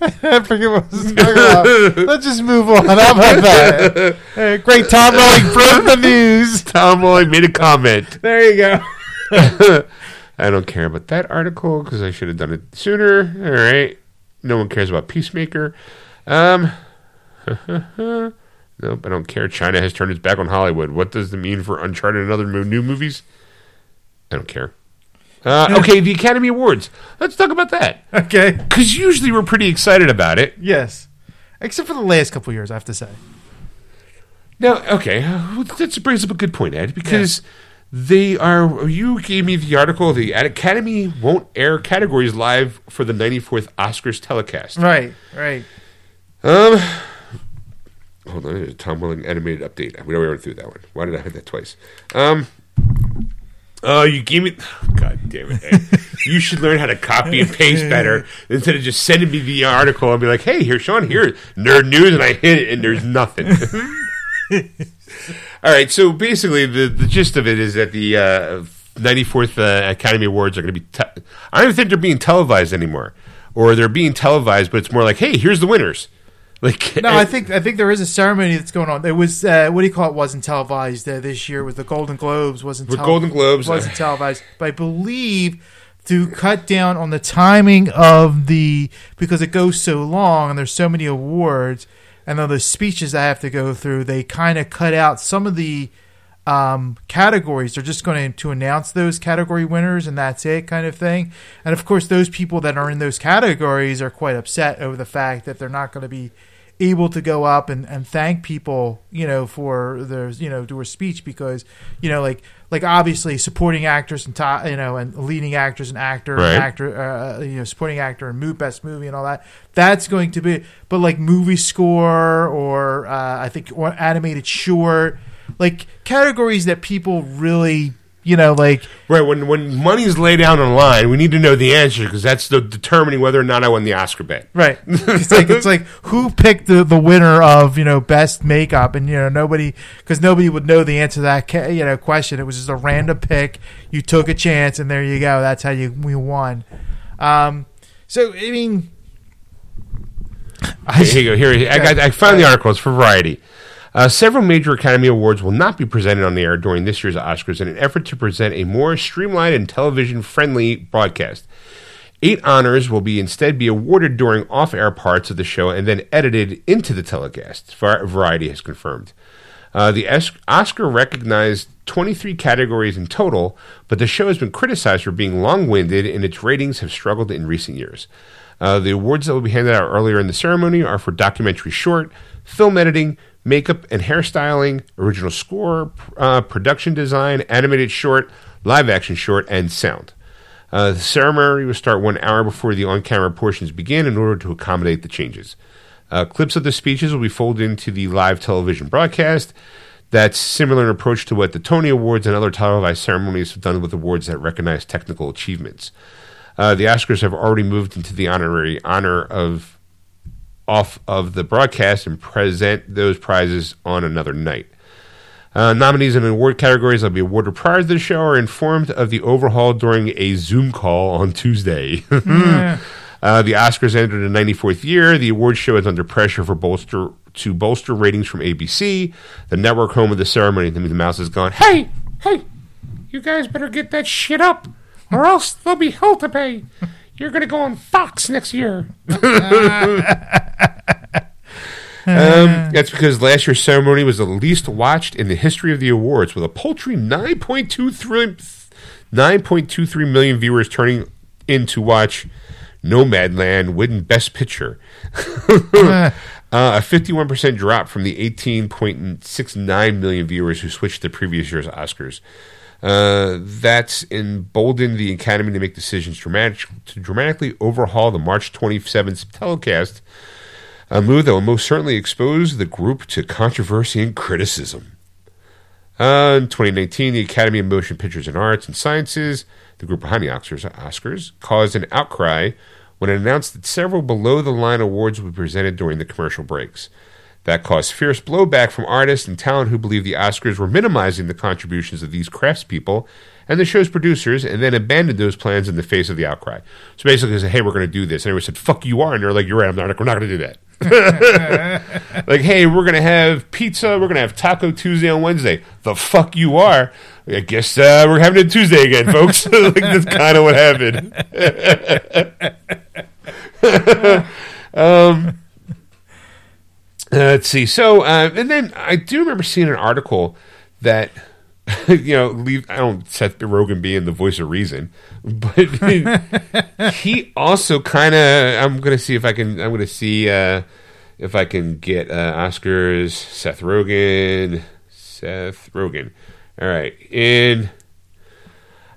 I forget what I was talking about. Let's just move on. How about that? Great. Tom Rolling broke the news. Tom Rolling made a comment. There you go. I don't care about that article because I should have done it sooner. All right. No one cares about Peacemaker. Nope, I don't care. China has turned its back on Hollywood. What does it mean for Uncharted and other new movies? I don't care. Okay, the Academy Awards. Let's talk about that. Okay. Because usually we're pretty excited about it. Yes. Except for the last couple of years, I have to say. Now, okay, that brings up a good point, Ed, because... Yeah. You gave me the article, the Academy won't air categories live for the 94th Oscars telecast. Right. Hold on, there's a Tom Welling animated update. We already went through that one. Why did I have that twice? You gave me... God damn it, hey. You should learn how to copy and paste better instead of just sending me the article and be like, hey, here, Sean, here, nerd news, and I hit it, and there's nothing. All right, so basically the gist of it is that the 94th Academy Awards are going to be I don't even think they're being televised anymore, or they're being televised, but it's more like, hey, here's the winners. I think there is a ceremony that's going on. It was wasn't televised this year with the Golden Globes. Wasn't televised, but I believe to cut down on the timing because it goes so long and there's so many awards. And all those speeches I have to go through, they kind of cut out some of the categories. They're just going to announce those category winners, and that's it, kind of thing. And, of course, those people that are in those categories are quite upset over the fact that they're not going to be able to go up and thank people, for their, do a speech because, like obviously supporting actors and and leading actors and actor, right. And actor, supporting actor and best movie and all that. That's going to be, but like movie score or I think or animated short, like categories that people really. Right, when money's laid down on the line, we need to know the answer because that's determining whether or not I won the Oscar bet. Right. It's like who picked the winner of, best makeup, and, nobody – because nobody would know the answer to that, question. It was just a random pick. You took a chance, and there you go. That's how we won. So, I mean – Here you go. I found the article. It's for Variety. Several major Academy Awards will not be presented on the air during this year's Oscars in an effort to present a more streamlined and television-friendly broadcast. 8 honors will instead be awarded during off-air parts of the show and then edited into the telecast, Variety has confirmed. The Oscar recognized 23 categories in total, but the show has been criticized for being long-winded and its ratings have struggled in recent years. The awards that will be handed out earlier in the ceremony are for documentary short, film editing, makeup and hairstyling, original score, production design, animated short, live action short, and sound. The ceremony will start 1 hour before the on-camera portions begin in order to accommodate the changes. Clips of the speeches will be folded into the live television broadcast. That's similar in approach to what the Tony Awards and other televised ceremonies have done with awards that recognize technical achievements. The Oscars have already moved into the honorary honor of... off of the broadcast and present those prizes on another night. Nominees in award categories that will be awarded prior to the show are informed of the overhaul during a Zoom call on Tuesday. Yeah. The Oscars entered the 94th year. The award show is under pressure to bolster ratings from ABC, the network home of the ceremony. The mouse has gone, hey, hey, you guys better get that shit up, or else there'll be hell to pay. You're going to go on Fox next year. That's because last year's ceremony was the least watched in the history of the awards, with a paltry 9.23 million viewers turning in to watch Nomadland win Best Picture. A 51% drop from the 18.69 million viewers who switched to the previous year's Oscars. That's emboldened the Academy to make decisions to dramatically overhaul the March 27th telecast, a move that will most certainly expose the group to controversy and criticism. In 2019, the Academy of Motion Pictures and Arts and Sciences, the group behind the Oscars, caused an outcry when it announced that several below-the-line awards would be presented during the commercial breaks. That caused fierce blowback from artists and talent who believed the Oscars were minimizing the contributions of these craftspeople and the show's producers, and then abandoned those plans in the face of the outcry. So basically they said, hey, we're going to do this. And everyone said, fuck you are. And they're like, you're right, we're not going to do that. Like, hey, we're going to have pizza. We're going to have Taco Tuesday on Wednesday. The fuck you are. I guess we're having it Tuesday again, folks. Like, that's kind of what happened. Let's see. So, and then I do remember seeing an article that, I don't Seth Rogen being the voice of reason, but he also kind of, I'm going to see if I can get Oscars, Seth Rogen. All right. In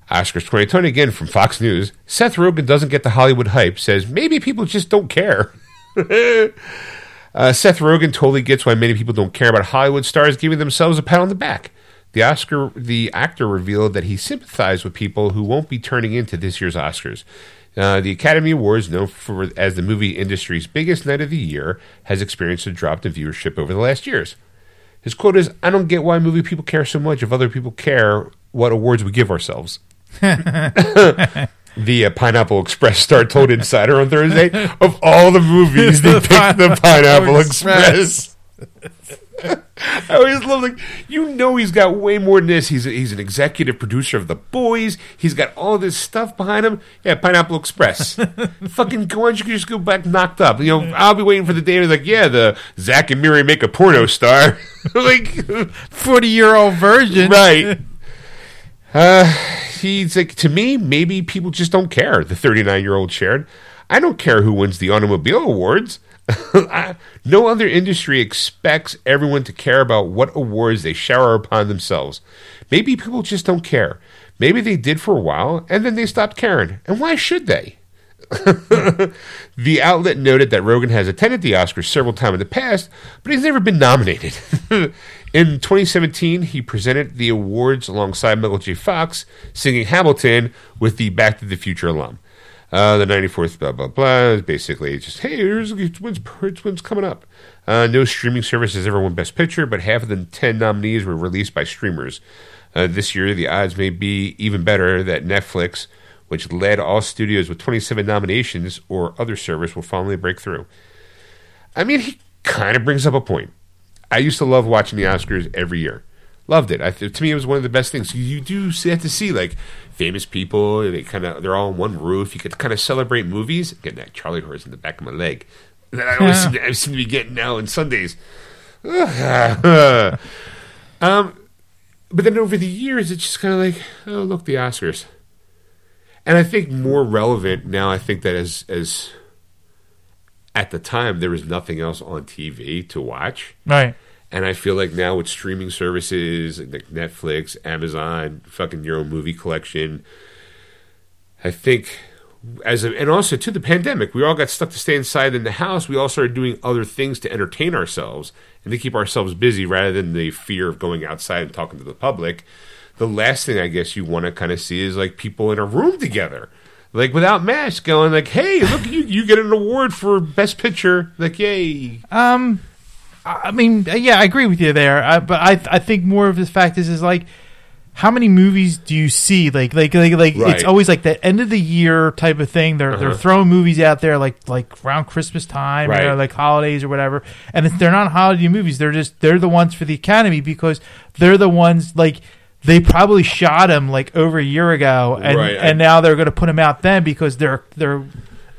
Oscars 2020, again from Fox News, Seth Rogen doesn't get the Hollywood hype, says maybe people just don't care. Seth Rogen totally gets why many people don't care about Hollywood stars giving themselves a pat on the back. The actor revealed that he sympathized with people who won't be turning into this year's Oscars. The Academy Awards, known as the movie industry's biggest night of the year, has experienced a drop in viewership over the last years. His quote is, "I don't get why movie people care so much if other people care what awards we give ourselves." The Pineapple Express star told Insider on Thursday, of all the movies, they picked the Pineapple Express. I always love, he's got way more than this. He's an executive producer of The Boys. He's got all this stuff behind him. Yeah, Pineapple Express. Fucking, why don't you just go back Knocked Up? I'll be waiting for the day where the Zach and Miri Make a Porno star. 40-year-old version. Right. He's like, to me, maybe people just don't care, the 39-year-old shared. I don't care who wins the Automobile Awards. No other industry expects everyone to care about what awards they shower upon themselves. Maybe people just don't care. Maybe they did for a while, and then they stopped caring. And why should they? The outlet noted that Rogen has attended the Oscars several times in the past, but he's never been nominated. In 2017, he presented the awards alongside Michael J. Fox, singing Hamilton with the Back to the Future alum. The 94th blah, blah, blah. Basically, it's just, hey, here's what's coming up. No streaming service has ever won Best Picture, but half of the 10 nominees were released by streamers. This year, the odds may be even better that Netflix, which led all studios with 27 nominations, or other service, will finally break through. I mean, he kind of brings up a point. I used to love watching the Oscars every year. Loved it. To me, it was one of the best things. You do have to see, famous people. They're all on one roof. You get to kind of celebrate movies. Getting that Charlie horse in the back of my leg that I always seem to be getting now on Sundays. But then over the years, it's just kind of oh, look, the Oscars. And I think more relevant now, I think that as at the time, there was nothing else on TV to watch. Right. And I feel like now with streaming services, like Netflix, Amazon, fucking your own movie collection, I think, and also to the pandemic, we all got stuck to stay inside in the house. We all started doing other things to entertain ourselves and to keep ourselves busy rather than the fear of going outside and talking to the public. The last thing I guess you want to kind of see is people in a room together, without masks, going "Hey, look, you get an award for Best Picture, yay!" I mean, yeah, I agree with you there, but I think more of the fact is how many movies do you see? Right. It's always the end of the year type of thing. They're throwing movies out there like around Christmas time, right, or holidays or whatever, and they're not holiday movies. They're the ones for the Academy because they're the ones they probably shot him like over a year ago, and right. and now they're going to put him out then because they're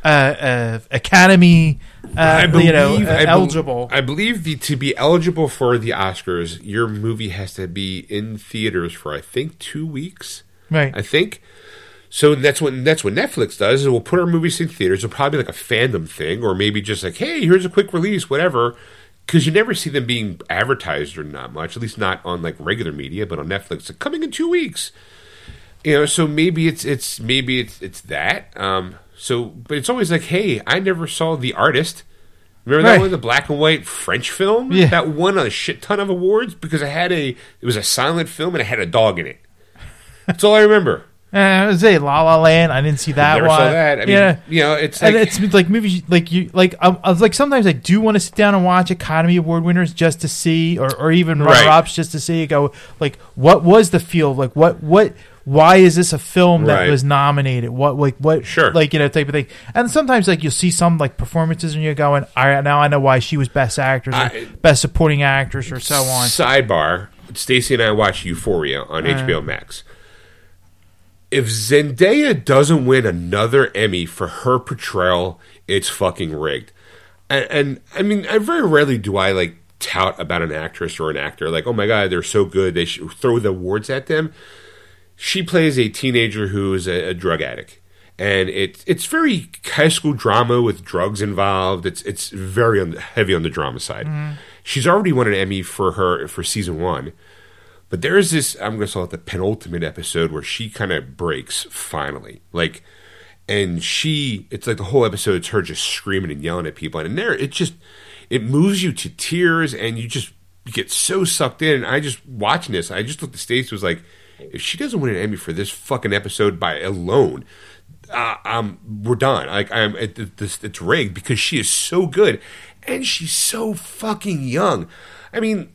Academy eligible. I believe to be eligible for the Oscars, your movie has to be in theaters for I think 2 weeks. Right. I think. So that's what Netflix does, is we'll put our movies in theaters. It'll probably be like a fandom thing, or maybe just like, hey, here's a quick release, whatever. Because you never see them being advertised or not much, at least not on like regular media, but on Netflix, like, coming in 2 weeks. You know, so maybe it's that. So, but it's always like, hey, I never saw The Artist. Remember that one, the black and white French film that won a shit ton of awards because it was a silent film and it had a dog in it. That's all I remember. I would say La La Land. I didn't see that one. Never saw that. I mean, you know, it's like, and it's like movies like you like. I was like, sometimes I do want to sit down and watch Academy Award winners just to see, or even runner-ups just to see. Go like, what was the feel? Like what? Why is this a film that was nominated? What? Sure. Like, you know, type of thing. And sometimes like you'll see some like performances and you're going, all right, now I know why she was best actress, or best supporting actress, or so on. Sidebar: Stacey and I watched Euphoria on HBO Max. If Zendaya doesn't win another Emmy for her portrayal, it's fucking rigged. And I mean, I very rarely do I like tout about an actress or an actor. Like, oh my God, they're so good. They should throw the awards at them. She plays a teenager who is a drug addict. And it's very high school drama with drugs involved. It's very heavy on the drama side. Mm-hmm. She's already won an Emmy for season one. But there is this, I'm going to call it the penultimate episode, where she kind of breaks finally. Like, and it's like the whole episode's her just screaming and yelling at people. And there, it moves you to tears and you just get so sucked in. And watching this, I just looked at Stacey, was like, if she doesn't win an Emmy for this fucking episode by alone, we're done. Like, it's rigged, because she is so good. And she's so fucking young. I mean,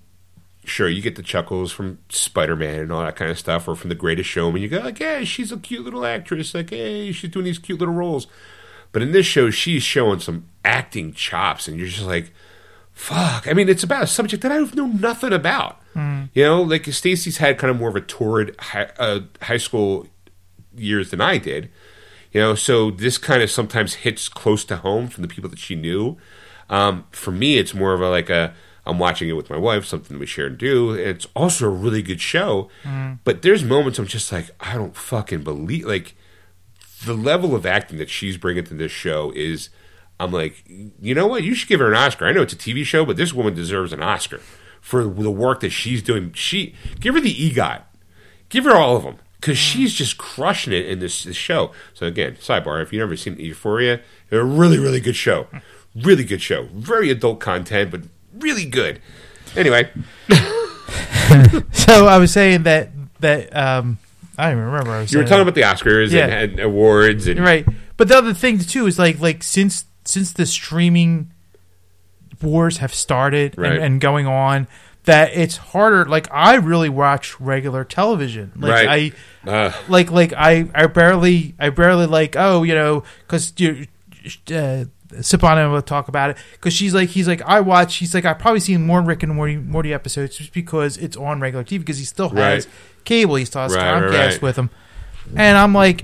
sure, you get the chuckles from Spider-Man and all that kind of stuff, or from The Greatest Showman. You go like, yeah, she's a cute little actress. Like, hey, she's doing these cute little roles. But in this show, she's showing some acting chops, and you're just like, fuck. I mean, it's about a subject that I know nothing about. Mm. You know, like Stacey's had kind of more of a torrid high school years than I did. You know, so this kind of sometimes hits close to home from the people that she knew. For me, it's more of a like a, I'm watching it with my wife, something we share and do. It's also a really good show. Mm. But there's moments I'm just like, I don't fucking believe. Like, the level of acting that she's bringing to this show is, I'm like, you know what? You should give her an Oscar. I know it's a TV show, but this woman deserves an Oscar for the work that she's doing. Give her the EGOT. Give her all of them. Because she's just crushing it in this show. So, again, sidebar, if you've never seen Euphoria, a really, really good show. Really good show. Very adult content, but really good. Anyway. So I was saying that I don't even remember. You were talking about the Oscars and awards, and right. But the other thing too is like since the streaming wars have started and going on, that it's harder. Like, I really watch regular television. Like, right. I barely like, oh, you know, because Sipana will talk about it, because he's like I've probably seen more Rick and Morty episodes just because it's on regular TV, because he still has cable, he still has Comcast with him, and I'm like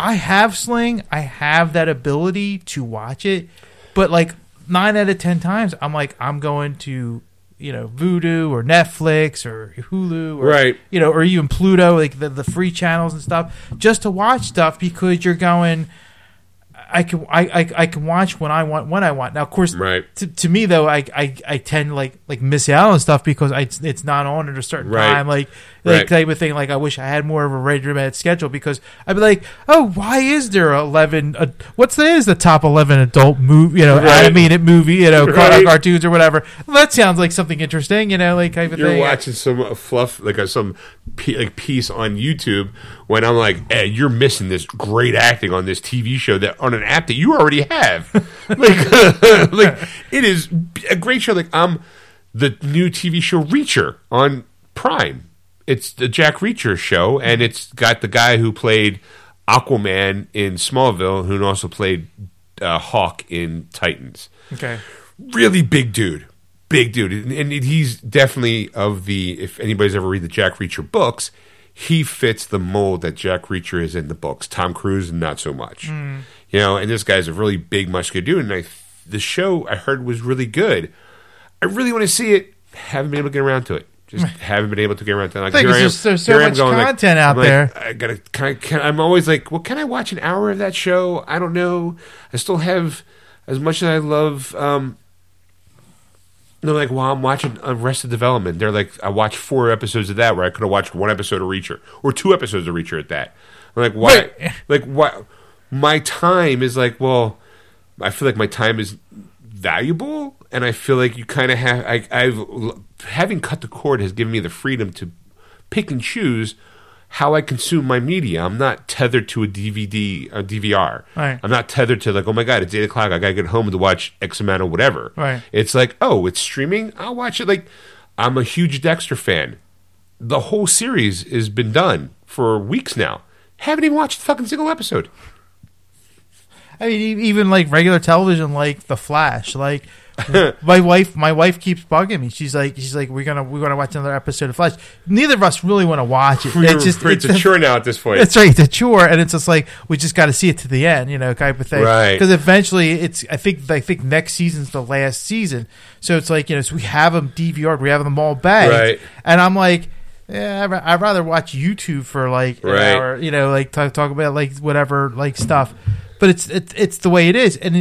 I have Sling, I have that ability to watch it, but like 9 out of 10 times I'm like, I'm going to, you know, Vudu or Netflix or Hulu or you know, or even Pluto, like the free channels and stuff, just to watch stuff, because you're going, I can watch when I want. Now, of course, to me though, I tend to like miss out on stuff because it's not on at a certain time, like type of thing. Like, I wish I had more of a regimented schedule, because I'd be like, oh, why is there 11? What's the top 11 adult movie? You know, animated movie. You know, cartoons or whatever. Well, that sounds like something interesting. You know, like type of thing. You're watching some fluff, like some piece on YouTube, when I'm like, hey, you're missing this great acting on this TV show that on an app that you already have. Like it is a great show. Like, I'm the new TV show Reacher on Prime. It's the Jack Reacher show, and it's got the guy who played Aquaman in Smallville, who also played Hawk in Titans. Okay, really big dude, big dude. And he's definitely of the, if anybody's ever read the Jack Reacher books, he fits the mold that Jack Reacher is in the books. Tom Cruise, not so much. Mm. You know, and this guy's a really big, muscular dude. And the show, I heard, was really good. I really want to see it. Haven't been able to get around to it. Just haven't been able to get around to it. Like, I think there's so much content out there. I gotta. I'm always like, well, can I watch an hour of that show? I don't know. I still have, as much as I love... they're like, well, I'm watching Arrested Development. They're like, I watched 4 episodes of that where I could have watched 1 episode of Reacher or 2 episodes of Reacher at that. I'm like, why? Wait. Like, why? My time is like, well, I feel like my time is valuable, and I feel like you kind of have. Having cut the cord has given me the freedom to pick and choose how I consume my media. I'm not tethered to a DVD, a DVR. Right. I'm not tethered to like, oh my God, it's 8 o'clock. I gotta get home to watch X amount of whatever. Right. It's like, oh, it's streaming. I'll watch it. Like, I'm a huge Dexter fan. The whole series has been done for weeks now. Haven't even watched a fucking single episode. I mean, even like regular television, like The Flash, like. my wife keeps bugging me. She's like, we're gonna watch another episode of Flash. Neither of us really want to watch it. It's a chore now at this point. That's right, it's a chore, and it's just like we just got to see it to the end, you know, type of thing. Right. Because eventually, it's I think next season's the last season, so it's like, you know, so we have them DVR'd, we have them all bagged, right. And I'm like, yeah, I'd rather watch YouTube for like an hour, you know, like talk about like whatever like stuff. But it's the way it is, and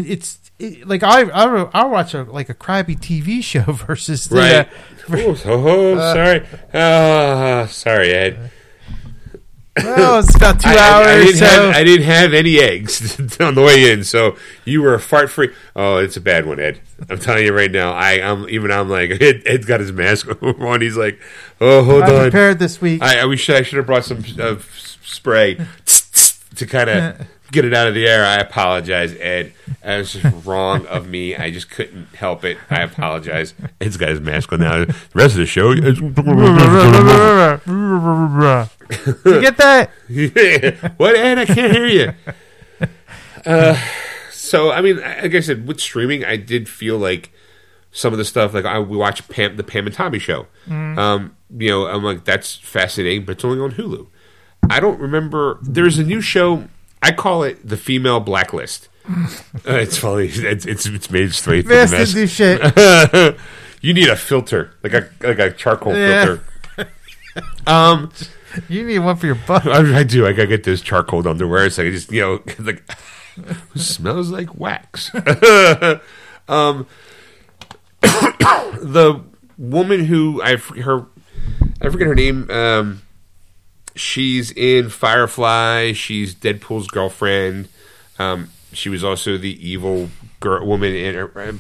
I'll watch a crappy TV show versus the... sorry, Ed. Well, it's about 2 hours. I didn't have any eggs on the way in, so you were fart-free. Oh, it's a bad one, Ed. I'm telling you right now. I'm like, Ed's got his mask on. He's like, oh, hold on. I prepared this week. I should have brought some spray to kind of... get it out of the air. I apologize, Ed. That was just wrong of me. I just couldn't help it. I apologize. Ed's got his mask on now. The rest of the show... You get that? Yeah. What, Ed? I can't hear you. So, I mean, like I said, with streaming, I did feel like some of the stuff... Like, we watched the Pam and Tommy show. Mm. You know, I'm like, that's fascinating, but it's only on Hulu. I don't remember... There's a new show... I call it the female blacklist. It's funny. It's made its way through the mess. Nasty shit. You need a filter, like a charcoal filter. You need one for your butt. I do. I gotta get this charcoal underwear. So I just, you know, like, smells like wax. The woman who I forget her name. She's in Firefly. She's Deadpool's girlfriend. She was also the evil woman in her,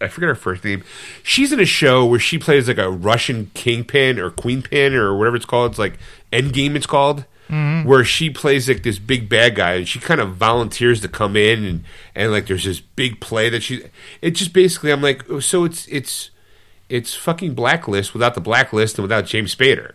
I forget her first name. She's in a show where she plays like a Russian kingpin or queenpin or whatever it's called. It's like Endgame it's called. Mm-hmm. Where she plays like this big bad guy, and she kind of volunteers to come in and like there's this big play that she... It just basically, I'm like, so it's fucking Blacklist without the blacklist and without James Spader.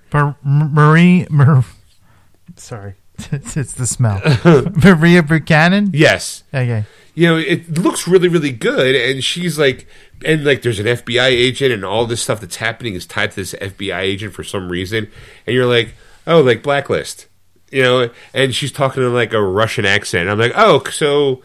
Sorry. It's the smell. Maria Buchanan? Yes. Okay. You know, it looks really, really good, and she's like... And like there's an FBI agent, and all this stuff that's happening is tied to this FBI agent for some reason. And you're like, oh, like Blacklist. You know, and she's talking in like a Russian accent. I'm like, oh, so...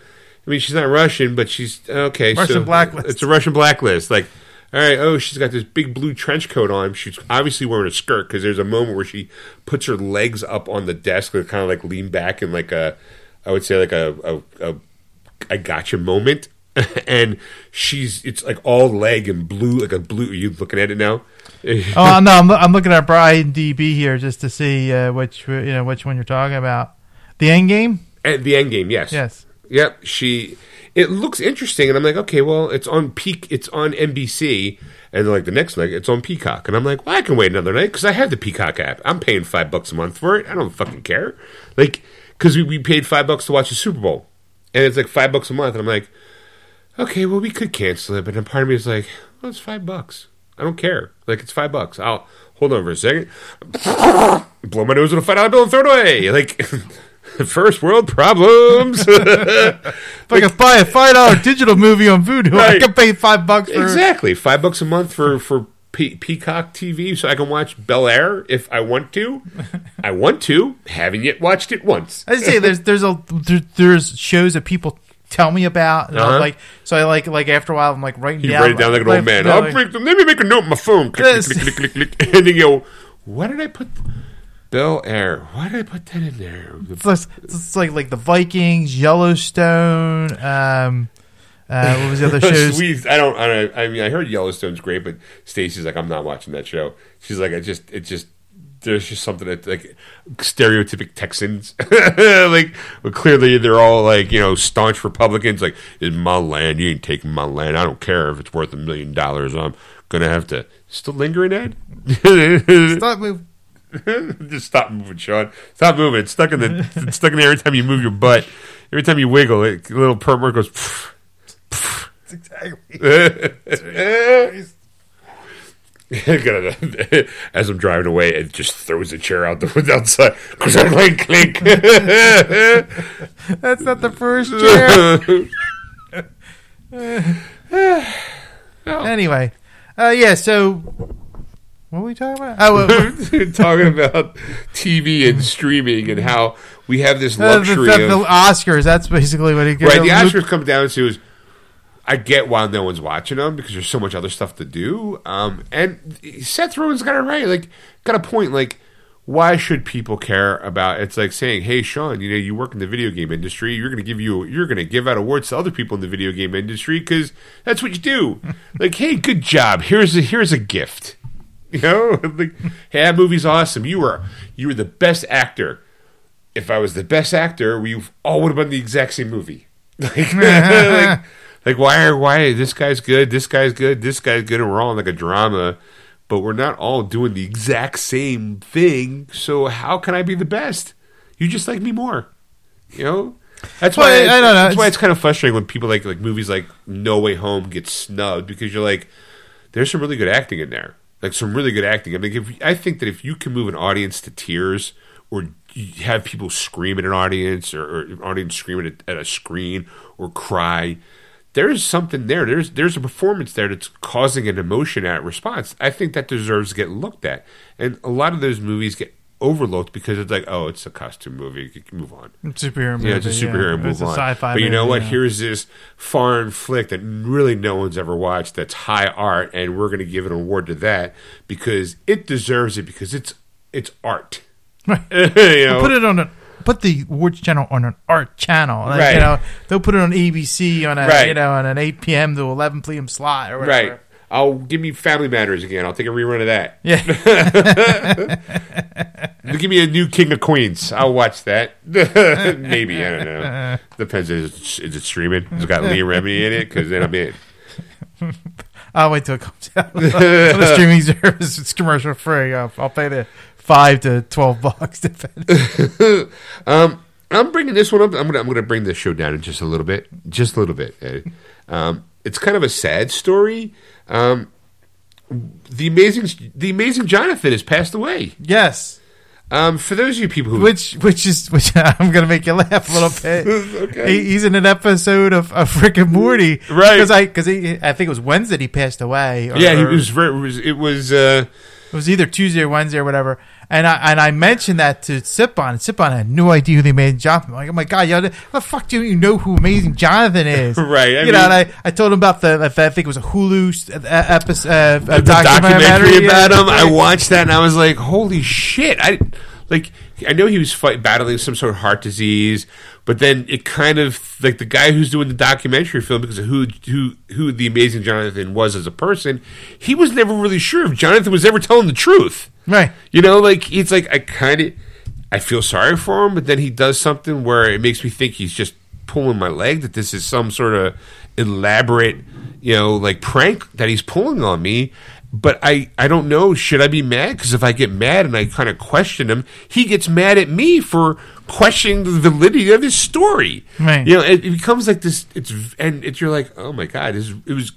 I mean, she's not Russian, but she's... Okay, Russian so Blacklist. It's a Russian Blacklist. Like... All right, oh, she's got this big blue trench coat on. She's obviously wearing a skirt because there's a moment where she puts her legs up on the desk and kind of like lean back in like a, I would say like a I gotcha moment. And it's like all leg and blue, like a blue. Are you looking at it now? Oh, no, I'm looking at IMDb here just to see which one you're talking about. The Endgame? The Endgame, yes. Yes. Yep, it looks interesting, and I'm like, okay, well, it's on NBC, and like the next night, it's on Peacock, and I'm like, well, I can wait another night, because I have the Peacock app. I'm paying $5 a month for it. I don't fucking care. Like, because we paid $5 to watch the Super Bowl, and it's like $5 a month, and I'm like, okay, well, we could cancel it, but then part of me is like, well, it's $5. I don't care. Like, it's $5. I'll hold on for a second, blow my nose with a $5 bill and throw it away. Like... First world problems. If I could buy a $5 digital movie on Vudu, right. I could pay $5 for exactly $5 a month for Peacock TV, so I can watch Bel Air if I want to. I want to. Haven't yet watched it once. I say there's shows that people tell me about, and I'm like, so I like after a while, I'm like writing down. You write it down like an old man. I'll break them. Let me make a note on my phone. Click, click, click, click, click, and then you go, why did I put Bel Air? Why did I put that in there? It's like the Vikings, Yellowstone. What was the other shows? I mean, I heard Yellowstone's great, but Stacy's like, I'm not watching that show. She's like, there's just something that like stereotypic Texans, like, well, clearly they're all like, you know, staunch Republicans. Like, it's my land. You ain't taking my land. I don't care if it's worth $1 million. I'm gonna have to still linger in that. Stop moving. Just stop moving, Sean. Stop moving. It's stuck in the. It's stuck in there every time you move your butt. Every time you wiggle, it little pervert goes. Pfft. Exactly. As I'm driving away, it just throws a chair out the window outside. Clink, clink. That's not the first chair. No. Anyway, yeah. So, what were we talking about? We're talking about TV and streaming and how we have this luxury of the Oscars. That's basically what it gets. Right. The Oscars come down to is. I get why no one's watching them because there's so much other stuff to do. And Seth Rogen's got it right. Like, got a point. Like, why should people care about? It's like saying, "Hey, Sean, you know, you work in the video game industry. You're gonna give out awards to other people in the video game industry because that's what you do." Like, hey, good job. Here's a gift. You know, like, hey, that movie's awesome. You were the best actor. If I was the best actor, we all would have been the exact same movie. Like. Like, why this guy's good, this guy's good, this guy's good, and we're all in like a drama, but we're not all doing the exact same thing, so how can I be the best? You just like me more, you know? That's why I don't know. That's why it's kind of frustrating when people like movies like No Way Home get snubbed, because you're like, there's some really good acting in there. Like, some really good acting. I mean, I think that if you can move an audience to tears or have people scream at an audience or an audience scream at a screen or cry, there's something there. There's a performance there that's causing an emotion out response. I think that deserves to get looked at. And a lot of those movies get overlooked because it's like, oh, it's a costume movie. Move on. Superhero movie. Yeah, it's a superhero movie. It's a sci-fi movie. But you know what? Yeah. Here's this foreign flick that really no one's ever watched that's high art, and we're going to give an award to that because it deserves it because it's art. Right. You know? Put it on Put the awards channel on an art channel. Like, right. You know, they'll put it on ABC on a on an 8 p.m. to 11 p.m. slot or whatever. Right. I'll give me Family Matters again. I'll take a rerun of that. Yeah. Give me a new King of Queens. I'll watch that. Maybe. I don't know. Depends. Is it streaming? It's got Leah Remini in it because then I'm in. I'll wait till it comes out. On the streaming service, it's commercial free. I'll pay the $5 to $12 depending. I'm bringing this one up. I'm gonna bring this show down in just a little bit. Just a little bit. It's kind of a sad story. The amazing Jonathan has passed away. Yes. For those of you people who which I'm gonna make you laugh a little bit. Okay. He's in an episode of Rick and Morty. Right. Because I think it was Wednesday he passed away. It was either Tuesday or Wednesday or whatever, and I mentioned that to Sipon. And Sipon had no idea who the Amazing Jonathan. I'm like, oh my god, yo, the fuck do you know who Amazing Jonathan is? Right. I told him about the. I think it was a Hulu episode, the documentary about him. I watched that and I was like, holy shit! I know he was battling some sort of heart disease, but then it kind of like the guy who's doing the documentary film because of who the Amazing Jonathan was as a person, he was never really sure if Jonathan was ever telling the truth. Right. You know, like it's like I feel sorry for him, but then he does something where it makes me think he's just pulling my leg, that this is some sort of elaborate, you know, like prank that he's pulling on me. But I don't know, should I be mad? Because if I get mad and I kind of question him, he gets mad at me for questioning the validity of his story. Right. You know, it becomes like this, you're like, oh my God, it was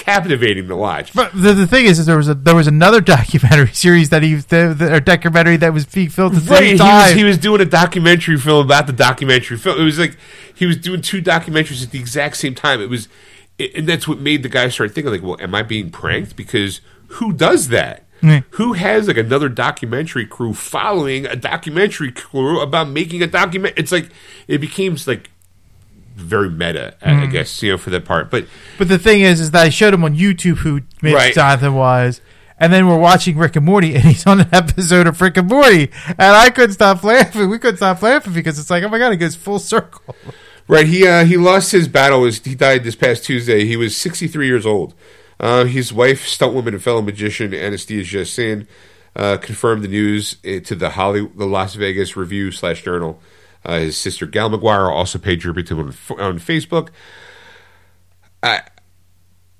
captivating to watch. But the thing is there was another documentary series that documentary that was being filmed at the same time. He was doing a documentary film about the documentary film. It was like he was doing two documentaries at the exact same time. And that's what made the guy start thinking, like, well, am I being pranked? Because who does that? Mm. Who has like another documentary crew following a documentary crew about making a document? It's like it became like very meta, I guess, you know, for that part. But the thing is that I showed him on YouTube who Jonathan was, and then we're watching Rick and Morty, and he's on an episode of Rick and Morty, and I couldn't stop laughing. We couldn't stop laughing because it's like, oh my god, it goes full circle. Right, he lost his battle. He died this past Tuesday. He was 63 years old. His wife, stunt woman, and fellow magician Anastasia Sin confirmed the news to the Las Vegas Review/Journal. His sister Gal McGuire also paid tribute to him on Facebook.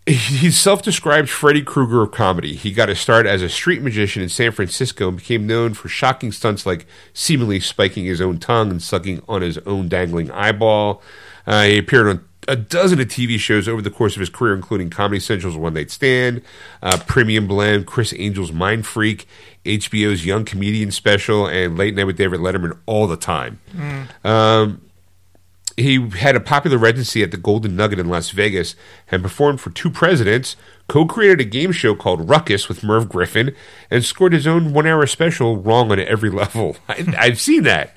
He's self-described Freddy Krueger of comedy. He got his start as a street magician in San Francisco and became known for shocking stunts like seemingly spiking his own tongue and sucking on his own dangling eyeball. He appeared on a dozen of TV shows over the course of his career, including Comedy Central's One Night Stand, Premium Blend, Chris Angel's Mind Freak, HBO's Young Comedian Special, and Late Night with David Letterman all the time. Mm. He had a popular residency at the Golden Nugget in Las Vegas and performed for two presidents, co-created a game show called Ruckus with Merv Griffin, and scored his own one-hour special, Wrong on Every Level. I've seen that.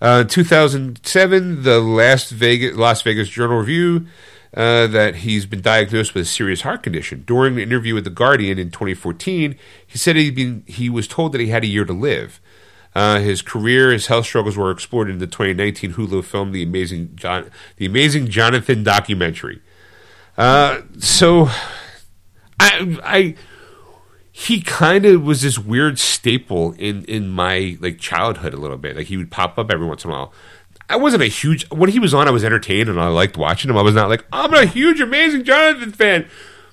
2007, the Las Vegas Journal Review that he's been diagnosed with a serious heart condition. During an interview with The Guardian in 2014, he said he was told that he had a year to live. His career, his health struggles were explored in the 2019 Hulu film The Amazing Jonathan documentary. He kind of was this weird staple in my like childhood a little bit. Like he would pop up every once in a while. I wasn't a huge when he was on. I was entertained and I liked watching him. I was not like I'm a huge Amazing Jonathan fan.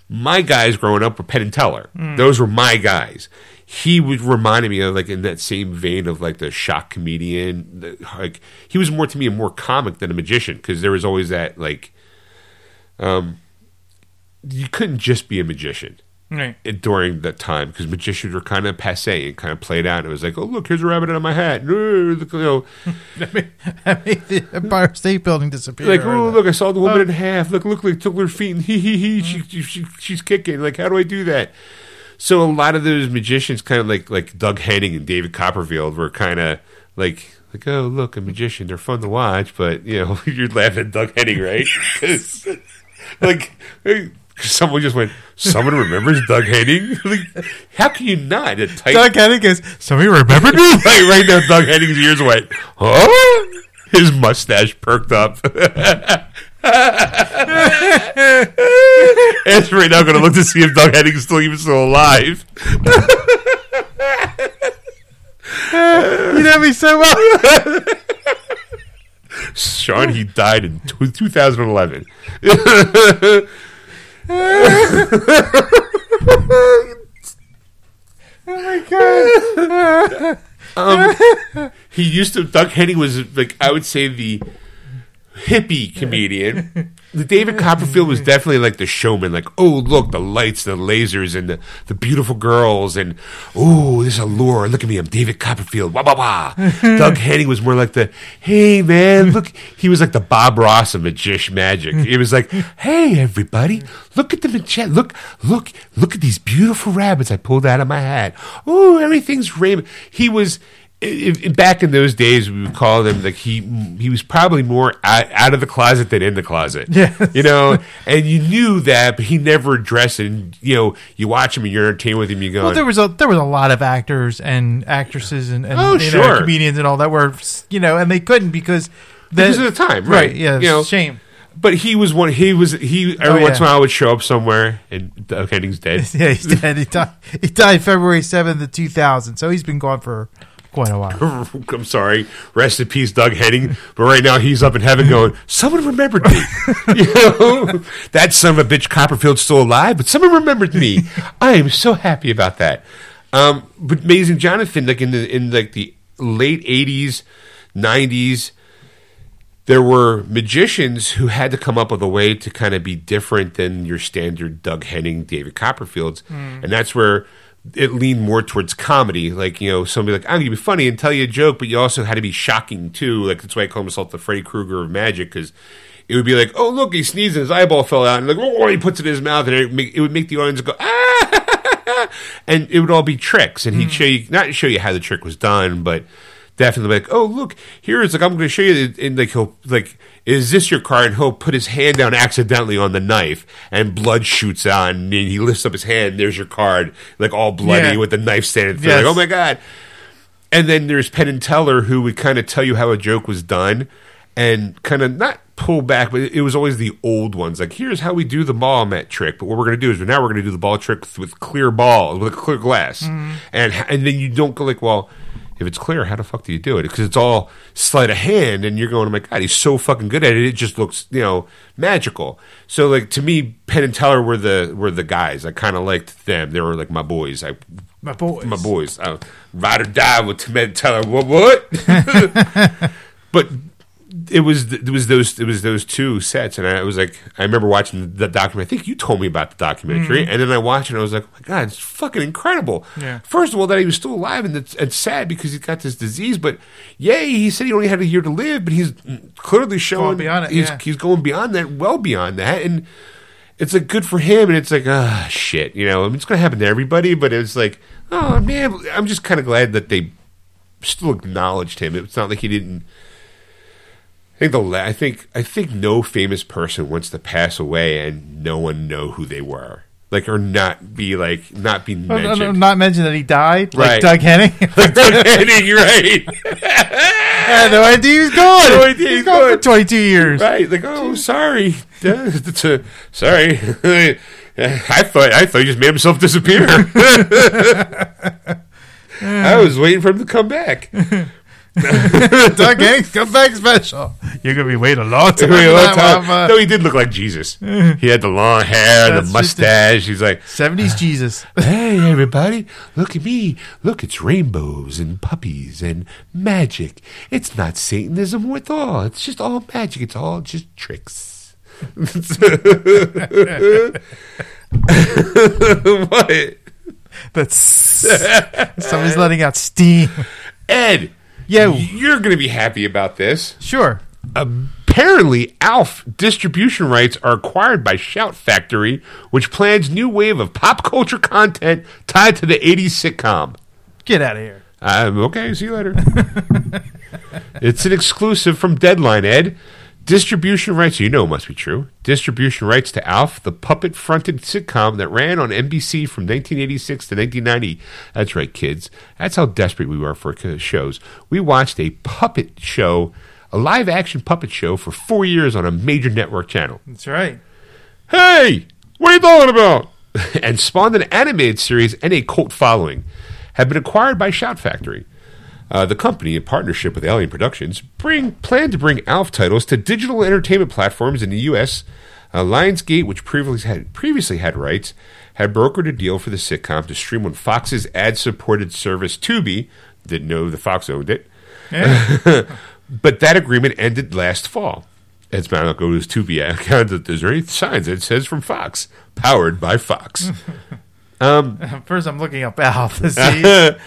My guys growing up were Penn and Teller. Mm. Those were my guys. He would remind me of like in that same vein of like the shock comedian. Like he was more to me a more comic than a magician because there was always that like you couldn't just be a magician. Right. During that time, because magicians were kind of passe and kind of played out. And it was like, oh, look, here's a rabbit out of my hat. I made the Empire State Building disappear. Like, oh, look, I saw the woman in half. Look, took her feet and he. She's kicking. Like, how do I do that? So a lot of those magicians kind of like Doug Henning and David Copperfield were kind of like, oh, look, a magician. They're fun to watch, but, you know, you're laughing at Doug Henning, right? Like... Someone just went, someone remembers Doug Henning? Like, how can you not? Doug Henning goes, somebody remembered me? Right now, Doug Henning's ears went, huh? His mustache perked up. It's right now going to look to see if Doug Henning's still alive. You know me so well. Sean, he died in 2011. Oh my god! Doug Henning was like, I would say, the hippie comedian. The David Copperfield was definitely like the showman. Like, oh look, the lights, the lasers, and the beautiful girls, and oh, this allure. Look at me, I'm David Copperfield. Wah wah wah. Doug Henning was more like the, hey man, look. He was like the Bob Ross of magic. He was like, hey everybody, look at the magician. Look at these beautiful rabbits I pulled out of my hat. Oh, everything's rainbow. He was. Back in those days, we would call him like he was probably more out of the closet than in the closet, yes. You know. And you knew that, but he never addressed it. And, you know, you watch him and you're entertained with him. You go, well, there was a lot of actors and actresses and comedians and all that were, you know, and they couldn't because of the time, right? Yeah, it's, you know, shame. But he was one. He every once in a while would show up somewhere, and Doug Henning's dead. Yeah, he's dead. He died February 7th of 2000. So he's been gone for. Quite a while. I'm sorry. Rest in peace, Doug Henning. But right now, he's up in heaven going, someone remembered me. You know? That son of a bitch Copperfield's still alive, but someone remembered me. I am so happy about that. But Amazing Jonathan, like in the late 80s, 90s, there were magicians who had to come up with a way to kind of be different than your standard Doug Henning, David Copperfields. Mm. And that's where it leaned more towards comedy. Like, you know, somebody like, I'm going to be funny and tell you a joke, but you also had to be shocking too. Like, that's why I call myself the Freddy Krueger of magic, because it would be like, oh, look, he sneezed and his eyeball fell out. And like, oh, he puts it in his mouth. And it would make the audience go, ah! And it would all be tricks. And he'd show you, not show you how the trick was done, but definitely like, oh, look, here is, like, I'm going to show you. And like, he'll, like, is this your card? And he'll put his hand down accidentally on the knife, and blood shoots out. And he lifts up his hand, and there's your card, like, all bloody with the knife standing through. Yes. Like, oh my God. And then there's Penn and Teller, who would kind of tell you how a joke was done and kind of not pull back, but it was always the old ones. Like, here's how we do the ball mat trick, but what we're going to do is now we're going to do the ball trick with clear balls, with clear glass. Mm. And then you don't go like, well, if it's clear, how the fuck do you do it? Because it's all sleight of hand, and you're going, oh my God, he's so fucking good at it. It just looks, you know, magical. So, like, to me, Penn and Teller were the guys. I kind of liked them. They were like my boys. My boys. Ride or die with Penn and Teller. What? But it was those two sets, and I was like, I remember watching the documentary. I think you told me about the documentary, and then I watched it, and I was like, oh my God, it's fucking incredible. Yeah. First of all, that he was still alive, and it's sad because he got this disease, but yay, he said he only had a year to live, but he's clearly showing he's going beyond that, well beyond that, and it's like good for him, and it's like, ah, shit, you know, I mean, it's going to happen to everybody, but it's like, oh man, I'm just kind of glad that they still acknowledged him. It's not like he didn't. I think no famous person wants to pass away and no one know who they were, like, or not be mentioned. No, not mention that he died, right. Like Doug Henning. Like Doug Henning, right? I had no idea he was gone. He's gone for 22 years, right? Like, oh, sorry, sorry. I thought he just made himself disappear. I was waiting for him to come back. Doug Hanks comeback special. You're gonna be waiting a long time. No, he did look like Jesus. He had the long hair, the mustache. He's like 70s Jesus. Hey everybody, look at me. Look, it's rainbows and puppies and magic. It's not Satanism with all. It's just all magic. It's all just tricks. What? That's somebody's letting out steam. Ed. Yeah, you're going to be happy about this. Sure. Apparently, ALF distribution rights are acquired by Shout Factory, which plans new wave of pop culture content tied to the 80s sitcom. Get out of here. Okay, see you later. It's an exclusive from Deadline, Ed. Distribution rights, you know it must be true. Distribution rights to ALF, the puppet-fronted sitcom that ran on NBC from 1986 to 1990. That's right, kids. That's how desperate we were for shows. We watched a puppet show, a live-action puppet show, for 4 years on a major network channel. That's right. Hey, what are you talking about? And spawned an animated series and a cult following. Have been acquired by Shout Factory. The company, in partnership with Alien Productions, planned to bring ALF titles to digital entertainment platforms in the U.S. Lionsgate, which previously had rights, had brokered a deal for the sitcom to stream on Fox's ad-supported service Tubi. Didn't know the Fox owned it. Yeah. But that agreement ended last fall. It's my uncle who's Tubi. I counted there's any signs that it says from Fox, powered by Fox. First, I'm looking up ALF to see.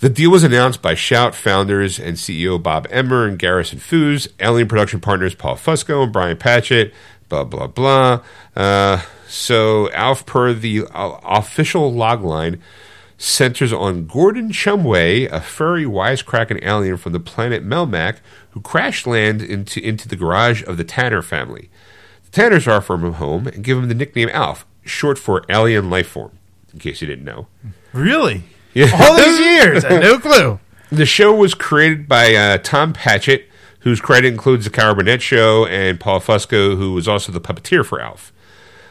The deal was announced by Shout founders and CEO Bob Emmer and Garrison Foos, Alien Production partners Paul Fusco and Brian Patchett, blah, blah, blah. So ALF, per the official logline, centers on Gordon Shumway, a furry, wisecracking alien from the planet Melmac, who crash lands into the garage of the Tanner family. The Tanners are from home and give him the nickname ALF, short for Alien Lifeform, in case you didn't know. Really? Yeah. All these years, I had no clue. The show was created by Tom Patchett, whose credit includes The Carol Burnett Show, and Paul Fusco, who was also the puppeteer for ALF.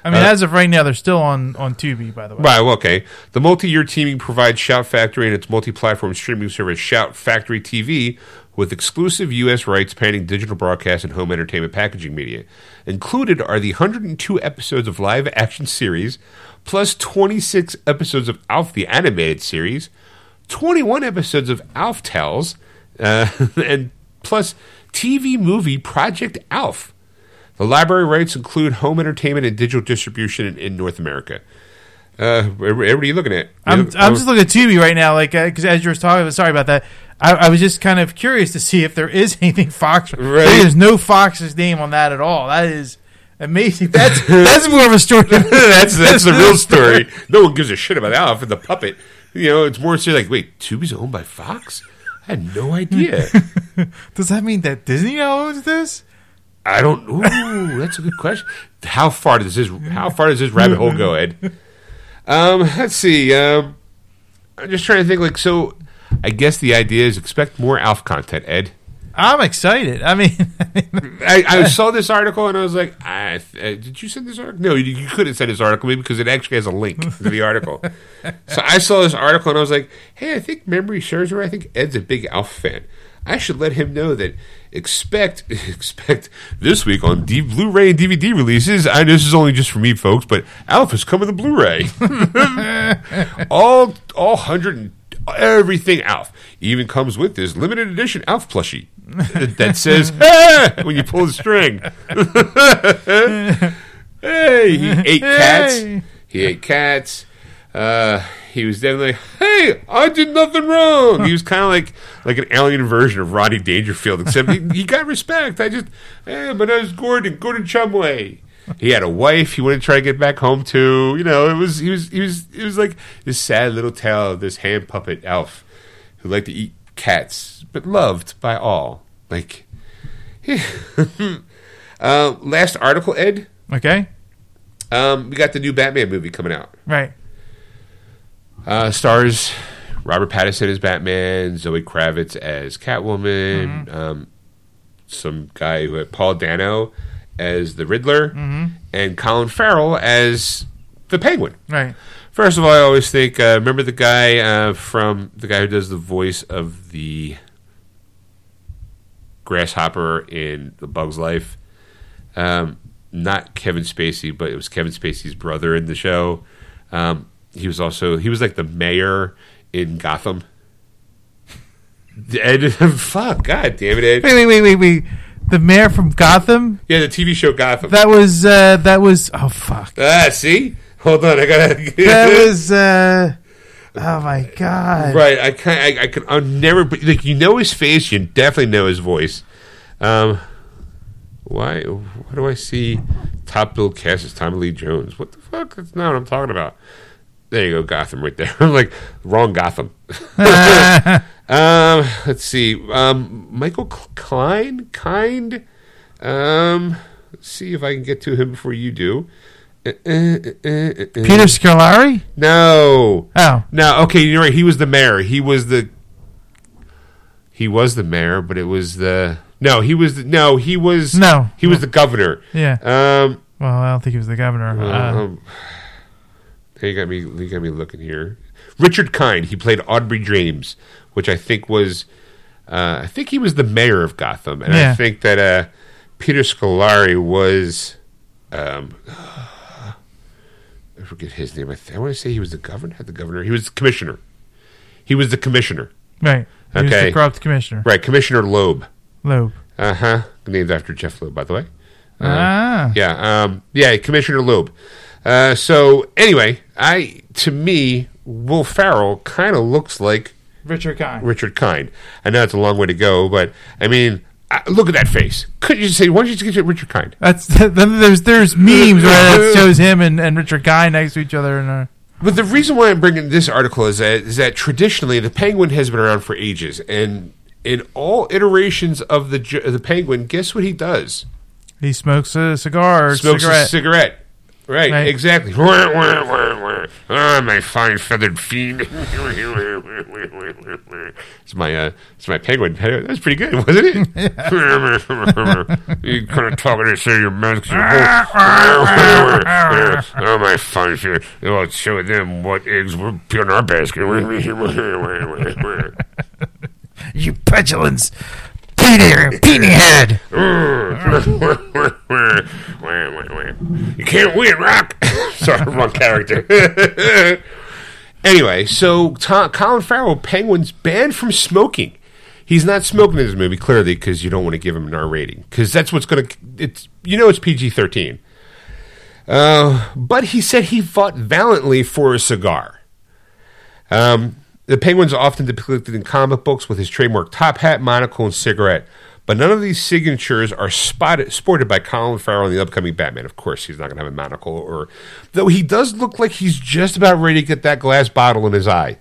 I mean, as of right now, they're still on Tubi, by the way. Right, okay. The multi-year teaming provides Shout Factory and its multi-platform streaming service Shout Factory TV with exclusive U.S. rights spanning digital broadcast and home entertainment packaging media. Included are the 102 episodes of live-action series, plus 26 episodes of ALF the Animated Series, 21 episodes of ALF Tales, and plus TV movie Project ALF. The library rights include home entertainment and digital distribution in North America. What are you looking at? I'm just looking at Tubi right now, like because as you were talking, sorry about that. I was just kind of curious to see if there is anything Fox. Right. There's no Fox's name on that at all. That is amazing. That's more of a story. that's the real story. No one gives a shit about Alf and the puppet. You know, it's more so like, wait, Tubi's owned by Fox? I had no idea. Does that mean that Disney owns this? I don't. Ooh, that's a good question. How far does this rabbit hole go, Ed? Let's see. I'm just trying to think. Like, so I guess the idea is expect more ALF content, Ed. I'm excited. I mean, I saw this article and I was like, did you send this article? No, you couldn't send this article to me because it actually has a link to the article. So I saw this article and I was like, hey, I think memory serves me. I think Ed's a big ALF fan. I should let him know that expect this week on Blu-ray and DVD releases. I know this is only just for me, folks, but ALF is coming to Blu-ray. all 100 and everything ALF. Even comes with this limited edition ALF plushie that says, hey, when you pull the string. Hey, he ate cats. He was definitely like, hey, I did nothing wrong. He was kind of like an alien version of Rodney Dangerfield, except he got respect. But I was Gordon Chumway. He had a wife he wanted to try to get back home to. You know, it was like this sad little tale of this hand puppet ALF who liked to eat cats, but loved by all. Like, yeah. Last article, Ed. Okay. We got the new Batman movie coming out. Right. Stars Robert Pattinson as Batman, Zoe Kravitz as Catwoman, mm-hmm. Some guy who had Paul Dano as the Riddler, mm-hmm. and Colin Farrell as the Penguin. Right. First of all, I always think, remember the guy from the guy who does the voice of the grasshopper in The Bug's Life? Not Kevin Spacey, but it was Kevin Spacey's brother in the show. He was like the mayor in Gotham. And fuck, god damn it, Ed. Wait. The mayor from Gotham? Yeah, the TV show Gotham. That was oh fuck. See? Hold on, I gotta that was oh my god. Right, I'll never, like, you know his face, you definitely know his voice. Why do I see top billed cast as Tommy Lee Jones? What the fuck? That's not what I'm talking about. There you go, Gotham right there. I'm like, wrong Gotham. Let's see. Michael Klein? Kind? Let's see if I can get to him before you do. Peter Scolari? No. Oh. No, okay, you're right. He was the mayor. He was the governor. Yeah. Well, I don't think he was the governor. You got me looking here. Richard Kind. He played Aubrey James, which I think was, I think he was the mayor of Gotham, and yeah. I think that Peter Scolari was, I forget his name. I want to say he was the governor. Had the governor. He was the commissioner. He was the commissioner. Right. He was the corrupt commissioner. Right. Commissioner Loeb. Uh huh. Named after Jeff Loeb, by the way. Yeah. Commissioner Loeb. So anyway, to me, Will Ferrell kind of looks like Richard Kind. I know it's a long way to go, but I mean, look at that face. Couldn't you say, why don't you just get Richard Kind? There's memes where that shows him and Richard Kind next to each other. But the reason why I'm bringing this article is that traditionally the Penguin has been around for ages, and in all iterations of the Penguin, guess what he does? He smokes a cigar. Smokes a cigarette. Right, exactly. Ah, oh, my fine feathered fiend. It's my penguin. That's pretty good, wasn't it? You couldn't talk to say your mouth. Oh, my fine feathered. I'll show them what eggs were in our basket. You petulance. Peony head. You can't win, Rock. Sorry, wrong character. Anyway, so Colin Farrell, Penguin's banned from smoking. He's not smoking in this movie, clearly, because you don't want to give him an R rating. Because that's what's going to... It's PG-13. But he said he fought valiantly for a cigar. The Penguin's often depicted in comic books with his trademark top hat, monocle, and cigarette. But none of these signatures are sported by Colin Farrell in the upcoming Batman. Of course, he's not going to have a monocle. Though he does look like he's just about ready to get that glass bottle in his eye.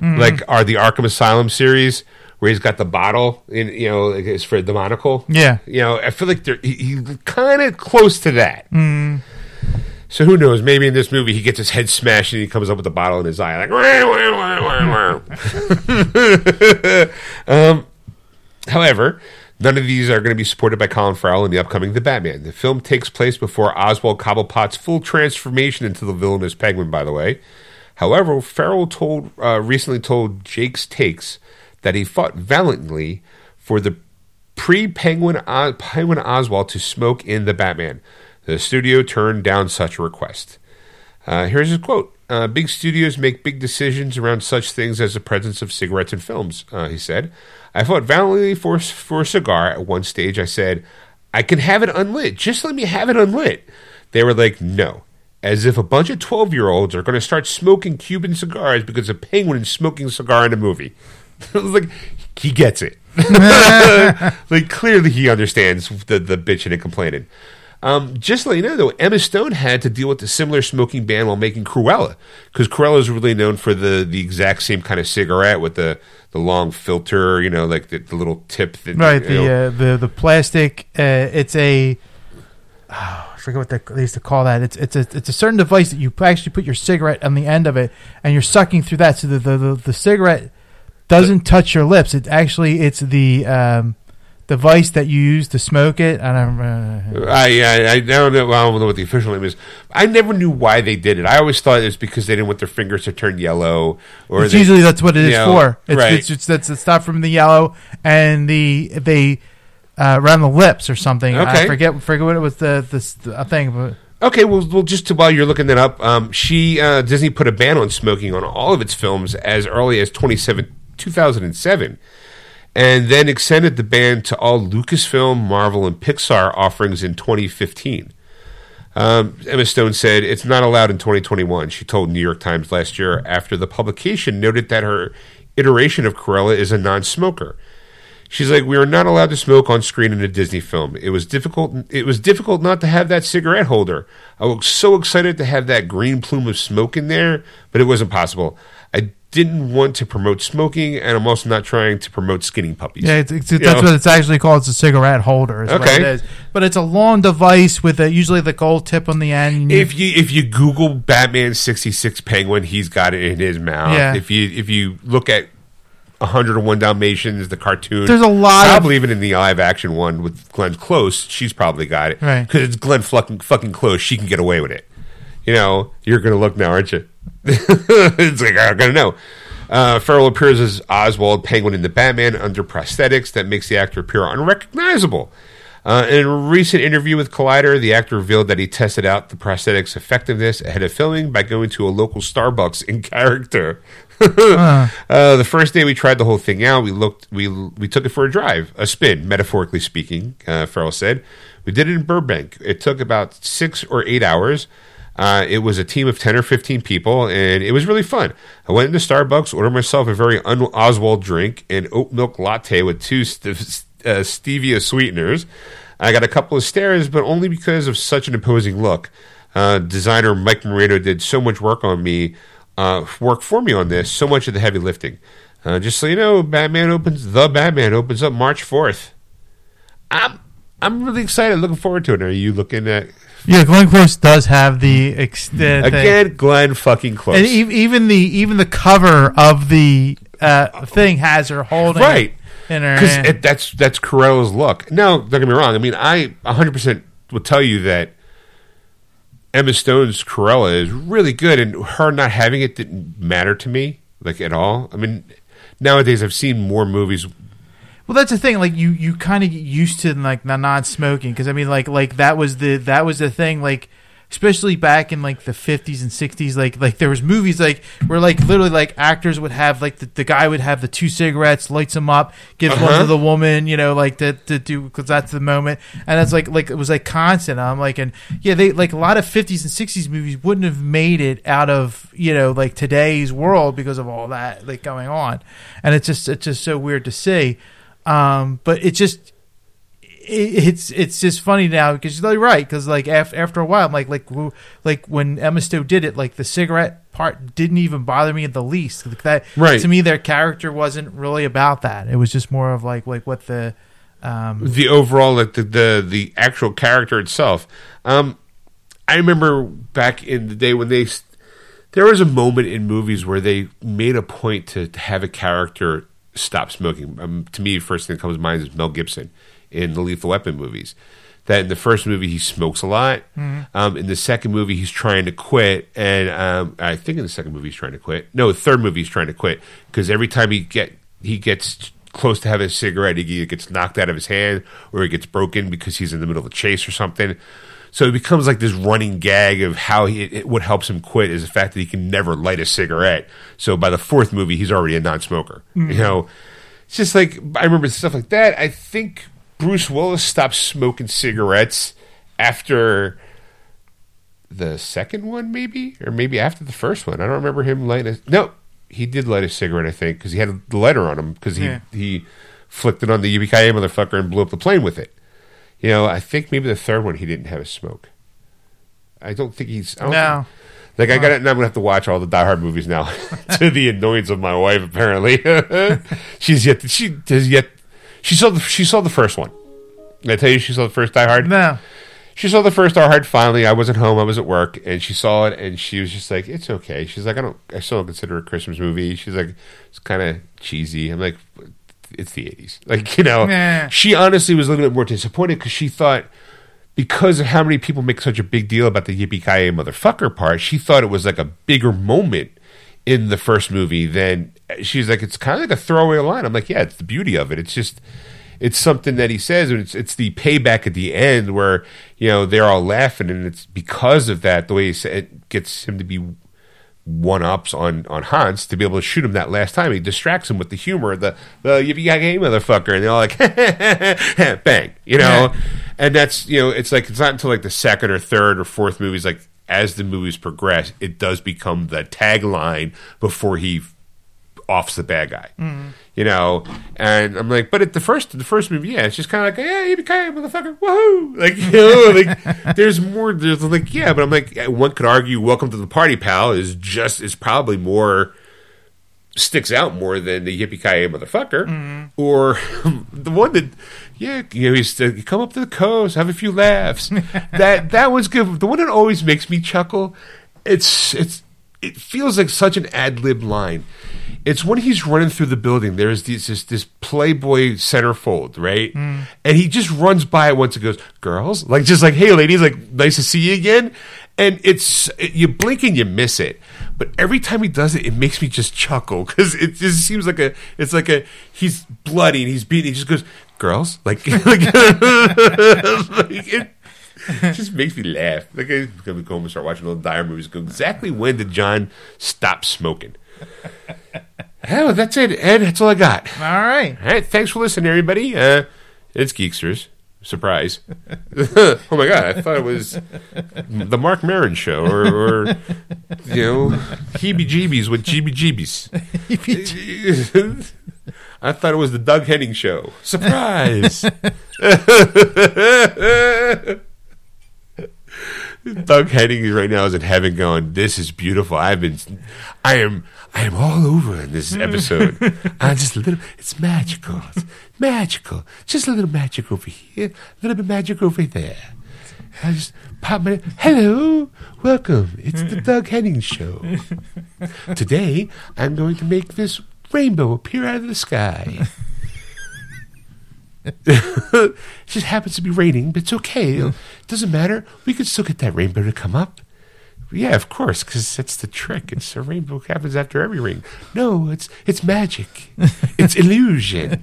Mm. Like the Arkham Asylum series, where he's got the bottle, it's for the monocle. Yeah. I feel like he's kind of close to that. Mm. So who knows? Maybe in this movie he gets his head smashed and he comes up with a bottle in his eye, like. However, none of these are going to be supported by Colin Farrell in the upcoming The Batman. The film takes place before Oswald Cobblepot's full transformation into the villainous Penguin. By the way, however, Farrell recently told Jake's Takes that he fought valiantly for the Penguin Oswald to smoke in The Batman. The studio turned down such a request. Here's his quote. Big studios make big decisions around such things as the presence of cigarettes in films, he said. I fought valiantly for a cigar. At one stage, I said, I can have it unlit. Just let me have it unlit. They were like, no. As if a bunch of 12-year-olds are going to start smoking Cuban cigars because a penguin is smoking a cigar in a movie. I was like, he gets it. Like, clearly he understands the bitching and complaining. Just to let you know, though, Emma Stone had to deal with a similar smoking ban while making Cruella, because Cruella is really known for the exact same kind of cigarette with the long filter, like the little tip. The plastic. It's a... Oh, I forget what they used to call that. It's a certain device that you actually put your cigarette on the end of it, and you're sucking through that, so the cigarette doesn't touch your lips. It's the... device that you use to smoke it. I don't know what the official name is. I never knew why they did it. I always thought it was because they didn't want their fingers to turn yellow. Or usually that's what it is for. It's not from the yellow and they around the lips or something. Okay. I forget what it was. The thing. Okay, well, just while you're looking that up, Disney put a ban on smoking on all of its films as early as 2007. And then extended the ban to all Lucasfilm, Marvel, and Pixar offerings in 2015. Emma Stone said it's not allowed in 2021, she told New York Times last year after the publication noted that her iteration of Cruella is a non-smoker. She's like, we are not allowed to smoke on screen in a Disney film. It was difficult not to have that cigarette holder. I was so excited to have that green plume of smoke in there, but it wasn't possible. I didn't want to promote smoking, and I'm also not trying to promote skinning puppies. Yeah, that's what it's actually called. It's a cigarette holder. Is what it is. But it's a long device with usually the gold tip on the end. If you Google Batman 66 Penguin, he's got it in his mouth. Yeah. If you look at 101 Dalmatians, the cartoon, there's a lot. Probably even in the live action one with Glenn Close, she's probably got it. Right. Because it's Glenn fucking Close. She can get away with it. You're going to look now, aren't you? It's like, I gotta know. Farrell appears as Oswald Penguin in The Batman under prosthetics that makes the actor appear unrecognizable. In a recent interview with Collider, the actor revealed that he tested out the prosthetics' effectiveness ahead of filming by going to a local Starbucks in character. The first day we tried the whole thing out, we took it for a drive, a spin, metaphorically speaking, Farrell said. We did it in Burbank. It took about 6 or 8 hours. It was a team of 10 or 15 people, and it was really fun. I went into Starbucks, ordered myself a very un-Oswald drink, an oat milk latte with 2 stevia sweeteners. I got a couple of stares, but only because of such an imposing look. Designer Mike Moreno did so much work for me on this, so much of the heavy lifting. Just so you know, The Batman opens up March 4th. I'm really excited, looking forward to it. Are you looking at... Yeah, Glenn Close does have the again. Glenn fucking Close, and even the cover of the thing has her holding right in her hand. Because that's Cruella's look. Now, don't get me wrong. I mean, I 100% will tell you that Emma Stone's Cruella is really good, and her not having it didn't matter to me like at all. I mean, nowadays I've seen more movies. Well, that's the thing. Like you kind of get used to like the non-smoking because I mean, like that was the thing. Like especially back in like the 50s and 60s, like there was movies like where like literally like actors would have like the guy would have the two cigarettes, lights them up, gives one to the woman, you know, like to do because that's the moment, and that's like it was like constant. I'm like, and yeah, they like a lot of 50s and 60s movies wouldn't have made it out of, you know, like today's world because of all that like going on, and it's just so weird to see, but it just. It's just funny now because you're right, because like after a while I'm like when Emma Stowe did it, like the cigarette part didn't even bother me in the least, like that, right? To me their character wasn't really about that, it was just more of like what the overall, like the actual character itself. I remember back in the day when there was a moment in movies where they made a point to have a character stop smoking. To me, first thing that comes to mind is Mel Gibson in the Lethal Weapon movies. That in the first movie, he smokes a lot. Mm-hmm. In the second movie, he's trying to quit. And I think in the second movie, he's trying to quit. No, the third movie, he's trying to quit. Because every time he gets close to having a cigarette, he either gets knocked out of his hand or he gets broken because he's in the middle of a chase or something. So it becomes like this running gag of how what helps him quit is the fact that he can never light a cigarette. So by the fourth movie, he's already a non-smoker. Mm-hmm. You know, it's just like, I remember stuff like that. I think Bruce Willis stopped smoking cigarettes after the second one, maybe? Or maybe after the first one. I don't remember him lighting a... No, he did light a cigarette, I think, because he had the lighter on him, because he flicked it on the yippee-ki-yay motherfucker and blew up the plane with it. You know, I think maybe the third one he didn't have a smoke. I don't think he's... I don't think, I got it, and I'm going to have to watch all the Die Hard movies now to the annoyance of my wife, apparently. She saw the first one. Did I tell you she saw the first Die Hard? No. She saw the first Die Hard finally. I wasn't home. I was at work. And she saw it, and she was just like, it's okay. She's like, I still don't consider it a Christmas movie. She's like, it's kind of cheesy. I'm like, it's the 80s. Like, you know. Nah. She honestly was a little bit more disappointed because she thought, because of how many people make such a big deal about the yippee-ki-yay motherfucker part, she thought it was like a bigger moment in the first movie, then she's like, it's kind of like a throwaway line. I'm like, yeah, it's the beauty of it. It's just, it's something that he says, and it's the payback at the end where, you know, they're all laughing, and it's because of that, the way he said, it gets him to be one-ups on Hans to be able to shoot him that last time. He distracts him with the humor, the yippee-ki-yay motherfucker, and they're all like, bang, you know? And that's, you know, it's like, it's not until like the second or third or fourth movie's like, as the movies progress, it does become the tagline before he offs the bad guy, you know. And I'm like, but at the first movie, yeah, it's just kind of like, yeah, hey, yippee-ki-yay, motherfucker, woohoo! Like, you know, like there's like, yeah, but I'm like, one could argue, Welcome to the Party, Pal is probably more sticks out more than the yippee-ki-yay, motherfucker, or the one that. Yeah, you know, he's to come up to the coast, have a few laughs. That was good. The one that always makes me chuckle, it feels like such an ad lib line. It's when he's running through the building. There's this Playboy centerfold, right? And he just runs by it once and goes, "Girls," like just like, "Hey, ladies, like nice to see you again." And you blink and you miss it. But every time he does it, it makes me just chuckle because it just seems like he's bloody and he's beaten. He just goes, "Girls," like it just makes me laugh. Like, I'm gonna go home and start watching little Dyer movies. Go, exactly when did John stop smoking? Hell, that's it, Ed. That's all I got. All right. Thanks for listening, everybody. It's Geeksters. Surprise! Oh my God, I thought it was the Mark Maron show, or you know, heebie-jeebies with jeebie-jeebies. I thought it was the Doug Henning show. Surprise! Doug Henning right now is in heaven, going, "This is beautiful. I am all over in this episode. I'm just a little. It's magical. It's magical. Just a little magic over here. A little bit magic over there. I just pop my. Hello, welcome. It's the Doug Henning show. Today, I'm going to make this rainbow appear out of the sky." It just happens to be raining, but it's okay. It doesn't matter. We can still get that rainbow to come up. Yeah, of course, because that's the trick. It's a rainbow happens after every ring. No, it's magic. It's illusion.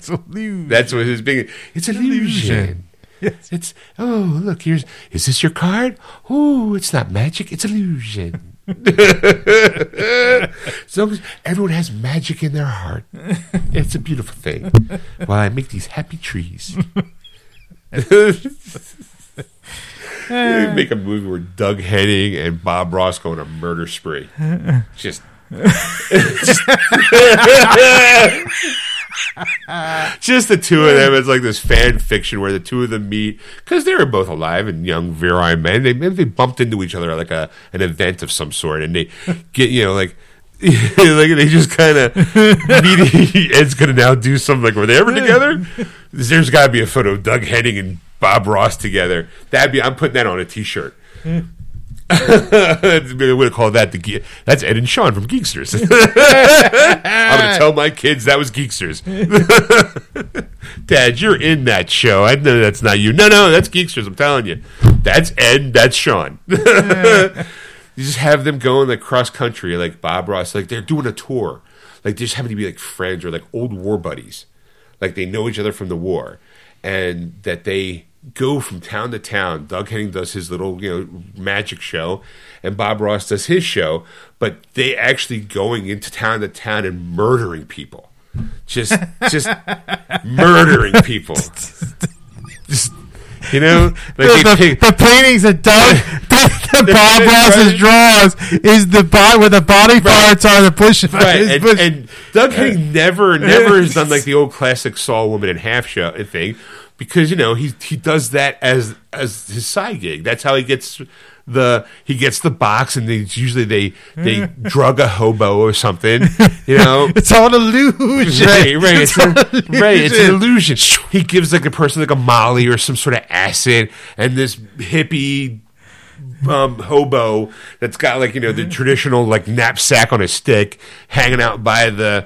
That's what his big. It's illusion. Yes. It's, oh, look, here's, is this your card? Oh, it's not magic, it's illusion. So everyone has magic in their heart. It's a beautiful thing. While I make these happy trees. Make a movie where Doug Henning and Bob Ross go on a murder spree. Just the two of them. It's like this fan fiction where the two of them meet because they were both alive and young, virile men. Maybe they bumped into each other at like an event of some sort, and they get, you know, like they just kind of meet. Ed's gonna now do something like, were they ever together? There's got to be a photo of Doug Henning and Bob Ross together. That'd be. I'm putting that on a T-shirt. I'm going to call that that's Ed and Sean from Geeksters. I'm going to tell my kids that was Geeksters. Dad, you're in that show. I know that's not you. No, that's Geeksters. I'm telling you. That's Ed. That's Sean. You just have them going like cross country, like Bob Ross. Like they're doing a tour. Like they just happen to be like friends or like old war buddies. Like they know each other from the war, and that they go from town to town. Doug Henning does his little, magic show, and Bob Ross does his show, but they actually going into town to town and murdering people. Just murdering people. The paintings that Bob Ross's draws is the body where the body parts are. The bush, right? And Doug Henning never has done like the old classic Saw Woman in Half show thing. Because he does that as his side gig. That's how he gets the box, and usually they drug a hobo or something. It's all an illusion, right? It's an illusion. He gives like a person like a Molly or some sort of acid, and this hippie hobo that's got like the traditional like knapsack on a stick, hanging out by the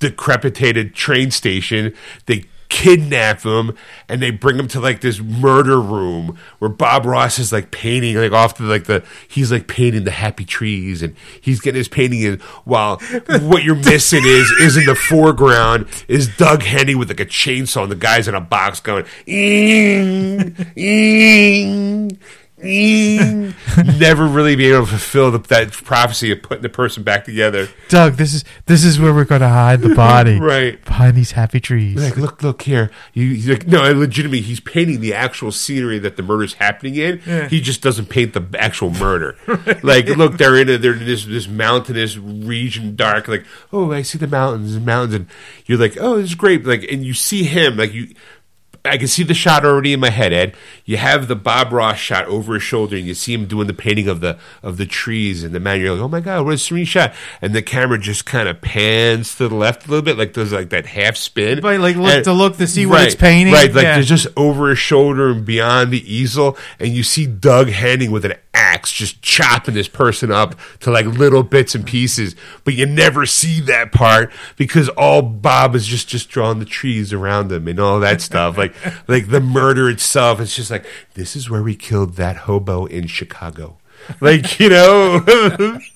decrepitated train station. They kidnap him, and they bring him to like this murder room where Bob Ross is like painting like off to like he's like painting the happy trees, and he's getting his painting in while what you're missing is in the foreground is Doug Henning with like a chainsaw and the guy's in a box going eeeeing, eeeeing. Never really be able to fulfill that prophecy of putting the person back together. Doug, this is where we're going to hide the body, right? Behind these happy trees. Like, look here. He's like, no, legitimately, he's painting the actual scenery that the murder's happening in. Yeah. He just doesn't paint the actual murder. Right. Like, look, they're in this mountainous region, dark. Like, oh, I see the mountains, and you're like, oh, this is great. Like, and you see him, like you. I can see the shot already in my head, Ed. You have the Bob Ross shot over his shoulder, and you see him doing the painting of the trees and the man. You're like, oh my God, what a serene shot! And the camera just kind of pans to the left a little bit, like does like that half spin, but like look to see what it's painting, right? Like there's just over his shoulder and beyond the easel, and you see Doug Henning with an axe just chopping this person up to like little bits and pieces, but you never see that part because all Bob is just drawing the trees around him and all that stuff, like. Like the murder itself, it's just like, this is where we killed that hobo in Chicago. Like, this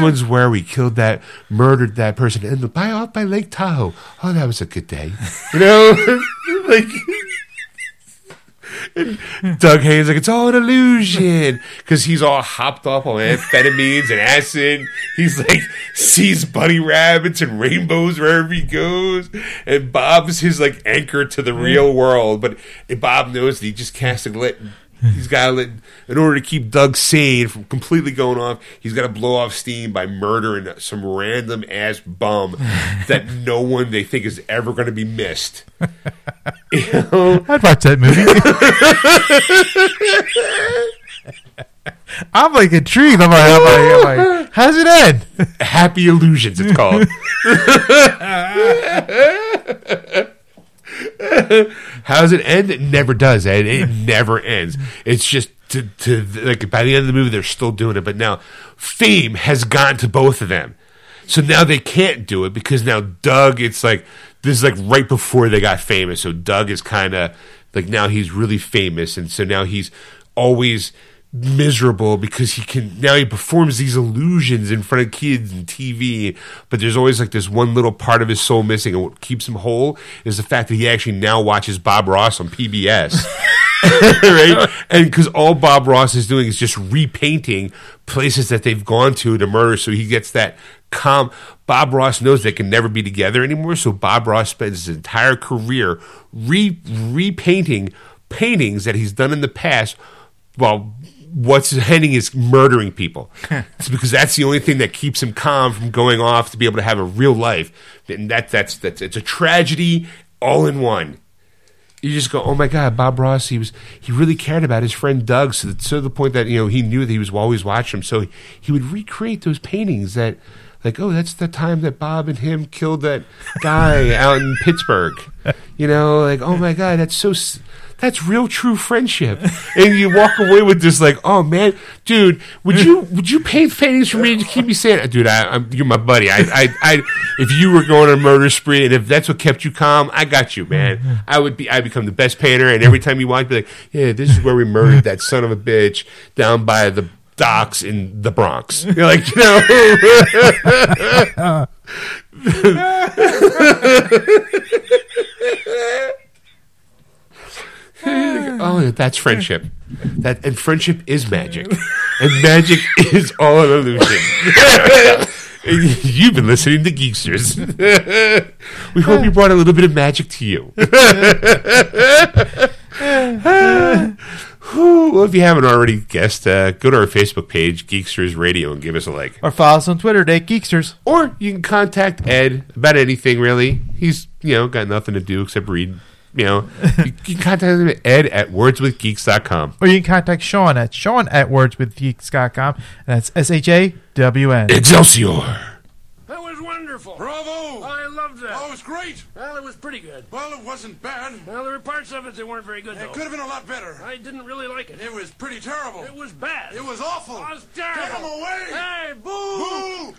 one's where we killed that, murdered that person, and by Lake Tahoe. Oh, that was a good day. Like. And Doug Haynes like, it's all an illusion, because he's all hopped off on amphetamines and acid. He's like, sees bunny rabbits and rainbows wherever he goes, and Bob's his like anchor to the real world, but Bob knows that he just has to let, he's got to let, in order to keep Doug sane from completely going off, he's got to blow off steam by murdering some random ass bum that no one they think is ever going to be missed. I'd watch that movie. I'm like intrigued. I'm like, how's it end? Happy Illusions, it's called. How's it end? It never does, Ed. It never ends. It's just like by the end of the movie, they're still doing it. But now fame has gotten to both of them. So now they can't do it because now Doug, it's like, this is like right before they got famous. So Doug is kind of like, now he's really famous. And so now he's always miserable because he performs these illusions in front of kids and TV, but there's always like this one little part of his soul missing, and what keeps him whole is the fact that he actually now watches Bob Ross on PBS. Right? And because all Bob Ross is doing is just repainting places that they've gone to murder, so he gets that calm. Bob Ross knows they can never be together anymore, so Bob Ross spends his entire career repainting paintings that he's done in the past while Henning is murdering people. It's because that's the only thing that keeps him calm from going off to be able to have a real life. And that's it's a tragedy all in one. You just go, oh my God, Bob Ross, he really cared about his friend Doug so to the point that, he knew that he was always watching him. So he would recreate those paintings that, like, oh, that's the time that Bob and him killed that guy out in Pittsburgh. Like, oh my God, that's real true friendship. And you walk away with this like, oh man, dude, would you paint paintings for me to keep me sane? Dude, you're my buddy. If you were going on a murder spree and if that's what kept you calm, I got you, man. I'd become the best painter, and every time you walk, I'd be like, yeah, this is where we murdered that son of a bitch down by the docks in the Bronx. You're like, Oh, that's friendship. And friendship is magic. And magic is all an illusion. You've been listening to Geeksters. We hope you brought a little bit of magic to you. Well, if you haven't already guessed, go to our Facebook page, Geeksters Radio, and give us a like. Or follow us on Twitter at Geeksters. Or you can contact Ed about anything, really. He's, got nothing to do except read. You can contact him at ed@wordswithgeeks.com. Or you can contact Sean at sean@wordswithgeeks.com. That's SHAWN. Excelsior. That was wonderful. Bravo. I loved that. Oh, it was great. Well, it was pretty good. Well, it wasn't bad. Well, there were parts of it that weren't very good, though. It could have been a lot better. I didn't really like it. It was pretty terrible. It was bad. It was awful. It was terrible. Get him away. Hey, boo. Boo.